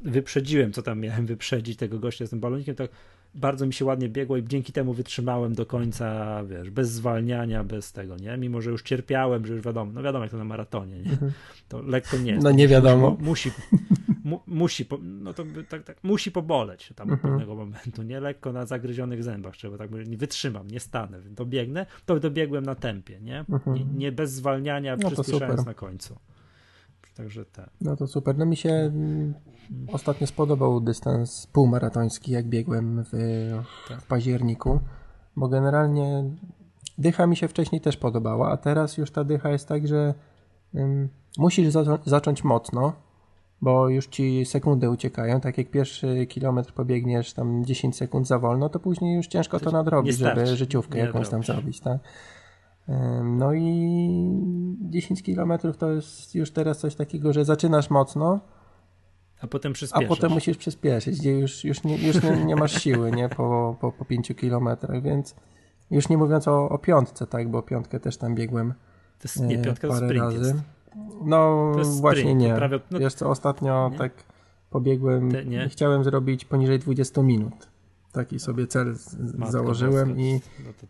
wyprzedziłem, co tam miałem wyprzedzić tego gościa z tym balonikiem, tak bardzo mi się ładnie biegło i dzięki temu wytrzymałem do końca, wiesz, bez zwalniania, bez tego, nie? Mimo, że już cierpiałem, że już wiadomo, jak to na maratonie, nie? To lekko nie jest. No nie wiadomo. Musi musi poboleć tam od pewnego momentu, nie? Lekko na zagryzionych zębach, trzeba tak powiedzieć, nie wytrzymam, nie stanę, więc dobiegnę, to dobiegłem na tempie, nie? Nie bez zwalniania, no przyspieszając na końcu. Także tak. No to super. No mi się ostatnio spodobał dystans półmaratoński, jak biegłem w październiku, bo generalnie dycha mi się wcześniej też podobała, a teraz już ta dycha jest tak, że musisz zacząć mocno, bo już ci sekundy uciekają, tak jak pierwszy kilometr pobiegniesz tam 10 sekund za wolno, to później już ciężko to nadrobić, żeby życiówkę jakąś tam zrobić, tak? No i 10 kilometrów to jest już teraz coś takiego, że zaczynasz mocno, a potem musisz przyspieszyć, gdzie już nie masz siły, nie? Po 5 kilometrach, więc już nie mówiąc o piątce, tak? Bo piątkę też tam biegłem. To jest nie piątka, to sprint razy. Jest. No to jest właśnie sprint, nie. Prawie, no, wiesz co, ostatnio nie? Tak pobiegłem, nie chciałem zrobić poniżej 20 minut. Taki sobie cel założyłem i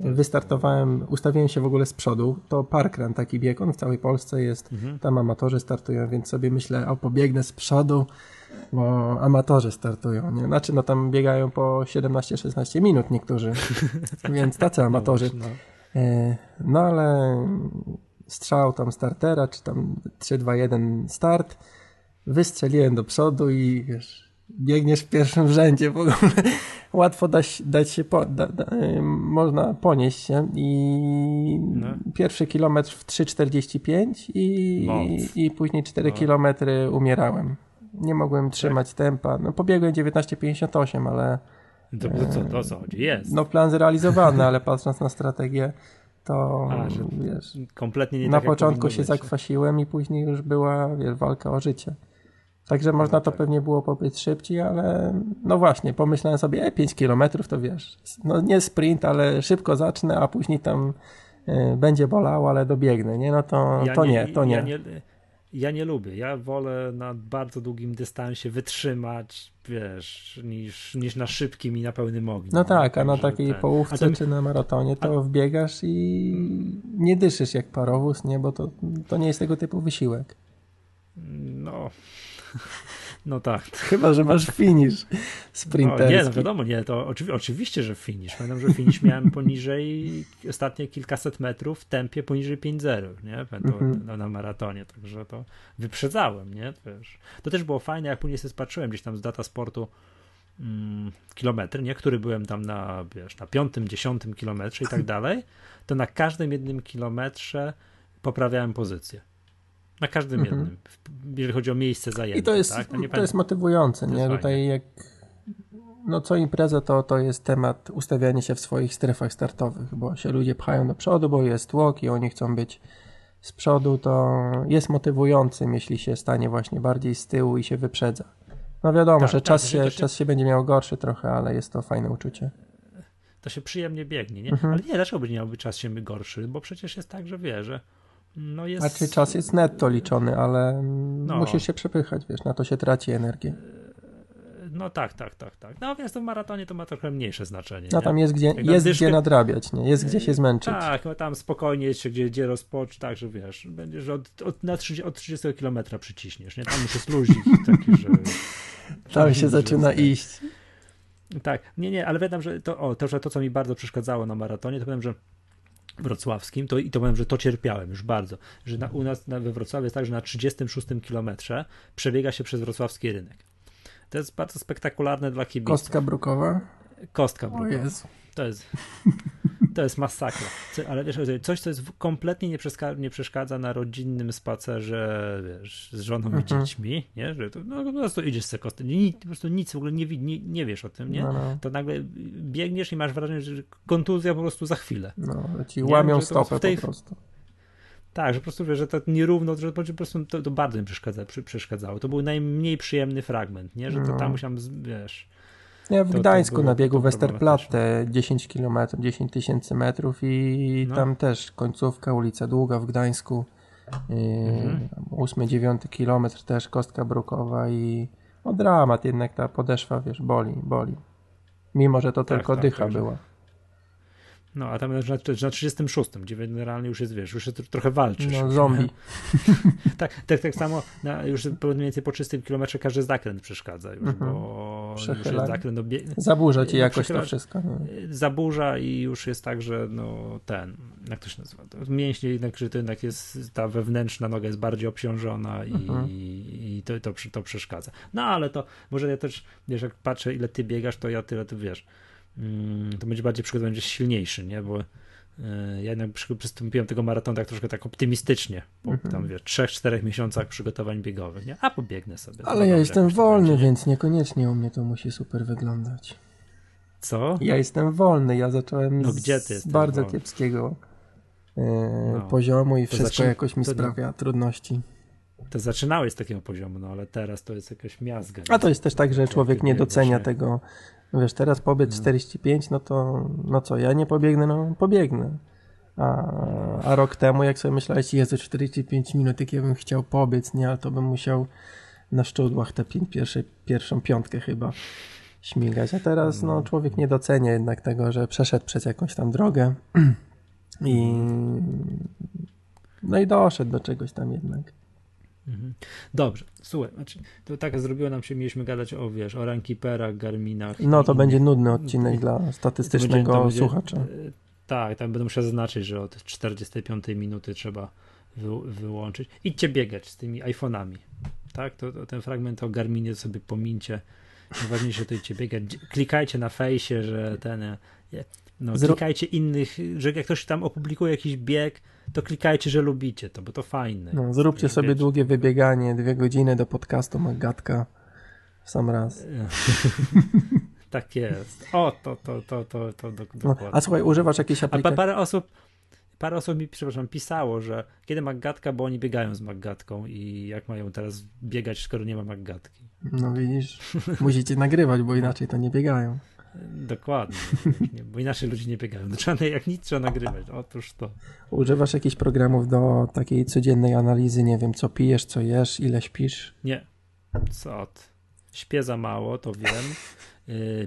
wystartowałem, ustawiłem się w ogóle z przodu. To parkrun taki bieg, on w całej Polsce jest, tam amatorzy startują, więc sobie myślę, pobiegnę z przodu, bo amatorzy startują, nie? Znaczy, no tam biegają po 17-16 minut niektórzy, więc tacy amatorzy. No ale strzał tam startera, czy tam 3-2-1 start, wystrzeliłem do przodu i wiesz, biegniesz w pierwszym rzędzie, w ogóle łatwo dać się, można ponieść się i pierwszy kilometr w 3,45 i później 4 kilometry umierałem. Nie mogłem trzymać tempa, pobiegłem 19,58, ale to co chodzi, jest. No plan zrealizowany, ale patrząc na strategię to wiesz, kompletnie nie na tak, początku się zakwasiłem i później już była walka o życie. Także można to pewnie było pobiec szybciej, ale no właśnie, pomyślałem sobie, 5 km to wiesz, no nie sprint, ale szybko zacznę, a później tam będzie bolało, ale dobiegnę, nie? No to, ja to nie, nie, to nie. Ja nie lubię, ja wolę na bardzo długim dystansie wytrzymać, wiesz, niż na szybkim i na pełnym ogniu. No tak, a na takiej połówce czy na maratonie to wbiegasz i nie dyszysz jak parowóz, nie? Bo to nie jest tego typu wysiłek. No tak. Chyba, że masz finisz sprinterski. No, nie, no wiadomo, nie, to oczywiście, że finisz. Pamiętam, że finisz miałem poniżej ostatnie kilkaset metrów w tempie poniżej 5.0, nie? Na maratonie, także to wyprzedzałem, nie? Wiesz. To też było fajne, jak później sobie spatrzyłem gdzieś tam z data sportu kilometry, nie? Który byłem tam na, wiesz, na 5., 10. kilometrze i tak dalej, to na każdym jednym kilometrze poprawiałem pozycję. Na każdym jednym, jeżeli chodzi o miejsce zajęte. I to jest, tak? To jest motywujące. To nie? Jest tutaj jak co impreza, to jest temat ustawiania się w swoich strefach startowych, bo się ludzie pchają do przodu, bo jest tłok i oni chcą być z przodu, to jest motywującym, jeśli się stanie właśnie bardziej z tyłu i się wyprzedza. No wiadomo, tak, że czas się będzie miał gorszy trochę, ale jest to fajne uczucie. To się przyjemnie biegnie, nie? Ale nie, dlaczego by nie miałby czas się gorszy, bo przecież jest tak, że wie, że jest... Znaczy czas jest netto liczony, ale musisz się przepychać, wiesz, na to się traci energię. No tak. No więc to w maratonie to ma trochę mniejsze znaczenie. No nie? Tam jest gdzie nadrabiać, nie? Jest gdzie się zmęczyć. Tak, no tam spokojnie jest się gdzie rozpocz, tak, że wiesz, będziesz od 30 km przyciśniesz, nie? Tam już jest luzik taki, że... Tam się zaczyna iść. Tak, nie, ale wiem, że to, co mi bardzo przeszkadzało na maratonie, to powiem, że wrocławskim, to powiem, że to cierpiałem już bardzo, że u nas we Wrocławiu jest tak, że na 36 kilometrze przebiega się przez wrocławski rynek. To jest bardzo spektakularne dla kibiców. Kostka brukowa. To jest masakra. Ale wiesz, coś, co jest kompletnie nie przeszkadza na rodzinnym spacerze, wiesz, z żoną i dziećmi, nie? Że po prostu idziesz z kostką, po prostu nic w ogóle nie wiesz o tym, nie? No. To nagle biegniesz i masz wrażenie, że kontuzja po prostu za chwilę. No, ci łamią stopę po prostu. Tak, że po prostu wiesz, że to nierówno, że po prostu to bardzo mi przeszkadzało. To był najmniej przyjemny fragment, nie? Że to tam musiałem, wiesz... Ja w Gdańsku na biegu Westerplatte 10 km, 10 tysięcy metrów i tam też końcówka, ulica Długa w Gdańsku, 8-9 kilometr też kostka brukowa i dramat, jednak ta podeszwa, wiesz, boli. Mimo, że to tylko dycha była. No, a tam na 36, gdzie generalnie już jest, wiesz, już trochę walczysz. No, zombie. tak samo już mniej więcej po 30 km każdy zakręt przeszkadza już, bo już jest zakręt. Zaburza ci jakoś to wszystko. No. Zaburza i już jest tak, że no ten, jak to się nazywa, mięśnie jednak, że to jednak jest, ta wewnętrzna noga jest bardziej obciążona i to przeszkadza. No, ale to może ja też, wiesz, jak patrzę ile ty biegasz, to ja tyle, ty wiesz, to będzie bardziej przygotowanie, będzie silniejszy, nie? Bo ja jednak przystąpiłem tego maratonu tak troszkę optymistycznie, po tam, wiesz, 3-4 miesiącach przygotowań biegowych, nie? A pobiegnę sobie. Ale ja jestem wolny, więc niekoniecznie u mnie to musi super wyglądać. Co? Ja jestem wolny, ja zacząłem z bardzo kiepskiego poziomu i to wszystko jakoś mi sprawia trudności. To zaczynałeś z takiego poziomu, no ale teraz to jest jakaś miazga. A to jest też tak, że człowiek nie docenia tego. Wiesz, teraz pobieg 45, no to no co, ja nie pobiegnę, no pobiegnę. A rok temu, jak sobie myślałeś, Jezu, 45 minut, jak ja bym chciał pobiec, nie, ale to bym musiał na szczudłach tę pierwszą piątkę chyba śmigać. A teraz no człowiek nie docenia jednak tego, że przeszedł przez jakąś tam drogę i doszedł do czegoś tam jednak. Dobrze, słuchaj, znaczy, to tak zrobiło nam się, mieliśmy gadać o, wiesz, o RunKeeperach, Garminach. No to będzie nudny odcinek dla statystycznego słuchacza. Tak, tam będę musiał zaznaczyć, że od 45 minuty trzeba wyłączyć. Idźcie biegać z tymi iPhone'ami, tak? To ten fragment o Garminie sobie pomincie. Najważniejsze to idźcie biegać. Klikajcie na fejsie, że ten... klikajcie innych, że jak ktoś tam opublikuje jakiś bieg, to klikajcie, że lubicie to, bo to fajne. No, zróbcie sobie długie wybieganie, 2 godziny do podcastu MacGadka w sam raz. Tak jest. O, to dokładnie. A słuchaj, używasz jakiejś aplikacji? Parę osób mi, przepraszam, pisało, że kiedy MacGadka, bo oni biegają z MacGadką i jak mają teraz biegać, skoro nie ma MacGadki. No widzisz, musicie nagrywać, bo inaczej to nie biegają. Dokładnie, bo inaczej ludzie nie biegają. Trzeba, jak nic, trzeba nagrywać. Otóż to. Używasz jakichś programów do takiej codziennej analizy, nie wiem, co pijesz, co jesz, ile śpisz? Nie. Co? Śpię za mało, to wiem.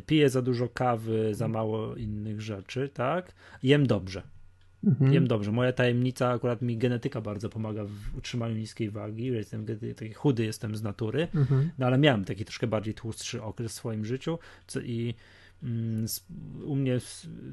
Piję za dużo kawy, za mało innych rzeczy, tak? Jem dobrze. Jem dobrze. Moja tajemnica, akurat mi genetyka bardzo pomaga w utrzymaniu niskiej wagi. Jestem taki chudy, jestem z natury, no ale miałem taki troszkę bardziej tłustszy okres w swoim życiu i u mnie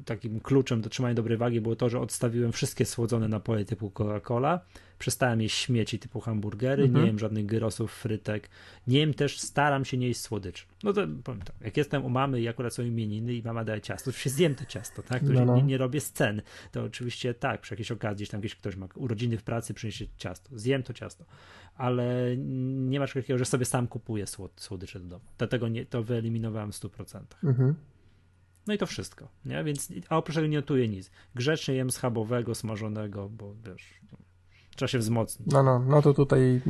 takim kluczem do trzymania dobrej wagi było to, że odstawiłem wszystkie słodzone napoje typu Coca-Cola, przestałem jeść śmieci typu hamburgery, nie jem żadnych gyrosów, frytek, nie jem też, staram się nie jeść słodyczy. No to powiem tak, jak jestem u mamy i akurat są imieniny i mama daje ciasto, to się zjem to ciasto, tak? To nie robię scen. To oczywiście tak, przy jakiejś okazji, gdzieś tam ktoś ma urodziny w pracy, przyniesie ciasto, zjem to ciasto, ale nie ma czegoś takiego, że sobie sam kupuję słodycze do domu. Dlatego to wyeliminowałem w 100%. No i to wszystko, nie? Więc, a oprócz tego nie notuję nic. Grzecznie jem schabowego, smażonego, bo wiesz, trzeba się wzmocnić. No to tutaj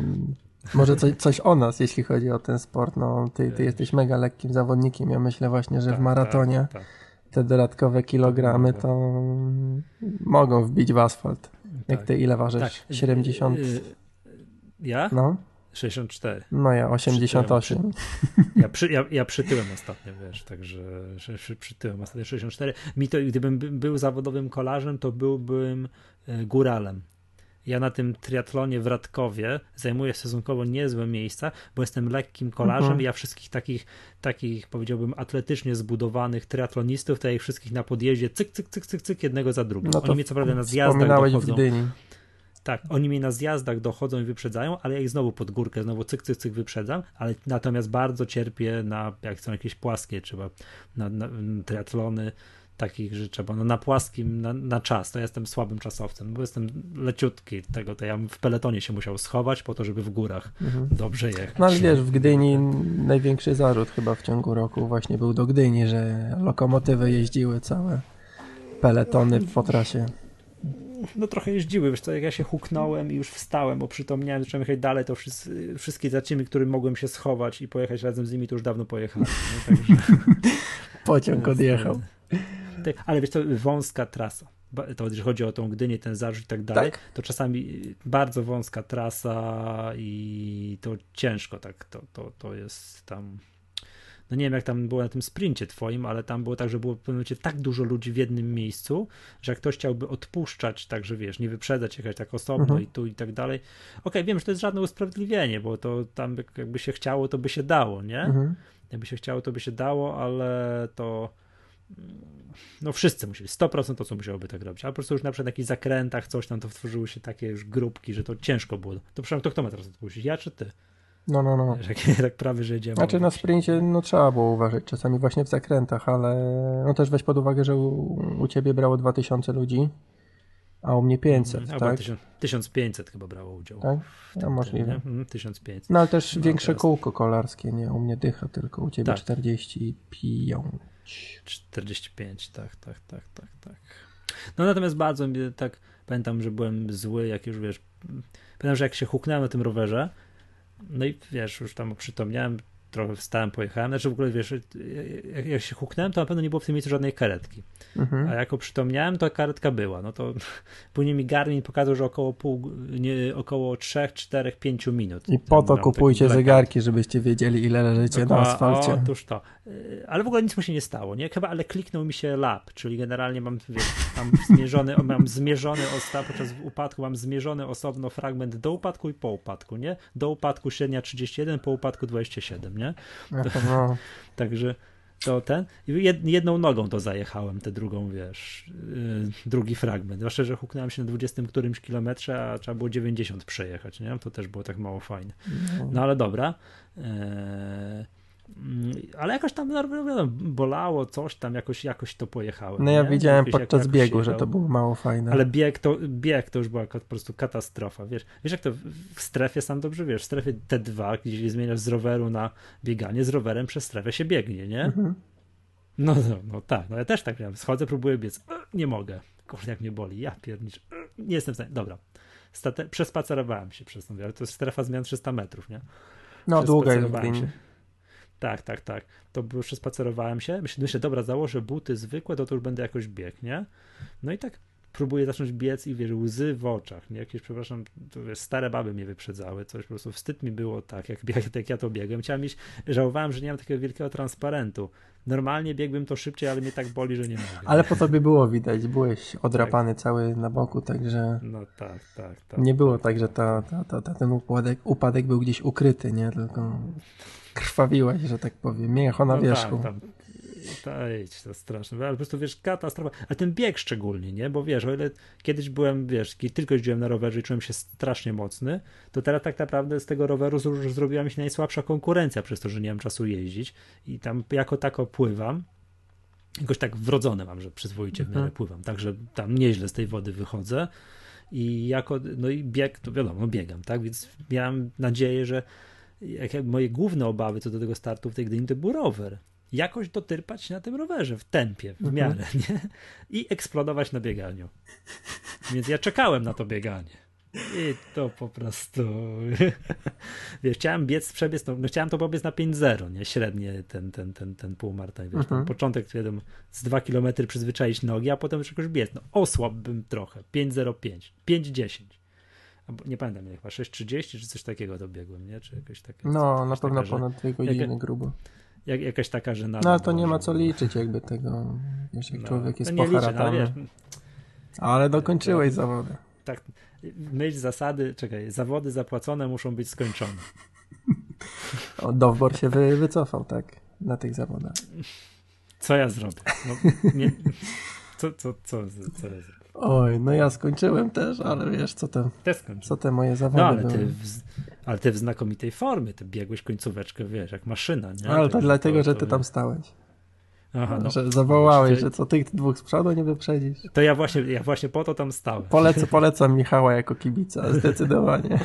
może coś o nas, jeśli chodzi o ten sport. No, ty jesteś mega lekkim zawodnikiem. Ja myślę właśnie, że w maratonie te dodatkowe kilogramy to mogą wbić w asfalt. Jak ty ile ważysz? 70? Ja? No. 64. No ja 88. Ja przytyłem ostatnio, wiesz, także przytyłem ostatnio 64. Mi to, gdybym był zawodowym kolarzem, to byłbym góralem. Ja na tym triatlonie w Radkowie zajmuję stosunkowo niezłe miejsca, bo jestem lekkim kolarzem i ja wszystkich takich, powiedziałbym, atletycznie zbudowanych triatlonistów, to ja ich wszystkich na podjeździe cyk, jednego za drugim. No to oni mnie co prawda na zjazdach dochodzą. W Gdyni. Tak, oni mnie na zjazdach dochodzą i wyprzedzają, ale ja ich znowu pod górkę, znowu cyk wyprzedzam, ale natomiast bardzo cierpię na, jak są jakieś płaskie, trzeba na triatlony takich, że trzeba na płaskim, na czas, to ja jestem słabym czasowcem, bo jestem leciutki tego, to ja w peletonie się musiał schować po to, żeby w górach dobrze jechać. No ale wiesz, w Gdyni największy zarzut chyba w ciągu roku właśnie był do Gdyni, że lokomotywy jeździły całe peletony po trasie. No trochę jeździły, wiesz co, jak ja się huknąłem i już wstałem, oprzytomniałem, zacząłem jechać dalej, to wszystkie zaciemy, którym mogłem się schować i pojechać razem z nimi, to już dawno pojechałem. No, także... Pociąg odjechał. Ale wiesz co, wąska trasa, to jeżeli chodzi o tą Gdynię, ten zarzut i tak dalej, to czasami bardzo wąska trasa i to ciężko, tak, to jest tam... no nie wiem jak tam było na tym sprincie twoim, ale tam było tak, że było w pewnym momencie tak dużo ludzi w jednym miejscu, że jak ktoś chciałby odpuszczać, także wiesz, nie wyprzedzać, jechać tak osobno i tu i tak dalej. Okej, wiem, że to jest żadne usprawiedliwienie, bo to tam jakby się chciało, to by się dało, nie? Jakby się chciało, to by się dało, ale to no wszyscy musieli, 100% osób musiałoby tak robić, ale po prostu już na przykład na jakichś zakrętach coś tam, to tworzyły się takie już grupki, że to ciężko było. To przynajmniej to kto ma teraz odpuścić, ja czy ty? No. Tak prawie, że idziemy. Znaczy na sprincie no trzeba było uważać, czasami właśnie w zakrętach, ale no też weź pod uwagę, że u ciebie brało 2000 ludzi, a u mnie 500, tak? 1500 chyba brało udział. Tak? No możliwe. 1500. No ale też no, większe teraz kółko kolarskie, nie? U mnie dycha tylko, u ciebie tak. 45, tak. No natomiast bardzo tak pamiętam, że byłem zły, jak już wiesz, pamiętam, że jak się huknąłem na tym rowerze, no i wiesz, już tam oprzytomniałem, trochę wstałem, pojechałem, znaczy w ogóle wiesz, jak się huknąłem, to na pewno nie było w tym miejscu żadnej karetki, a jak oprzytomniałem, to karetka była, no to później mi Garmin pokazał, że około 3, 4, 5 minut. I po to kupujcie zegarki, żebyście wiedzieli, ile leżycie na asfalcie. Otóż to, ale w ogóle nic mu się nie stało, nie? Chyba, ale kliknął mi się lap, czyli generalnie mam zmierzony podczas upadku, mam zmierzony osobno fragment do upadku i po upadku, nie? Do upadku średnia 31, po upadku 27, nie? To. Także to ten. Jedną nogą to zajechałem, tę drugą, wiesz, drugi fragment. Zwłaszcza, że huknąłem się na 20 którymś kilometrze, a trzeba było 90 przejechać, nie? To też było tak mało fajne. No ale dobra. Ale jakoś tam, no, bolało coś tam, jakoś to pojechałem. No ja widziałem podczas biegu, że to było mało fajne. Ale bieg to już była po prostu katastrofa, wiesz. Wiesz jak to w strefie, sam dobrze wiesz, w strefie T2, gdzie zmieniasz z roweru na bieganie, z rowerem przez strefę się biegnie, nie? No tak, no ja też tak miałem. Schodzę, próbuję biec, nie mogę. Kurde, jak mnie boli, ja pierniczę, nie jestem w stanie. Dobra, przespacerowałem się przez tą, ale to jest strefa zmian 300 metrów, nie? No długa jest się. Tak. To już spacerowałem się. Myślę, dobra, założę buty zwykłe, to już będę jakoś biegł, nie? No i tak próbuję zacząć biec i wiesz, łzy w oczach, nie? Jakieś, przepraszam, to wiesz, stare baby mnie wyprzedzały, coś po prostu wstyd mi było tak, jak ja to biegłem. Żałowałem, że nie mam takiego wielkiego transparentu. Normalnie biegłbym to szybciej, ale mnie tak boli, że nie mogę. Ale po tobie było widać, byłeś odrapany cały na boku, także... No tak. Nie było tak, że ten upadek był gdzieś ukryty, nie? Tylko... krwawiłaś, że tak powiem, miecho na wierzchu. To straszne, ale po prostu wiesz, katastrofa, ale ten bieg szczególnie, nie, bo wiesz, o ile kiedyś byłem, wiesz, tylko jeździłem na rowerze i czułem się strasznie mocny, to teraz tak naprawdę z tego roweru zrobiła mi się najsłabsza konkurencja przez to, że nie mam czasu jeździć i tam jako tako pływam, jakoś tak wrodzone mam, że przyzwoicie w miarę pływam, także tam nieźle z tej wody wychodzę i bieg, to wiadomo, biegam, tak, więc miałem nadzieję, że moje główne obawy co do tego startu w tej Gdyni to był rower. Jakoś dotyrpać się na tym rowerze w tempie, w miarę, nie? I eksplodować na bieganiu. Więc ja czekałem na to bieganie. I to po prostu... Wiesz, chciałem przebiec, chciałem to pobiec na 5.0, nie? Średnie ten półmaraton. Wiesz, ten początek, wiadomo, z 2 km przyzwyczaić nogi, a potem już jakoś biec. No, osłabłbym trochę. 5.05, 5.10. Nie pamiętam, jak chyba 6.30 czy coś takiego dobiegłem, nie? Czy jakoś takie. No, na pewno ponad 2 godziny grubo. Jakaś taka, że na. No to nie ma co liczyć jakby tego, wiesz, jak człowiek jest poharatany. Ale dokończyłeś zawody. Tak, myśl zasady, zawody zapłacone muszą być skończone. Dowbor się wycofał, tak? Na tych zawodach. Co ja zrobię? No, nie... Co ja zrobię? Oj, no ja skończyłem też, ale wiesz, co te moje zawody były. Ale ty w znakomitej formie, ty biegłeś końcóweczkę, wiesz, jak maszyna, nie? Ale to dlatego, że ty tam stałeś. Aha, no. Że zawołałeś, że co tych dwóch z przodu nie wyprzedzisz. To ja właśnie po to tam stałem. Polecam Michała jako kibica, zdecydowanie.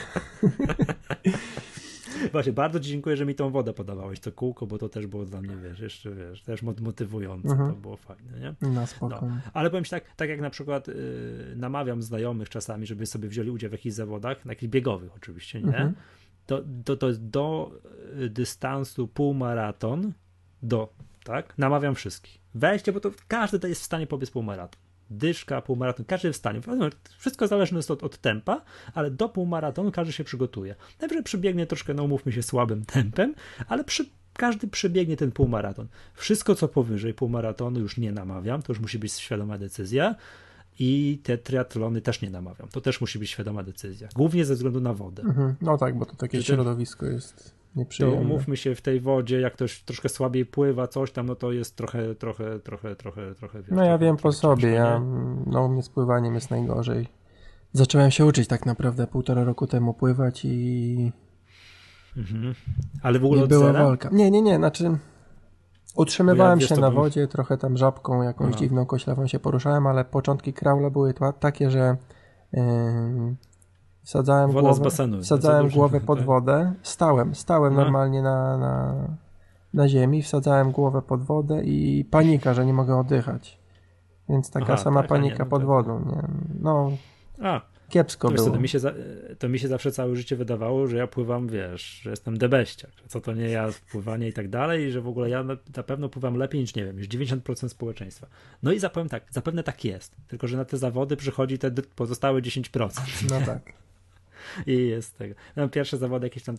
Właśnie, bardzo ci dziękuję, że mi tą wodę podawałeś, to kółko, bo to też było dla mnie, wiesz, też motywujące, to było fajne, nie? Na spoko. No. Ale powiem ci tak jak na przykład namawiam znajomych czasami, żeby sobie wzięli udział w jakichś zawodach, na jakichś biegowych oczywiście, nie? To jest do dystansu półmaraton, tak? Namawiam wszystkich. Weźcie, bo to każdy jest w stanie pobiec półmaraton. Dyszka, półmaraton, każdy jest w stanie. Wszystko zależne jest od tempa, ale do półmaratonu każdy się przygotuje. Najpierw przebiegnie troszkę, no umówmy się, słabym tempem, ale Każdy przebiegnie ten półmaraton. Wszystko, co powyżej półmaratonu, już nie namawiam, to już musi być świadoma decyzja. I te triatlony też nie namawiam. To też musi być świadoma decyzja. Głównie ze względu na wodę. Mhm. No tak, bo to takie środowisko jest nieprzyjemne. To umówmy się, w tej wodzie, jak ktoś troszkę słabiej pływa, coś tam, no to jest trochę. No ja wiem po sobie, u mnie z pływaniem jest najgorzej. Zacząłem się uczyć tak naprawdę 1,5 roku temu pływać i... Mhm. Ale w ogóle nie była walka. Nie, znaczy... Utrzymywałem się na wodzie, trochę tam żabką jakąś dziwną, koślawą się poruszałem, ale początki kraula były takie, że wsadzałem głowę pod wodę, stałem normalnie na ziemi, wsadzałem głowę pod wodę i panika, że nie mogę oddychać. Więc taka panika pod wodą. Nie? No, kiepsko było. To mi się zawsze całe życie wydawało, że ja pływam, że jestem debeściak, co to nie ja, pływanie i tak dalej, i że w ogóle ja na pewno pływam lepiej niż, nie wiem, już 90% społeczeństwa. No i zapewne tak jest, tylko że na te zawody przychodzi te pozostałe 10%. No tak. I jest tego. Miałem pierwsze zawody jakieś tam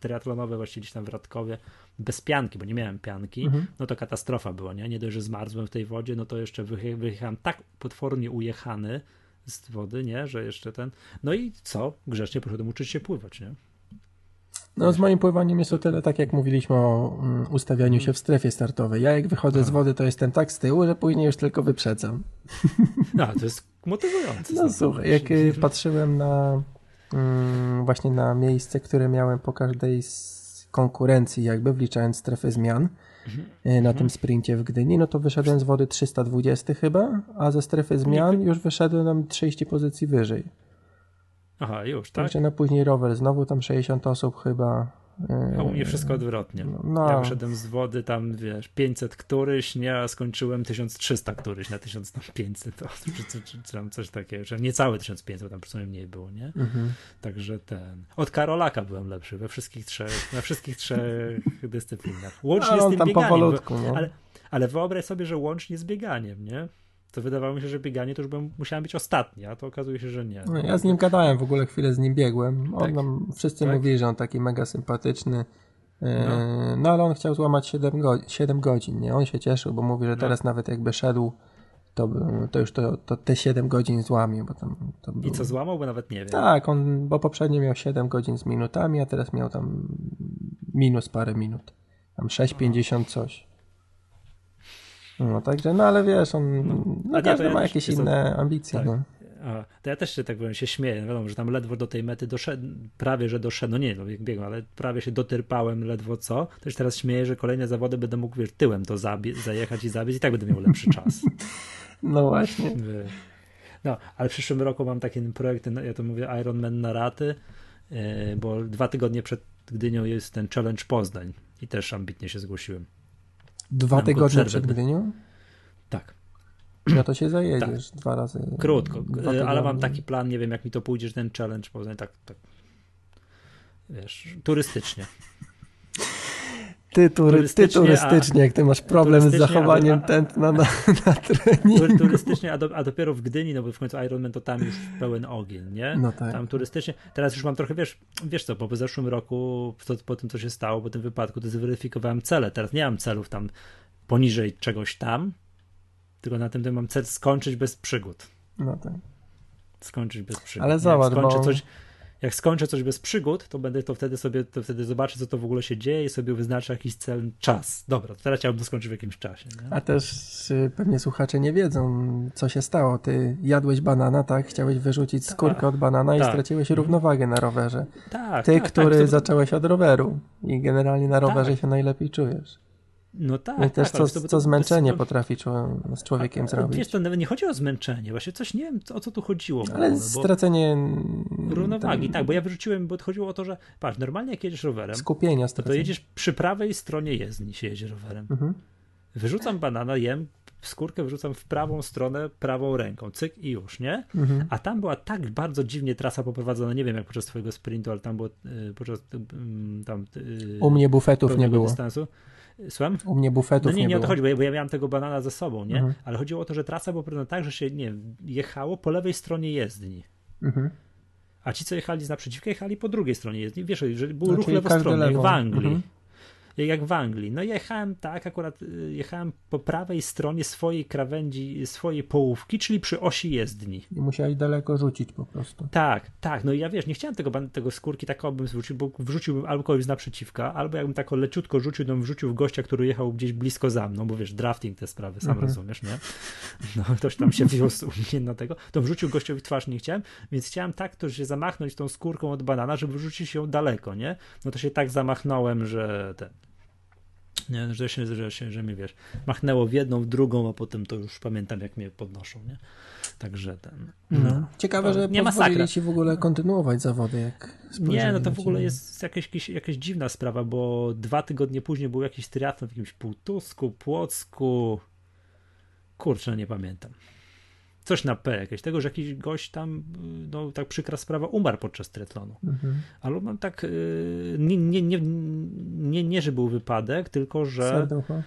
triatlonowe właściwie gdzieś tam w Radkowie, bez pianki, bo nie miałem pianki, no to katastrofa była, nie? Nie dość, że zmarzłem w tej wodzie, no to jeszcze wyjechałem tak potwornie ujechany z wody, nie? Że jeszcze ten... No i co? Grzecznie poszedłem uczyć się pływać, nie? No z moim pływaniem jest o tyle, tak jak mówiliśmy o ustawianiu się w strefie startowej. Ja jak wychodzę z wody, to jestem tak z tyłu, że później już tylko wyprzedzam. No, to jest motywujące. No słuchaj, jak patrzyłem na właśnie na miejsce, które miałem po każdej z konkurencji, jakby wliczając strefy zmian, na tym sprincie w Gdyni, no to wyszedłem z wody 320 chyba, a ze strefy zmian już wyszedłem tam 30 pozycji wyżej. Aha, już, tak? Znaczy, no później rower, znowu tam 60 osób chyba. A u mnie wszystko odwrotnie. No. Ja wyszedłem z wody tam, 500 któryś, a skończyłem 1300 któryś na 1500 osób, czy tam coś takiego, że niecałe 1500, tam przynajmniej mniej było, nie? Mhm. Także od Karolaka byłem lepszy na wszystkich trzech dyscyplinach. Łącznie z tym tam bieganiem. Powolutku, no. Ale wyobraź sobie, że łącznie z bieganiem, nie? To wydawało mi się, że bieganie to już musiałem być ostatni, a to okazuje się, że nie. No, ja z nim gadałem, w ogóle chwilę z nim biegłem. On wszyscy mówili, że on taki mega sympatyczny, no ale on chciał złamać 7 godzin, nie? On się cieszył, bo mówi, że teraz nawet jakby szedł, to już to te 7 godzin złamił. Bo tam to był... I co złamał, bo nawet nie wiem. Tak, on, bo poprzednio miał 7 godzin z minutami, a teraz miał tam minus parę minut. Tam 6,50 coś. No także, no ale wiesz, on każdy ma jakieś inne ambicje. Tak. No. To ja też się tak powiem, się śmieję, wiadomo, że tam ledwo do tej mety doszedłem, prawie się dotyrpałem ledwo co, też teraz śmieję, że kolejne zawody będę mógł tyłem to zajechać i zabić i tak będę miał lepszy czas. No właśnie. No, ale w przyszłym roku mam taki projekt, ja to mówię Ironman na raty, bo 2 tygodnie przed Gdynią jest ten Challenge Poznań i też ambitnie się zgłosiłem. 2 tygodnie przed Gdynią? Tak. No to się zajedziesz 2 razy. Krótko, ale mam taki plan, nie wiem jak mi to pójdzie, że ten challenge Poznań tak. Wiesz, turystycznie. Turystycznie, jak ty masz problem z zachowaniem tętna na treningu. Turystycznie, a dopiero w Gdyni, no bo w końcu Ironman to tam już pełen ogień, nie? No tak. Tam turystycznie. Teraz już mam trochę, wiesz co, bo w zeszłym roku, po tym co się stało, po tym wypadku, to zweryfikowałem cele. Teraz nie mam celów tam poniżej czegoś tam, tylko na tym mam cel skończyć bez przygód. No tak. Skończyć bez przygód. Ale zobacz, jak skończę coś bez przygód, to będę wtedy zobaczę, co to w ogóle się dzieje i sobie wyznaczę jakiś cel, czas. Dobra, to teraz chciałbym to skończyć w jakimś czasie. Nie? A też pewnie słuchacze nie wiedzą, co się stało. Ty jadłeś banana, tak? Chciałeś wyrzucić skórkę od banana i straciłeś równowagę na rowerze. Tak. Ty, który zacząłeś od roweru i generalnie na rowerze się najlepiej czujesz. No tak. I też co zmęczenie potrafi z człowiekiem zrobić. Wiesz, to nawet nie chodzi o zmęczenie, właśnie coś nie wiem, o co tu chodziło. Ale stracenie równowagi, bo ja wyrzuciłem, bo chodziło o to, że patrz, normalnie jak jedziesz rowerem, skupienia to jedziesz przy prawej stronie jezdni, się jedzie rowerem. Mhm. Wyrzucam banana, jem, skórkę wyrzucam w prawą stronę, prawą ręką, cyk i już, nie? Mhm. A tam była tak bardzo dziwnie trasa poprowadzona, nie wiem jak podczas twojego sprintu, ale tam było u mnie bufetów nie było. Dystansu. Słucham? U mnie bufetów nie było. No nie o to chodzi, bo ja miałem tego banana ze sobą, nie? Mhm. Ale chodziło o to, że trasa była prowadzona tak, że się jechało po lewej stronie jezdni. Mhm. A ci, co jechali z naprzeciwka, jechali po drugiej stronie jezdni. Wiesz, że był ruch lewostronny, jak w Anglii. Mhm. jak w Anglii. No jechałem tak, akurat jechałem po prawej stronie swojej krawędzi, swojej połówki, czyli przy osi jezdni. I musiałeś daleko rzucić po prostu. Tak, tak, no i ja wiesz, nie chciałem tego skórki tak bym zwrócił, bo wrzuciłbym albo kogoś z naprzeciwka, albo jakbym tak leciutko rzucił, to bym wrzucił w gościa, który jechał gdzieś blisko za mną, bo wiesz, drafting te sprawy, sam rozumiesz, nie? No ktoś tam się wiózł mnie na tego, to wrzucił gościowi w twarz, nie chciałem, więc chciałem tak to się zamachnąć tą skórką od banana, żeby wrzucić ją daleko, nie? No to się tak zamachnąłem, że ten nie, że mnie wiesz, machnęło w jedną, w drugą, a potem to już pamiętam, jak mnie podnoszą, nie? Także ten. No. Ciekawe, że nie pozwolili ci w ogóle kontynuować zawody, jak nie, no to w ogóle jest jakaś dziwna sprawa, bo 2 tygodnie później był jakiś triatlon w jakimś Półtusku, Płocku, kurczę, nie pamiętam. Coś na P jakieś, tego, że jakiś gość tam, no tak przykra sprawa, umarł podczas triatlonu. Ale mam tak, nie, że był wypadek, tylko że serducho?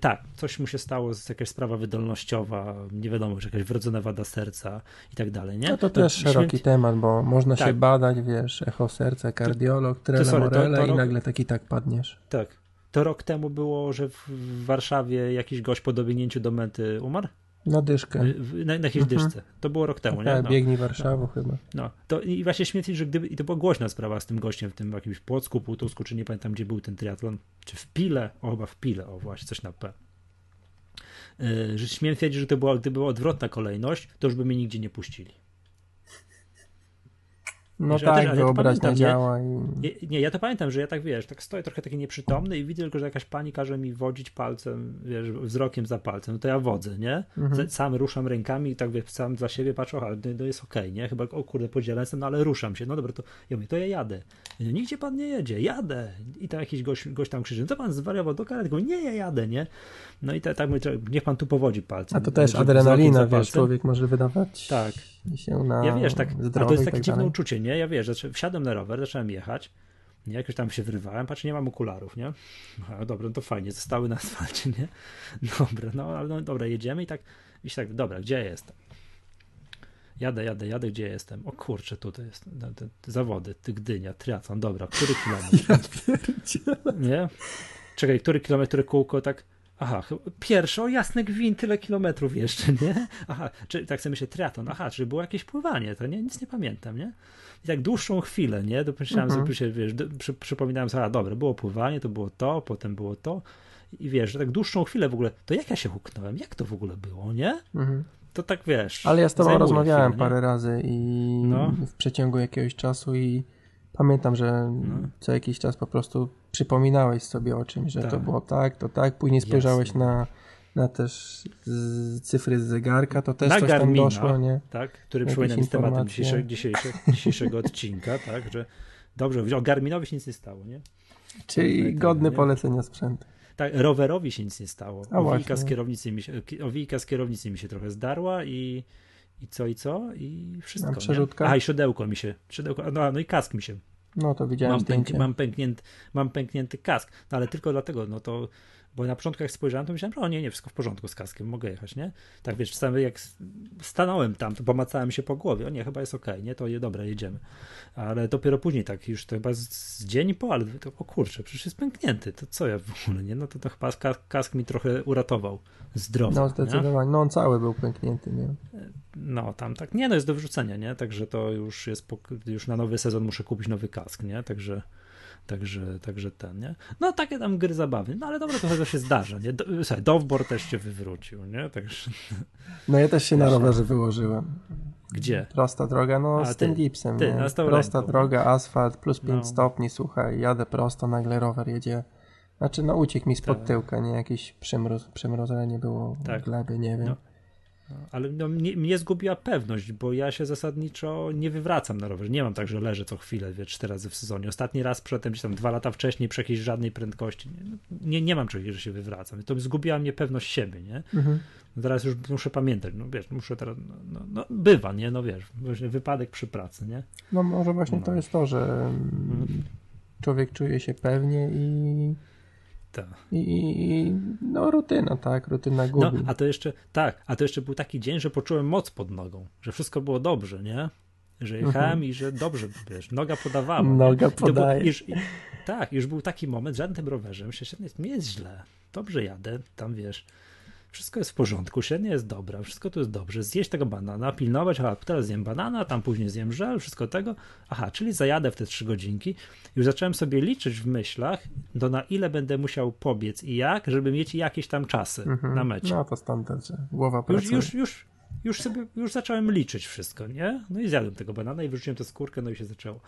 Tak, coś mu się stało, jakaś sprawa wydolnościowa, nie wiadomo, że jakaś wrodzona wada serca i tak dalej, nie? No to też szeroki temat, bo można tak się badać, wiesz, echo serca, kardiolog, trela morele i nagle taki tak padniesz. Tak, to rok temu było, że w Warszawie jakiś gość po dobiegnięciu do mety umarł? Na dyszkę. Na jakiejś dyszce. To było rok temu, nie? No. Biegnie Warszawą chyba. No. To i właśnie śmiesznie, że gdyby, i to była głośna sprawa z tym gościem w tym jakimś Płocku, Półtusku, czy nie pamiętam, gdzie był ten triatlon, czy w Pile, chyba w Pile, właśnie, coś na P. Że śmiem twierdzić, że to była, gdyby była odwrotna kolejność, to już by mnie nigdzie nie puścili. No ja tak, wyobraźnia działa. Nie, ja to pamiętam, że ja tak, wiesz, tak stoję trochę taki nieprzytomny i widzę tylko, że jakaś pani każe mi wodzić palcem, wiesz, wzrokiem za palcem, no to ja wodzę, nie? Sam ruszam rękami i tak, wiesz, sam dla siebie patrzę, ale no jest okej, nie? Chyba, o kurde, podzielę jestem, no ale ruszam się, no dobra, to ja mówię, to ja jadę. Nigdzie pan nie jedzie, jadę. I tam jakiś gość tam krzyczy, co pan zwariował do karetki? Nie, ja jadę, nie? No i tak mówię, niech pan tu powodzi palcem. A to też adrenalina, wiesz, człowiek może wydawać. Tak. Ja wiesz, tak, a to jest takie dziwne uczucie, nie? Ja wiesz, wsiadłem na rower, zacząłem jechać, jakoś tam się wyrywałem, patrz, nie mam okularów, nie? A, dobra, no to fajnie, zostały na asfalcie, nie? Dobra, dobra, jedziemy i tak, dobra, gdzie ja jestem? Jadę, gdzie jestem? O kurczę, tutaj jest, te zawody, Gdynia, triatlon, dobra, który kilometr? Nie? Czekaj, który kilometr, które kółko, tak? Aha, pierwszy, o jasny gwint, tyle kilometrów jeszcze, nie? Aha, czyli tak sobie myślę, triatlon, czyli było jakieś pływanie, to nie, nic nie pamiętam, nie? I tak dłuższą chwilę, nie? Dopomyślałem sobie, się, wiesz, przypominałem sobie, dobra, było pływanie, to było to, potem było to i wiesz, że tak dłuższą chwilę w ogóle, to jak ja się huknąłem, jak to w ogóle było, nie? To tak wiesz. Ale ja z tobą rozmawiałem chwilę, parę razy i w przeciągu jakiegoś czasu i pamiętam, że co jakiś czas po prostu przypominałeś sobie o czymś, że tak. To było tak, to tak. Później spojrzałeś na też cyfry z zegarka, to też na coś Garmina, tam doszło, nie? Tak, który przypomina mi tematem dzisiejszego odcinka, tak, że dobrze, o Garminowi się nic nie stało, nie? Czyli godny polecenia sprzęt. Tak, rowerowi się nic nie stało. Owijka z kierownicy mi się trochę zdarła i co? I wszystko. I siodełko mi się. No i kask mi się. No to widziałem zdjęcie. Mam pęknięty kask, no ale tylko dlatego, no to, bo na początku jak spojrzałem, to myślałem, że nie, wszystko w porządku z kaskiem, mogę jechać, nie? Tak wiesz, sam jak stanąłem tam, to pomacałem się po głowie, chyba jest okej, nie? To dobra, jedziemy. Ale dopiero później tak, już to chyba z dzień po, ale to, o kurczę, przecież jest pęknięty, to co ja w ogóle, nie? No to chyba kask mi trochę uratował zdrowie. No zdecydowanie, nie? No on cały był pęknięty, nie? No tam tak, nie, no jest do wyrzucenia, nie? Także to już jest, już na nowy sezon muszę kupić nowy kask, nie? Także ten, nie? No takie tam gry zabawy, no ale dobra, to się zdarza, nie? Dowbor też się wywrócił, nie? Także... No ja też się na rowerze wyłożyłem. Gdzie? Prosta droga, z tym gipsem. Prosta droga, asfalt, plus 5 stopni, słuchaj, jadę prosto, nagle rower jedzie. Znaczy, uciekł mi spod tyłka, nie? Jakiś przymrożenie było w glebie, nie wiem. No, ale mnie zgubiła pewność, bo ja się zasadniczo nie wywracam na rowerze. Nie mam tak, że leżę co chwilę, 4 razy w sezonie. Ostatni raz przedtem gdzieś tam 2 lata wcześniej przy jakiejś żadnej prędkości. Nie mam czegoś, że się wywracam. To zgubiła mnie pewność siebie, nie? No teraz już muszę pamiętać, muszę teraz, bywa, nie? Właśnie wypadek przy pracy, nie? No może właśnie to jest to, że człowiek czuje się pewnie i... rutyna, tak, rutyna gubi. No, a to jeszcze był taki dzień, że poczułem moc pod nogą, że wszystko było dobrze, nie? Że jechałem i że dobrze, noga podawała. Noga podaje. Tak, już był taki moment, żadnym tym rowerze. Myślę, że nie jest źle, dobrze jadę, tam wiesz, wszystko jest w porządku, średnia jest dobra, wszystko tu jest dobrze, zjeść tego banana, pilnować, aha, teraz zjem banana, tam później zjem żel, wszystko tego, aha, czyli zajadę w te 3 godzinki. Już zacząłem sobie liczyć w myślach, do na ile będę musiał pobiec i jak, żeby mieć jakieś tam czasy na mecie. No to standard, głowa pracuje. Już zacząłem liczyć wszystko, nie? No i zjadłem tego banana i wyrzuciłem tę skórkę, no i się zaczęło.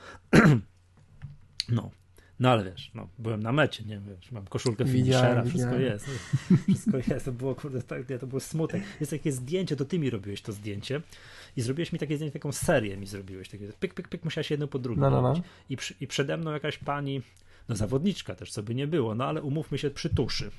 No ale wiesz, no, byłem na mecie, nie wiesz, mam koszulkę finishera, wszystko jest. Wszystko jest, to było, kurde, tak, to był smutek. Jest takie zdjęcie, to ty mi robiłeś to zdjęcie i zrobiłeś mi takie zdjęcie, taką serię mi zrobiłeś, takie pyk, pyk, pyk, musiałaś jedno po drugim robić. I przede mną jakaś pani, no zawodniczka też, co by nie było, no ale umówmy się, przy tuszy.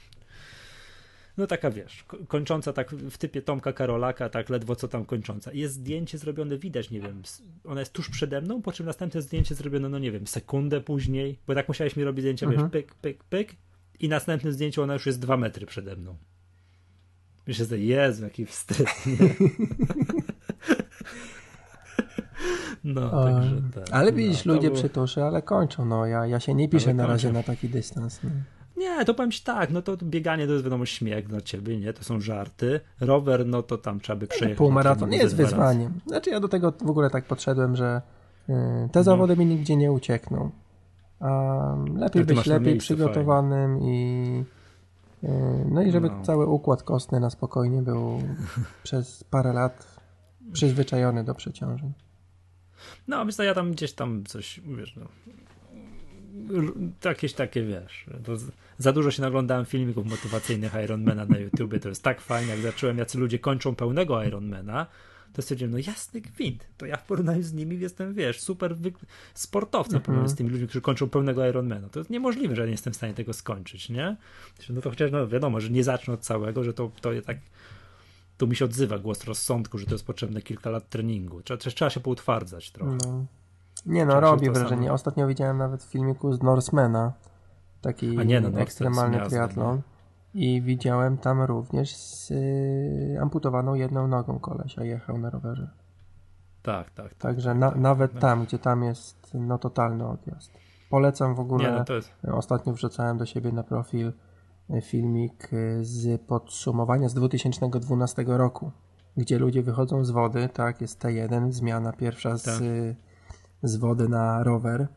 No taka wiesz, kończąca tak w typie Tomka Karolaka, tak ledwo co tam kończąca. Jest zdjęcie zrobione, widać, nie wiem, ona jest tuż przede mną, po czym następne zdjęcie zrobione, no nie wiem, sekundę później, bo tak musiałeś mi robić zdjęcia, wiesz, pyk, pyk, pyk i następnym zdjęciu ona już jest 2 metry przede mną. Myślę sobie, Jezu, jaki wstyd, nie? No, także tak. Ale widzisz, no, ludzie było... przy tuszy, ale kończą, no ja się nie piszę na razie na taki dystans, no. Nie, to powiem ci tak, no to bieganie to jest wiadomo śmiech dla ciebie, nie? To są żarty. Rower, no to tam trzeba by przejechać. Półmaraton nie jest wyzwaniem. Znaczy ja do tego w ogóle tak podszedłem, że te zawody mi nigdzie nie uciekną. Lepiej być lepiej przygotowanym i no i żeby cały układ kostny na spokojnie był przez parę lat przyzwyczajony do przeciążeń. No, myślę, ja tam gdzieś tam coś, wiesz, no... jakieś takie, wiesz, to za dużo się naglądałem filmików motywacyjnych Ironmana na YouTubie, to jest tak fajnie, jak zacząłem, jacy ludzie kończą pełnego Ironmana, to stwierdziłem, no jasny gwint, to ja w porównaniu z nimi jestem, wiesz, super sportowcem w porównaniu z tymi ludźmi, którzy kończą pełnego Ironmana. To jest niemożliwe, że ja nie jestem w stanie tego skończyć, nie? No to chociaż, no wiadomo, że nie zacznę od całego, że to jest tak, tu mi się odzywa głos rozsądku, że to jest potrzebne kilka lat treningu. Trzeba się poutwardzać trochę. No. Nie no, robi wrażenie. Samo. Ostatnio widziałem nawet w filmiku z Norsemana, taki ekstremalny triatlon i widziałem tam również z amputowaną jedną nogą kolesia, jechał na rowerze. Tak. Także nawet tam, gdzie tam jest no totalny odjazd. Polecam w ogóle, ostatnio wrzucałem do siebie na profil filmik z podsumowania z 2012 roku, gdzie ludzie wychodzą z wody, tak, jest T1, zmiana pierwsza z wody na rower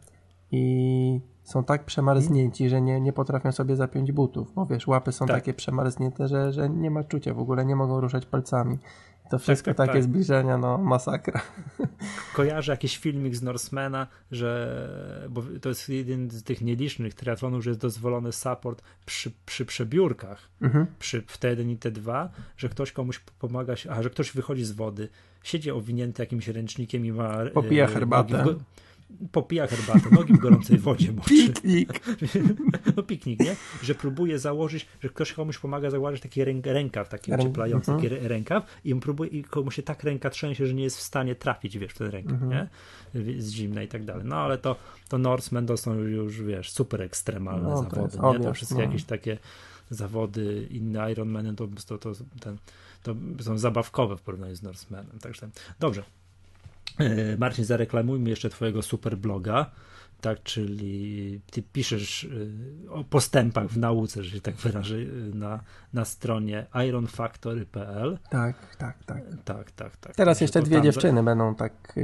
i są tak przemarznięci, że nie potrafią sobie zapiąć butów, bo wiesz, łapy są takie przemarznięte, że nie ma czucia, w ogóle nie mogą ruszać palcami. To wszystko takie zbliżenia, no masakra. Kojarzę jakiś filmik z Norsemana, że bo to jest jeden z tych nielicznych triatlonów, że jest dozwolony support przy przebiórkach, w T1 i T2, że ktoś komuś pomaga się, że ktoś wychodzi z wody, siedzi owinięty jakimś ręcznikiem i ma... Popija herbatę, nogi w gorącej wodzie moczy. Piknik. No piknik, nie? Że próbuje założyć, że ktoś komuś pomaga założyć taki rękaw, taki ocieplający rękaw i próbuje, i komuś się tak ręka trzęsie, że nie jest w stanie trafić, wiesz, w ten rękaw, nie? Z zimna i tak dalej. No ale to Norseman to są już, wiesz, super ekstremalne zawody, nie? Obvious, to wszystkie jakieś takie zawody, inne Ironmany to są zabawkowe w porównaniu z Norsemanem. Także dobrze. Marcin, zareklamujmy jeszcze twojego super bloga, tak, czyli ty piszesz o postępach w nauce, że się tak wyrażę, na stronie ironfactory.pl. Tak. Teraz jeszcze dwie dziewczyny będą tak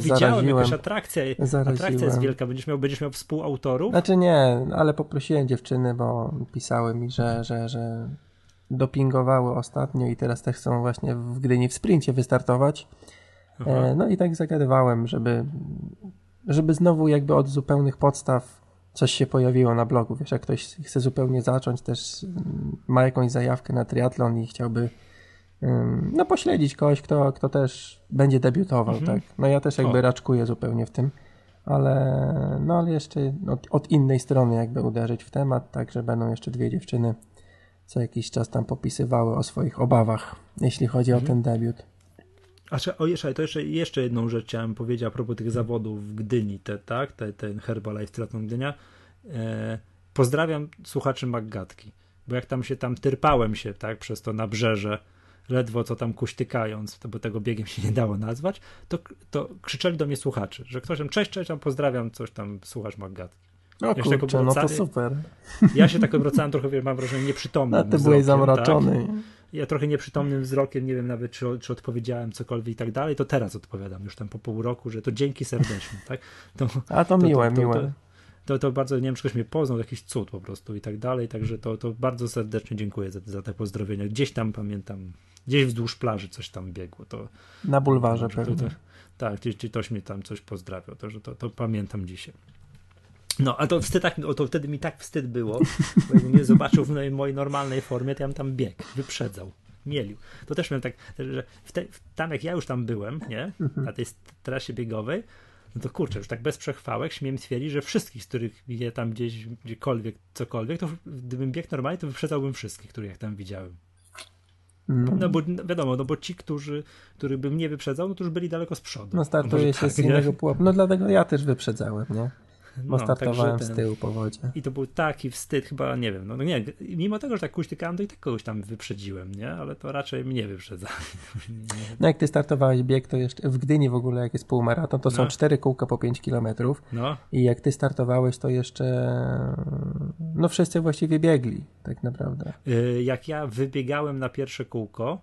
widziałem, jakaś atrakcja jest wielka, będziesz miał współautorów? Znaczy nie, ale poprosiłem dziewczyny, bo pisały mi, że dopingowały ostatnio i teraz też chcą właśnie w Gdyni w sprincie wystartować. Aha. No i tak zagadywałem, żeby znowu jakby od zupełnych podstaw coś się pojawiło na blogu. Wiesz, jak ktoś chce zupełnie zacząć, też ma jakąś zajawkę na triatlon i chciałby pośledzić kogoś, kto też będzie debiutował, tak? No ja też jakby raczkuję zupełnie w tym, ale jeszcze od innej strony jakby uderzyć w temat, także będą jeszcze dwie dziewczyny co jakiś czas tam popisywały o swoich obawach, jeśli chodzi o ten debiut. Jeszcze jedną rzecz chciałem powiedzieć a propos tych zawodów w Gdyni, ten Herbalife Triathlon Gdynia. Pozdrawiam słuchaczy MacGadki, bo jak tam się tyrpałem tak, przez to nabrzeże, ledwo co tam kuśtykając, bo tego biegiem się nie dało nazwać, to krzyczeli do mnie słuchacze, że ktoś tam cześć, tam pozdrawiam, coś tam słuchasz MacGadki. No kurczę, tak no to super. Ja się tak obracałem trochę, wiem, mam wrażenie, nieprzytomnym wzrokiem. A ty byłeś zamroczony. Tak? Ja trochę nieprzytomnym wzrokiem, nie wiem nawet, czy odpowiedziałem cokolwiek i tak dalej, to teraz odpowiadam już tam po pół roku, że to dzięki serdecznie. Tak? To miłe. To bardzo, nie wiem, czy ktoś mnie poznał, jakiś cud po prostu i tak dalej, także to bardzo serdecznie dziękuję za te pozdrowienia. Gdzieś tam pamiętam, gdzieś wzdłuż plaży coś tam biegło. To, na bulwarze pewnie. Tak, ktoś mnie tam coś pozdrawiał, to pamiętam dzisiaj. No, a to wstyd, to wtedy mi tak wstyd było, bo jakbym mnie zobaczył w mojej normalnej formie, to ja bym tam biegł, wyprzedzał, mielił. To też miałem tak, że tam jak ja już tam byłem, nie, na tej trasie biegowej, no to kurczę, już tak bez przechwałek śmiem twierdzić, że wszystkich, z których je tam gdziekolwiek, cokolwiek, to gdybym biegł normalnie, to wyprzedzałbym wszystkich, których jak tam widziałem. No bo wiadomo, no bo ci, których bym nie wyprzedzał, no to już byli daleko z przodu. No startuje się z innego pułapu, no dlatego ja też wyprzedzałem, nie? Bo startowałem z tyłu po wodzie. I to był taki wstyd, chyba, nie wiem, no nie, mimo tego, że tak kuśtykałem, to i tak kogoś tam wyprzedziłem, nie? Ale to raczej mnie wyprzedzali. No jak ty startowałeś bieg, to jeszcze w Gdyni w ogóle, jak jest półmaraton, to są 4 kółka po 5 kilometrów. No. I jak ty startowałeś, to jeszcze no wszyscy właściwie biegli, tak naprawdę. Jak ja wybiegałem na pierwsze kółko,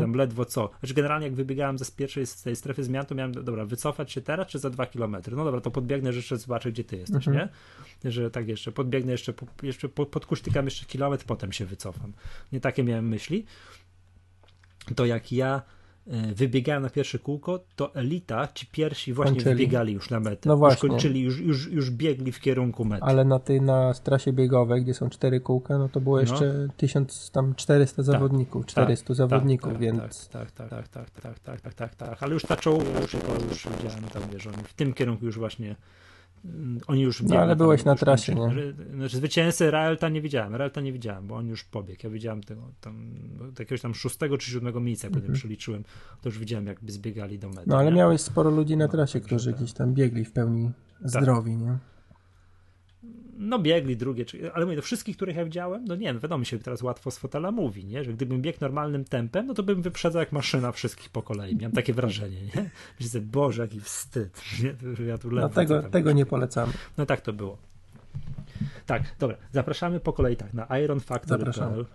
tam ledwo co. Znaczy generalnie jak wybiegałem z pierwszej z tej strefy zmian, to miałem, dobra, wycofać się teraz, czy za 2 kilometry? No dobra, to podbiegnę, że jeszcze zobaczę, gdzie ty jesteś, nie? Że tak jeszcze, podbiegnę jeszcze podkuśtykam jeszcze kilometr, potem się wycofam. Nie takie miałem myśli. To jak ja wybiegałem na pierwsze kółko, to elita, ci pierwsi właśnie kończyli. Wybiegali już na metę. No właśnie. Już kończyli, już biegli w kierunku mety. Ale na trasie biegowej, gdzie są 4 kółka, no to było jeszcze 1400 zawodników, 400 zawodników, więc... Tak, ale już ta czołówka, już widziałem tam, wiesz, oni w tym kierunku już właśnie oni już biegli. No ale byłeś na trasie, nie? Znaczy zwycięzcy Raelta nie widziałem, bo on już pobiegł. Ja widziałem tego jakiegoś tam 6. czy 7. miejsca, jak potem przeliczyłem, to już widziałem, jakby zbiegali do mety. No ale miałeś sporo ludzi na trasie, którzy gdzieś tam biegli w pełni zdrowi, nie? No biegli drugie, ale mówię, do wszystkich, których ja widziałem, no nie wiem, wiadomo, mi się teraz łatwo z fotela mówi, nie? Że gdybym biegł normalnym tempem, no to bym wyprzedzał jak maszyna wszystkich po kolei. Miałem takie wrażenie, nie? Myślę, Boże, jaki wstyd. Nie? Ja tu ledwo, no tego nie polecam. No tak to było. Tak, dobra, zapraszamy po kolei tak na ironfactory.pl.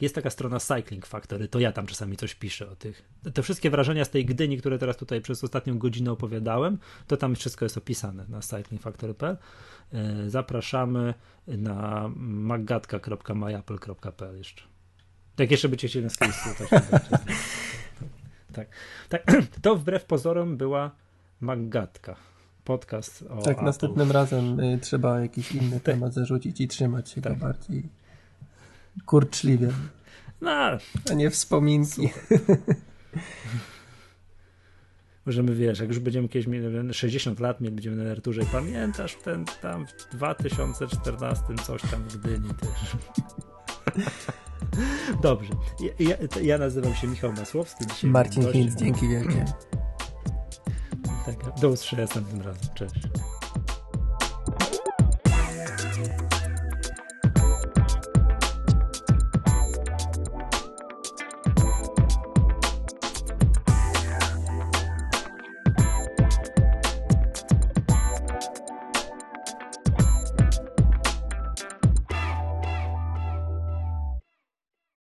Jest taka strona Cycling Factory, to ja tam czasami coś piszę o tych. Te wszystkie wrażenia z tej Gdyni, które teraz tutaj przez ostatnią godzinę opowiadałem, to tam wszystko jest opisane na cyclingfactory.pl. Zapraszamy na macgadka.myapple.pl jeszcze. Tak jeszcze bycie chcieli na skrystu. Tak. To wbrew pozorom była MacGadka. Podcast o Apple. Następnym razem trzeba jakiś inny temat zarzucić i trzymać się go bardziej kurczliwie, no, a nie wspominki. Możemy, wiesz, jak już będziemy kiedyś mieli 60 lat, będziemy na Arturze i pamiętasz ten tam w 2014 coś tam w Gdyni też. Dobrze, ja nazywam się Michał Masłowski. Dzisiaj Marcin Hinz, dzięki wielkie. Tak, do usłyszenia następnym razem, cześć.